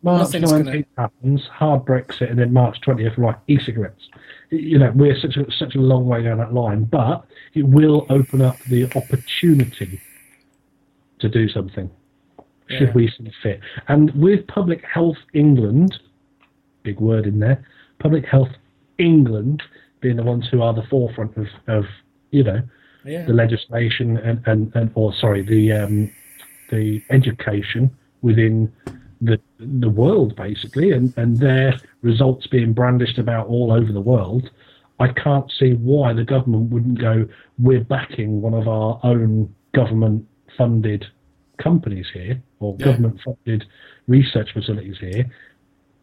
March 19th happens, hard Brexit, and then March 20th, like e-cigarettes. You know, we're such a long way down that line, but it will open up the opportunity to do something. Should we see fit? And with Public Health England, big word in there, Public Health England being the ones who are the forefront of you know, the legislation the education within the world, basically, and their results being brandished about all over the world, I can't see why the government wouldn't go, we're backing one of our own government-funded companies here or government-funded research facilities here.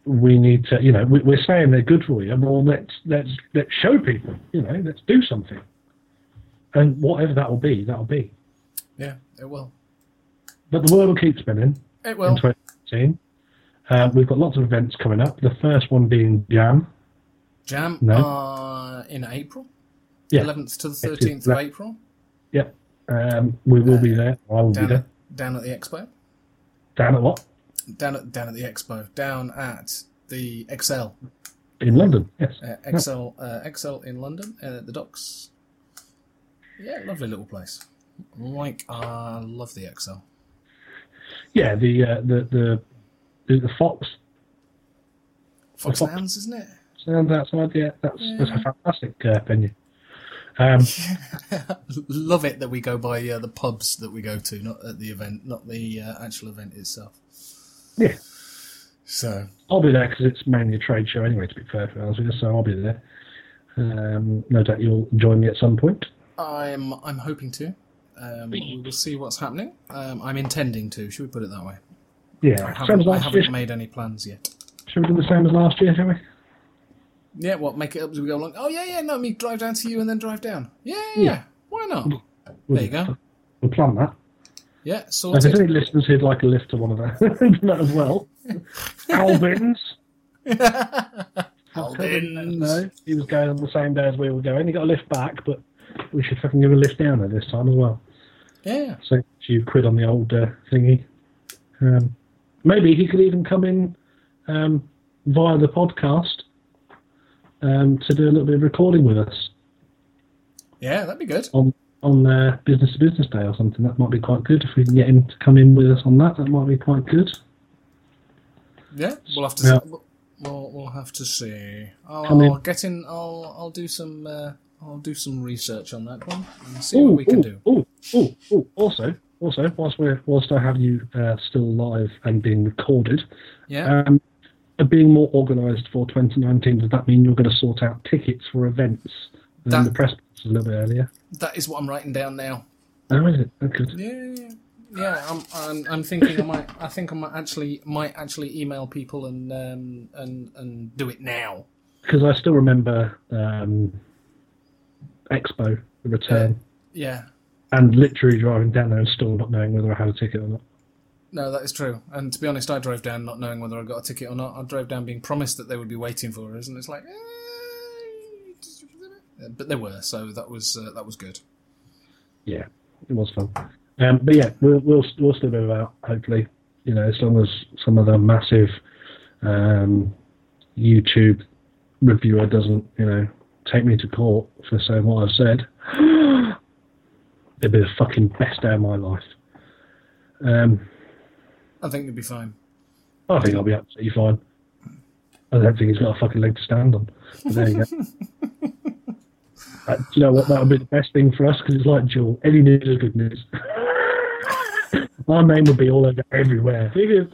We need to, you know, we're saying they're good for you. Well, let's show people, you know, let's do something, and whatever that'll be. Yeah, it will. But the world will keep spinning. It will. In 2018, we've got lots of events coming up. The first one being Jam. Jam in April. Yeah. 11th to the 13th of April. Yeah. We will be there. I will be there. Down at the expo. Down at what? Down at the expo. Down at the XL. In London, yes. XL in London, the docks. Yeah, lovely little place. Like, I love the XL. Yeah, the Fox. £5, isn't it? Sounds outside, yeah. That's a fantastic opinion. Love it that we go by the pubs that we go to, not at the event, not the actual event itself. Yeah. So I'll be there because it's mainly a trade show anyway, to be fair, to be honest with you, so I'll be there. No doubt you'll join me at some point. I'm hoping to. We will see what's happening. I'm intending to, should we put it that way? Yeah. I haven't made any plans yet. Should we do the same as last year, shall we? Yeah, what, make it up as we go along? Oh, yeah, no, me drive down to you and then drive down. Yeah. Why not? There you go. We'll plan that. Yeah, sorted. If there's any listeners who'd like a list of one of that as well. Albins. No, he was going on the same day as we were going. He got a lift back, but we should fucking give a lift down there this time as well. Yeah. So a few quid on the old thingy. Maybe he could even come in via the podcast to do a little bit of recording with us. Yeah, that'd be good. On business to business day or something, that might be quite good. If we can get him to come in with us on that, that might be quite good. Yeah, we'll have to. Yeah. We'll have to see. I'll get in. I'll do some. I'll do some research on that one and see what we can do. Also, whilst I have you still live and being recorded, yeah. Being more organised for 2019, does that mean you're going to sort out tickets for events than the press box a little bit earlier? That is what I'm writing down now. Oh, is it? Okay. Yeah. I'm thinking. I might actually email people and do it now. Because I still remember Expo, the return. Yeah. And literally driving down there and still not knowing whether I had a ticket or not. No, that is true. And to be honest, I drove down not knowing whether I got a ticket or not. I drove down being promised that they would be waiting for us, and it's like, but they were, so that was good. Yeah, it was fun. But yeah, we'll still be about, hopefully, you know, as long as some other massive YouTube reviewer doesn't, you know, take me to court for saying what I've said. It'd be the fucking best day of my life. I think it'd be fine. I think I'll be absolutely fine. I don't think he's got a fucking leg to stand on. But there you go. Do you know what? That would be the best thing for us, because it's like Juul. Any news is good news. My name would be all over everywhere. See the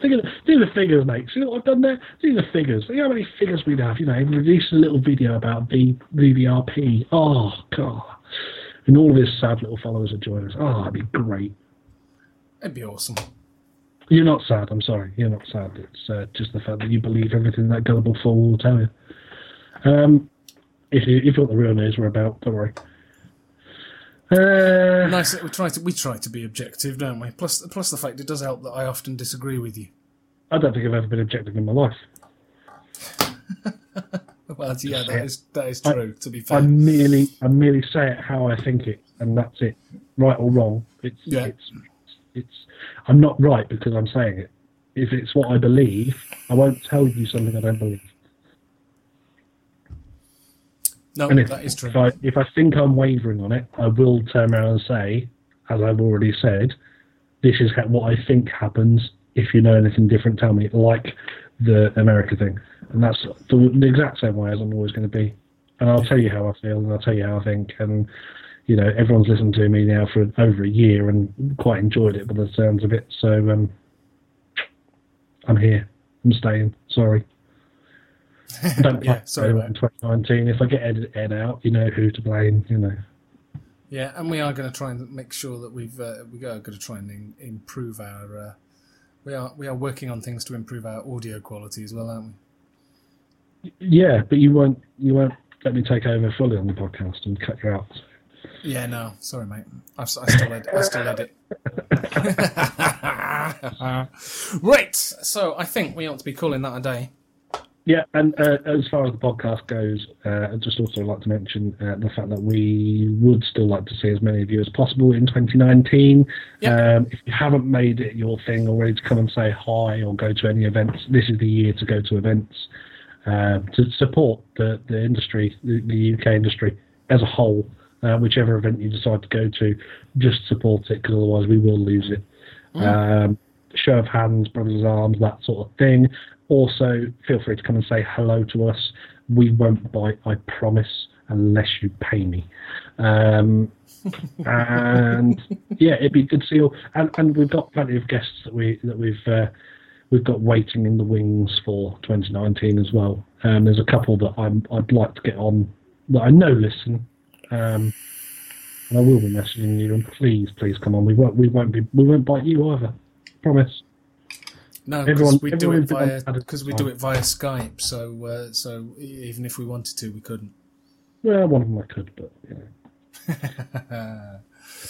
figures, mate. See what I've done there? See the figures. See how many figures we'd have. You know, release a little video about VVRP. Oh, God. And all of his sad little followers would join us. Oh, that'd be great. It'd be awesome. You're not sad, I'm sorry. You're not sad. It's just the fact that you believe everything that gullible fool will tell you. If you want the real news, we're about, don't worry. Nice that we try to be objective, don't we? Plus the fact it does help that I often disagree with you. I don't think I've ever been objective in my life. Well, yeah, that is true, to be fair. I merely say it how I think it, and that's it. Right or wrong, I'm not right because I'm saying it. If it's what I believe, I won't tell you something I don't believe. No, that is true. If I think I'm wavering on it, I will turn around and say, as I've already said, this is what I think happens. If you know anything different, tell me, like the America thing. And that's the exact same way as I'm always going to be. And I'll tell you how I feel, and I'll tell you how I think. And, you know, everyone's listened to me now for over a year and quite enjoyed it by the sounds of it. So I'm here. I'm staying. Sorry. Don't yeah, sorry in 2019. If I get edited out, you know who to blame, you know. Yeah, and we are going to try and make sure that we are going to try and improve our. We are working on things to improve our audio quality as well, aren't we? Yeah, but you won't let me take over fully on the podcast and cut you out. Yeah, no, sorry, mate. I still edit. Right, so I think we ought to be calling that a day. Yeah, and as far as the podcast goes, I'd just also like to mention the fact that we would still like to see as many of you as possible in 2019. Yep. If you haven't made it your thing already to come and say hi or go to any events, this is the year to go to events to support the industry, the UK industry as a whole, whichever event you decide to go to, just support it, because otherwise we will lose it. show of hands, brothers' arms, that sort of thing. Also, feel free to come and say hello to us. We won't bite, I promise, unless you pay me. And yeah, it'd be good to see you. And we've got plenty of guests that we've got waiting in the wings for 2019 as well. There's a couple that I'd like to get on that I know listen. And I will be messaging you, and please come on. We won't bite you either. Promise. No, because we do it via Skype. So even if we wanted to, we couldn't. Well, one of them I could, but you know.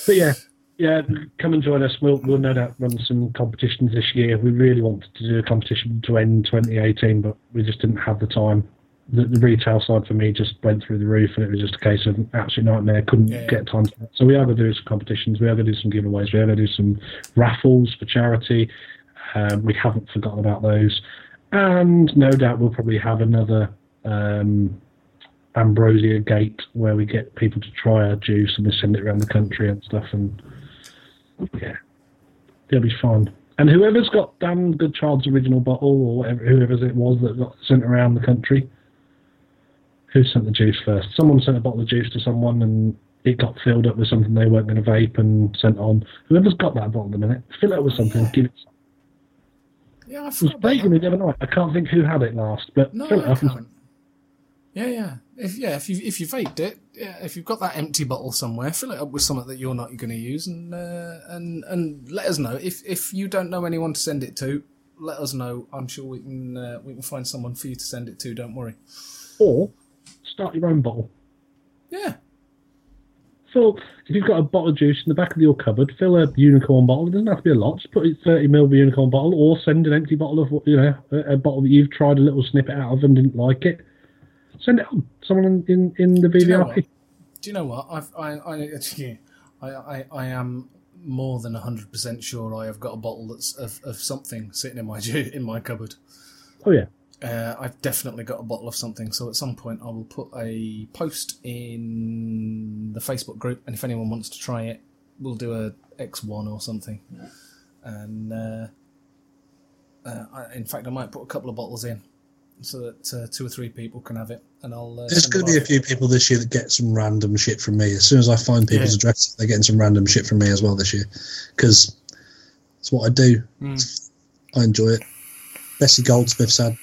But yeah, come and join us. We'll no doubt run some competitions this year. We really wanted to do a competition to end 2018, but we just didn't have the time. The retail side for me just went through the roof, and it was just a case of an absolute nightmare. Couldn't get time for that. So we either do some competitions, we either do some giveaways, we either do some raffles for charity. We haven't forgotten about those. And no doubt we'll probably have another Ambrosia Gate where we get people to try our juice and we send it around the country and stuff. And yeah, it'll be fun. And whoever's got damn good Child's original bottle or whatever, whoever's it was that got sent around the country. Who sent the juice first? Someone sent a bottle of juice to someone and it got filled up with something they weren't going to vape and sent on. Whoever's got that bottle in a minute, fill it with something, give it something. Yeah, I forgot about that. The other night. I can't think who had it last, but no, fill it up. Yeah. If you vaped it, if you've got that empty bottle somewhere, fill it up with something that you're not going to use, and let us know. If you don't know anyone to send it to, let us know. I'm sure we can find someone for you to send it to. Don't worry. Or start your own bottle. Yeah. So if you've got a bottle of juice in the back of your cupboard, fill a unicorn bottle. It doesn't have to be a lot. Just put a 30ml of a unicorn bottle, or send an empty bottle of a bottle that you've tried a little snippet out of and didn't like it. Send it on. Someone in the VVIP. Do you know what? I am more than 100% sure I have got a bottle that's of something sitting in my cupboard. Oh yeah. I've definitely got a bottle of something, so at some point I will put a post in the Facebook group, and if anyone wants to try it, we'll do a X1 or something. Yeah. And in fact, I might put a couple of bottles in so that 2 or 3 people can have it. And I'll. There's going to be a few people this year that get some random shit from me. As soon as I find people's addresses, they're getting some random shit from me as well this year, because it's what I do. Mm. I enjoy it. Bessie Goldsmith's had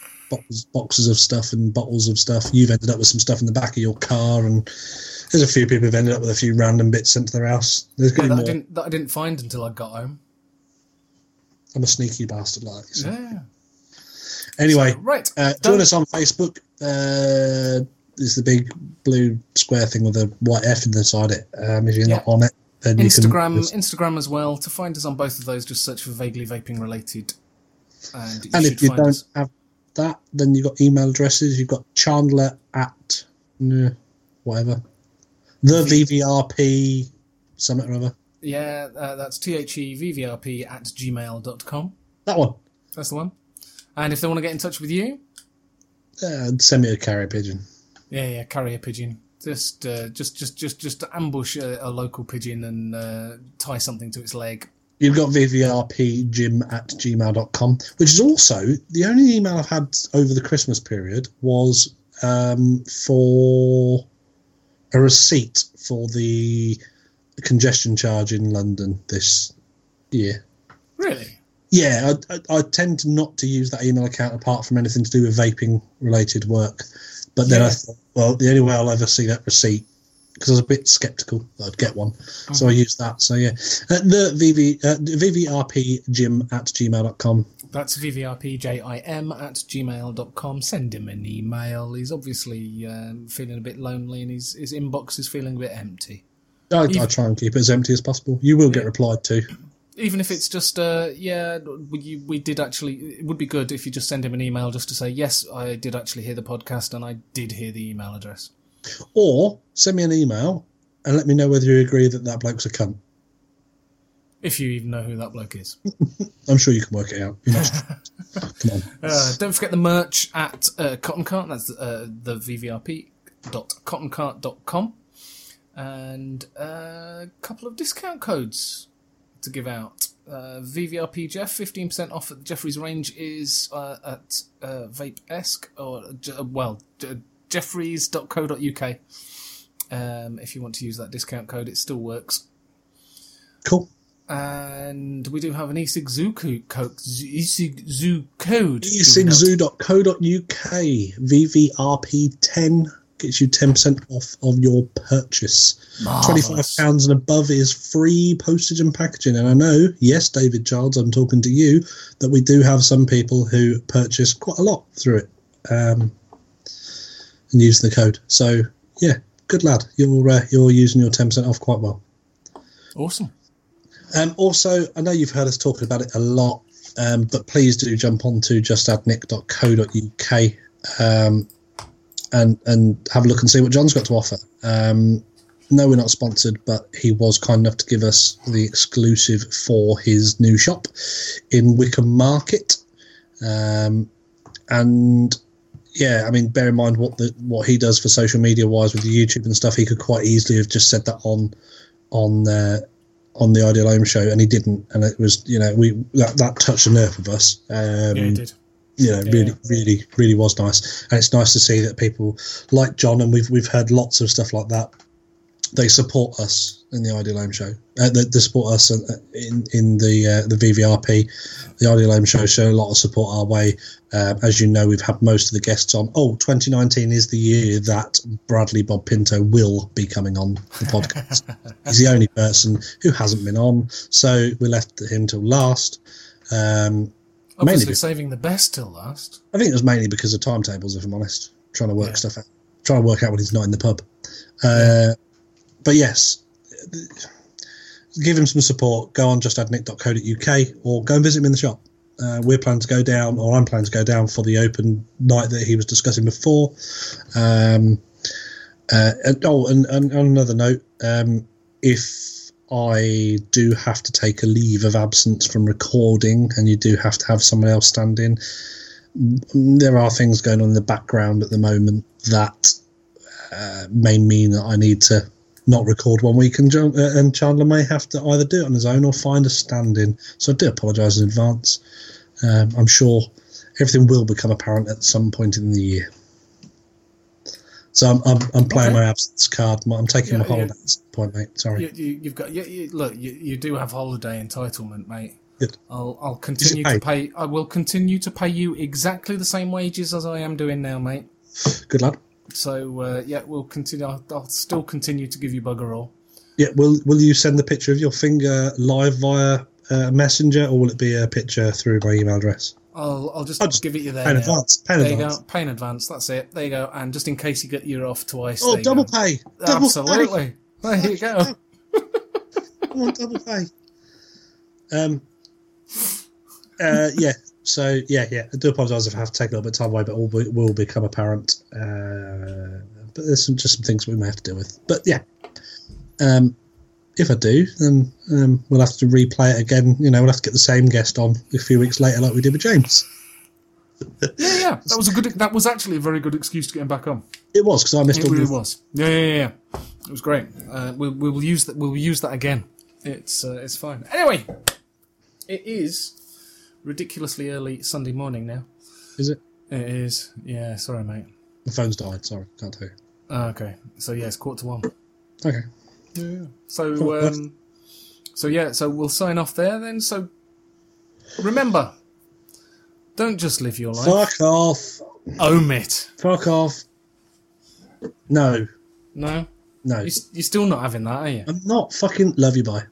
boxes of stuff and bottles of stuff. You've ended up with some stuff in the back of your car, and there's a few people who've ended up with a few random bits sent to their house. There's going to be more. That I didn't find until I got home. I'm a sneaky bastard, like you say. Yeah. Anyway, so, right. Join us on Facebook. There's the big blue square thing with a white F inside it. If you're not on it, then Instagram, you can... Instagram as well. To find us on both of those, just search for Vaguely Vaping Related. And if you don't have that, then you've got email addresses. You've got Chandler at whatever. The VVRP something or other. Yeah, that's thevvrp@gmail.com. That one. That's the one. And if they want to get in touch with you? Send me a carrier pigeon. Yeah, carrier pigeon. Just ambush a local pigeon and tie something to its leg. You've got vvrpjim@gmail.com, which is also the only email I've had over the Christmas period was for a receipt for the congestion charge in London this year. Really? Yeah, I tend to not to use that email account apart from anything to do with vaping-related work. But then I thought, well, the only way I'll ever see that receipt, because I was a bit sceptical that I'd get one. Oh. So I used that. So, yeah. VVRPJim@gmail.com. That's VVRPJIM@gmail.com. Send him an email. He's obviously feeling a bit lonely, and his inbox is feeling a bit empty. I try and keep it as empty as possible. You will get replied to. Even if it's just, we did actually... It would be good if you just send him an email just to say, yes, I did actually hear the podcast, and I did hear the email address. Or send me an email and let me know whether you agree that bloke's a cunt. If you even know who that bloke is. I'm sure you can work it out. Come on. Don't forget the merch at Cotton Cart. That's the vvrp.cottoncart.com. And a couple of discount codes. to give out. VVRP Jeff, 15% off at the Jeffrey's range is at Vape-esque or, jeffreys.co.uk. If you want to use that discount code, it still works. Cool. And we do have an eSigZoo code. eSigZoo.co.uk. VVRP10 gets you 10% off of your purchase. Marvellous. £25 and above is free postage and packaging. And I know, yes, David Childs, I'm talking to you, that we do have some people who purchase quite a lot through it and use the code. So, yeah, good lad. You're using your 10% off quite well. Awesome. Also, I know you've heard us talking about it a lot, but please do jump on to justadnick.co.uk and have a look and see what John's got to offer. No, we're not sponsored, but he was kind enough to give us the exclusive for his new shop in Wickham Market. And yeah, I mean, bear in mind what he does for social media-wise with YouTube and stuff. He could quite easily have just said that on the Ideal Home Show, and he didn't, and it was, you know, that touched a nerve with us. Yeah, it did. You know, yeah, really was nice, and it's nice to see that people like John, and we've heard lots of stuff like that. They support us in the Ideal Home Show. They support us in the VVRP. The Ideal Home Show show a lot of support our way. As you know, we've had most of the guests on. Oh, 2019 is the year that Bradley Bob Pinto will be coming on the podcast. He's the only person who hasn't been on, so we left him till last. Obviously saving the best till last. I think it was mainly because of timetables, if I'm honest. Trying to work stuff out. Trying to work out when he's not in the pub. But yes, give him some support. Go on justadnick.co.uk or go and visit him in the shop. I'm planning to go down for the open night that he was discussing before. And on another note, if I do have to take a leave of absence from recording and you do have to have someone else stand in, there are things going on in the background at the moment that may mean that I need to not record one week, and Chandler may have to either do it on his own or find a stand-in. So I do apologise in advance. I'm sure everything will become apparent at some point in the year. So I'm playing my absence card. I'm taking my holiday at this point, mate. Sorry. You do have holiday entitlement, mate. Good. I'll continue to pay. I will continue to pay you exactly the same wages as I am doing now, mate. Good lad. So, we'll continue. I'll still continue to give you bugger all. Yeah, will you send the picture of your finger live via Messenger, or will it be a picture through my email address? I'll just give it you there. Pay in advance. Pay in advance. That's it. There you go. And just in case you get your off twice. Oh, double pay. Absolutely. Pay. There you go. I want double pay. Yeah. So, I do apologise if I have to take a little bit of time away, but all will become apparent. But there's some things we may have to deal with. But, yeah, if I do, then we'll have to replay it again. You know, we'll have to get the same guest on a few weeks later like we did with James. Yeah. That was actually a very good excuse to get him back on. It was, because I missed all the... It really was. Yeah. It was great. We'll use that again. It's fine. Anyway, it is... ridiculously early Sunday morning now. Is it? It is. Yeah, sorry, mate. The phone's died, sorry. Can't tell you. Okay. So, yeah, it's 1:15. Okay. Yeah. So, so we'll sign off there then. So, remember, don't just live your life. Fuck off. Own it. Fuck off. No. No? No. You're still not having that, are you? I'm not. Fucking love you, bye.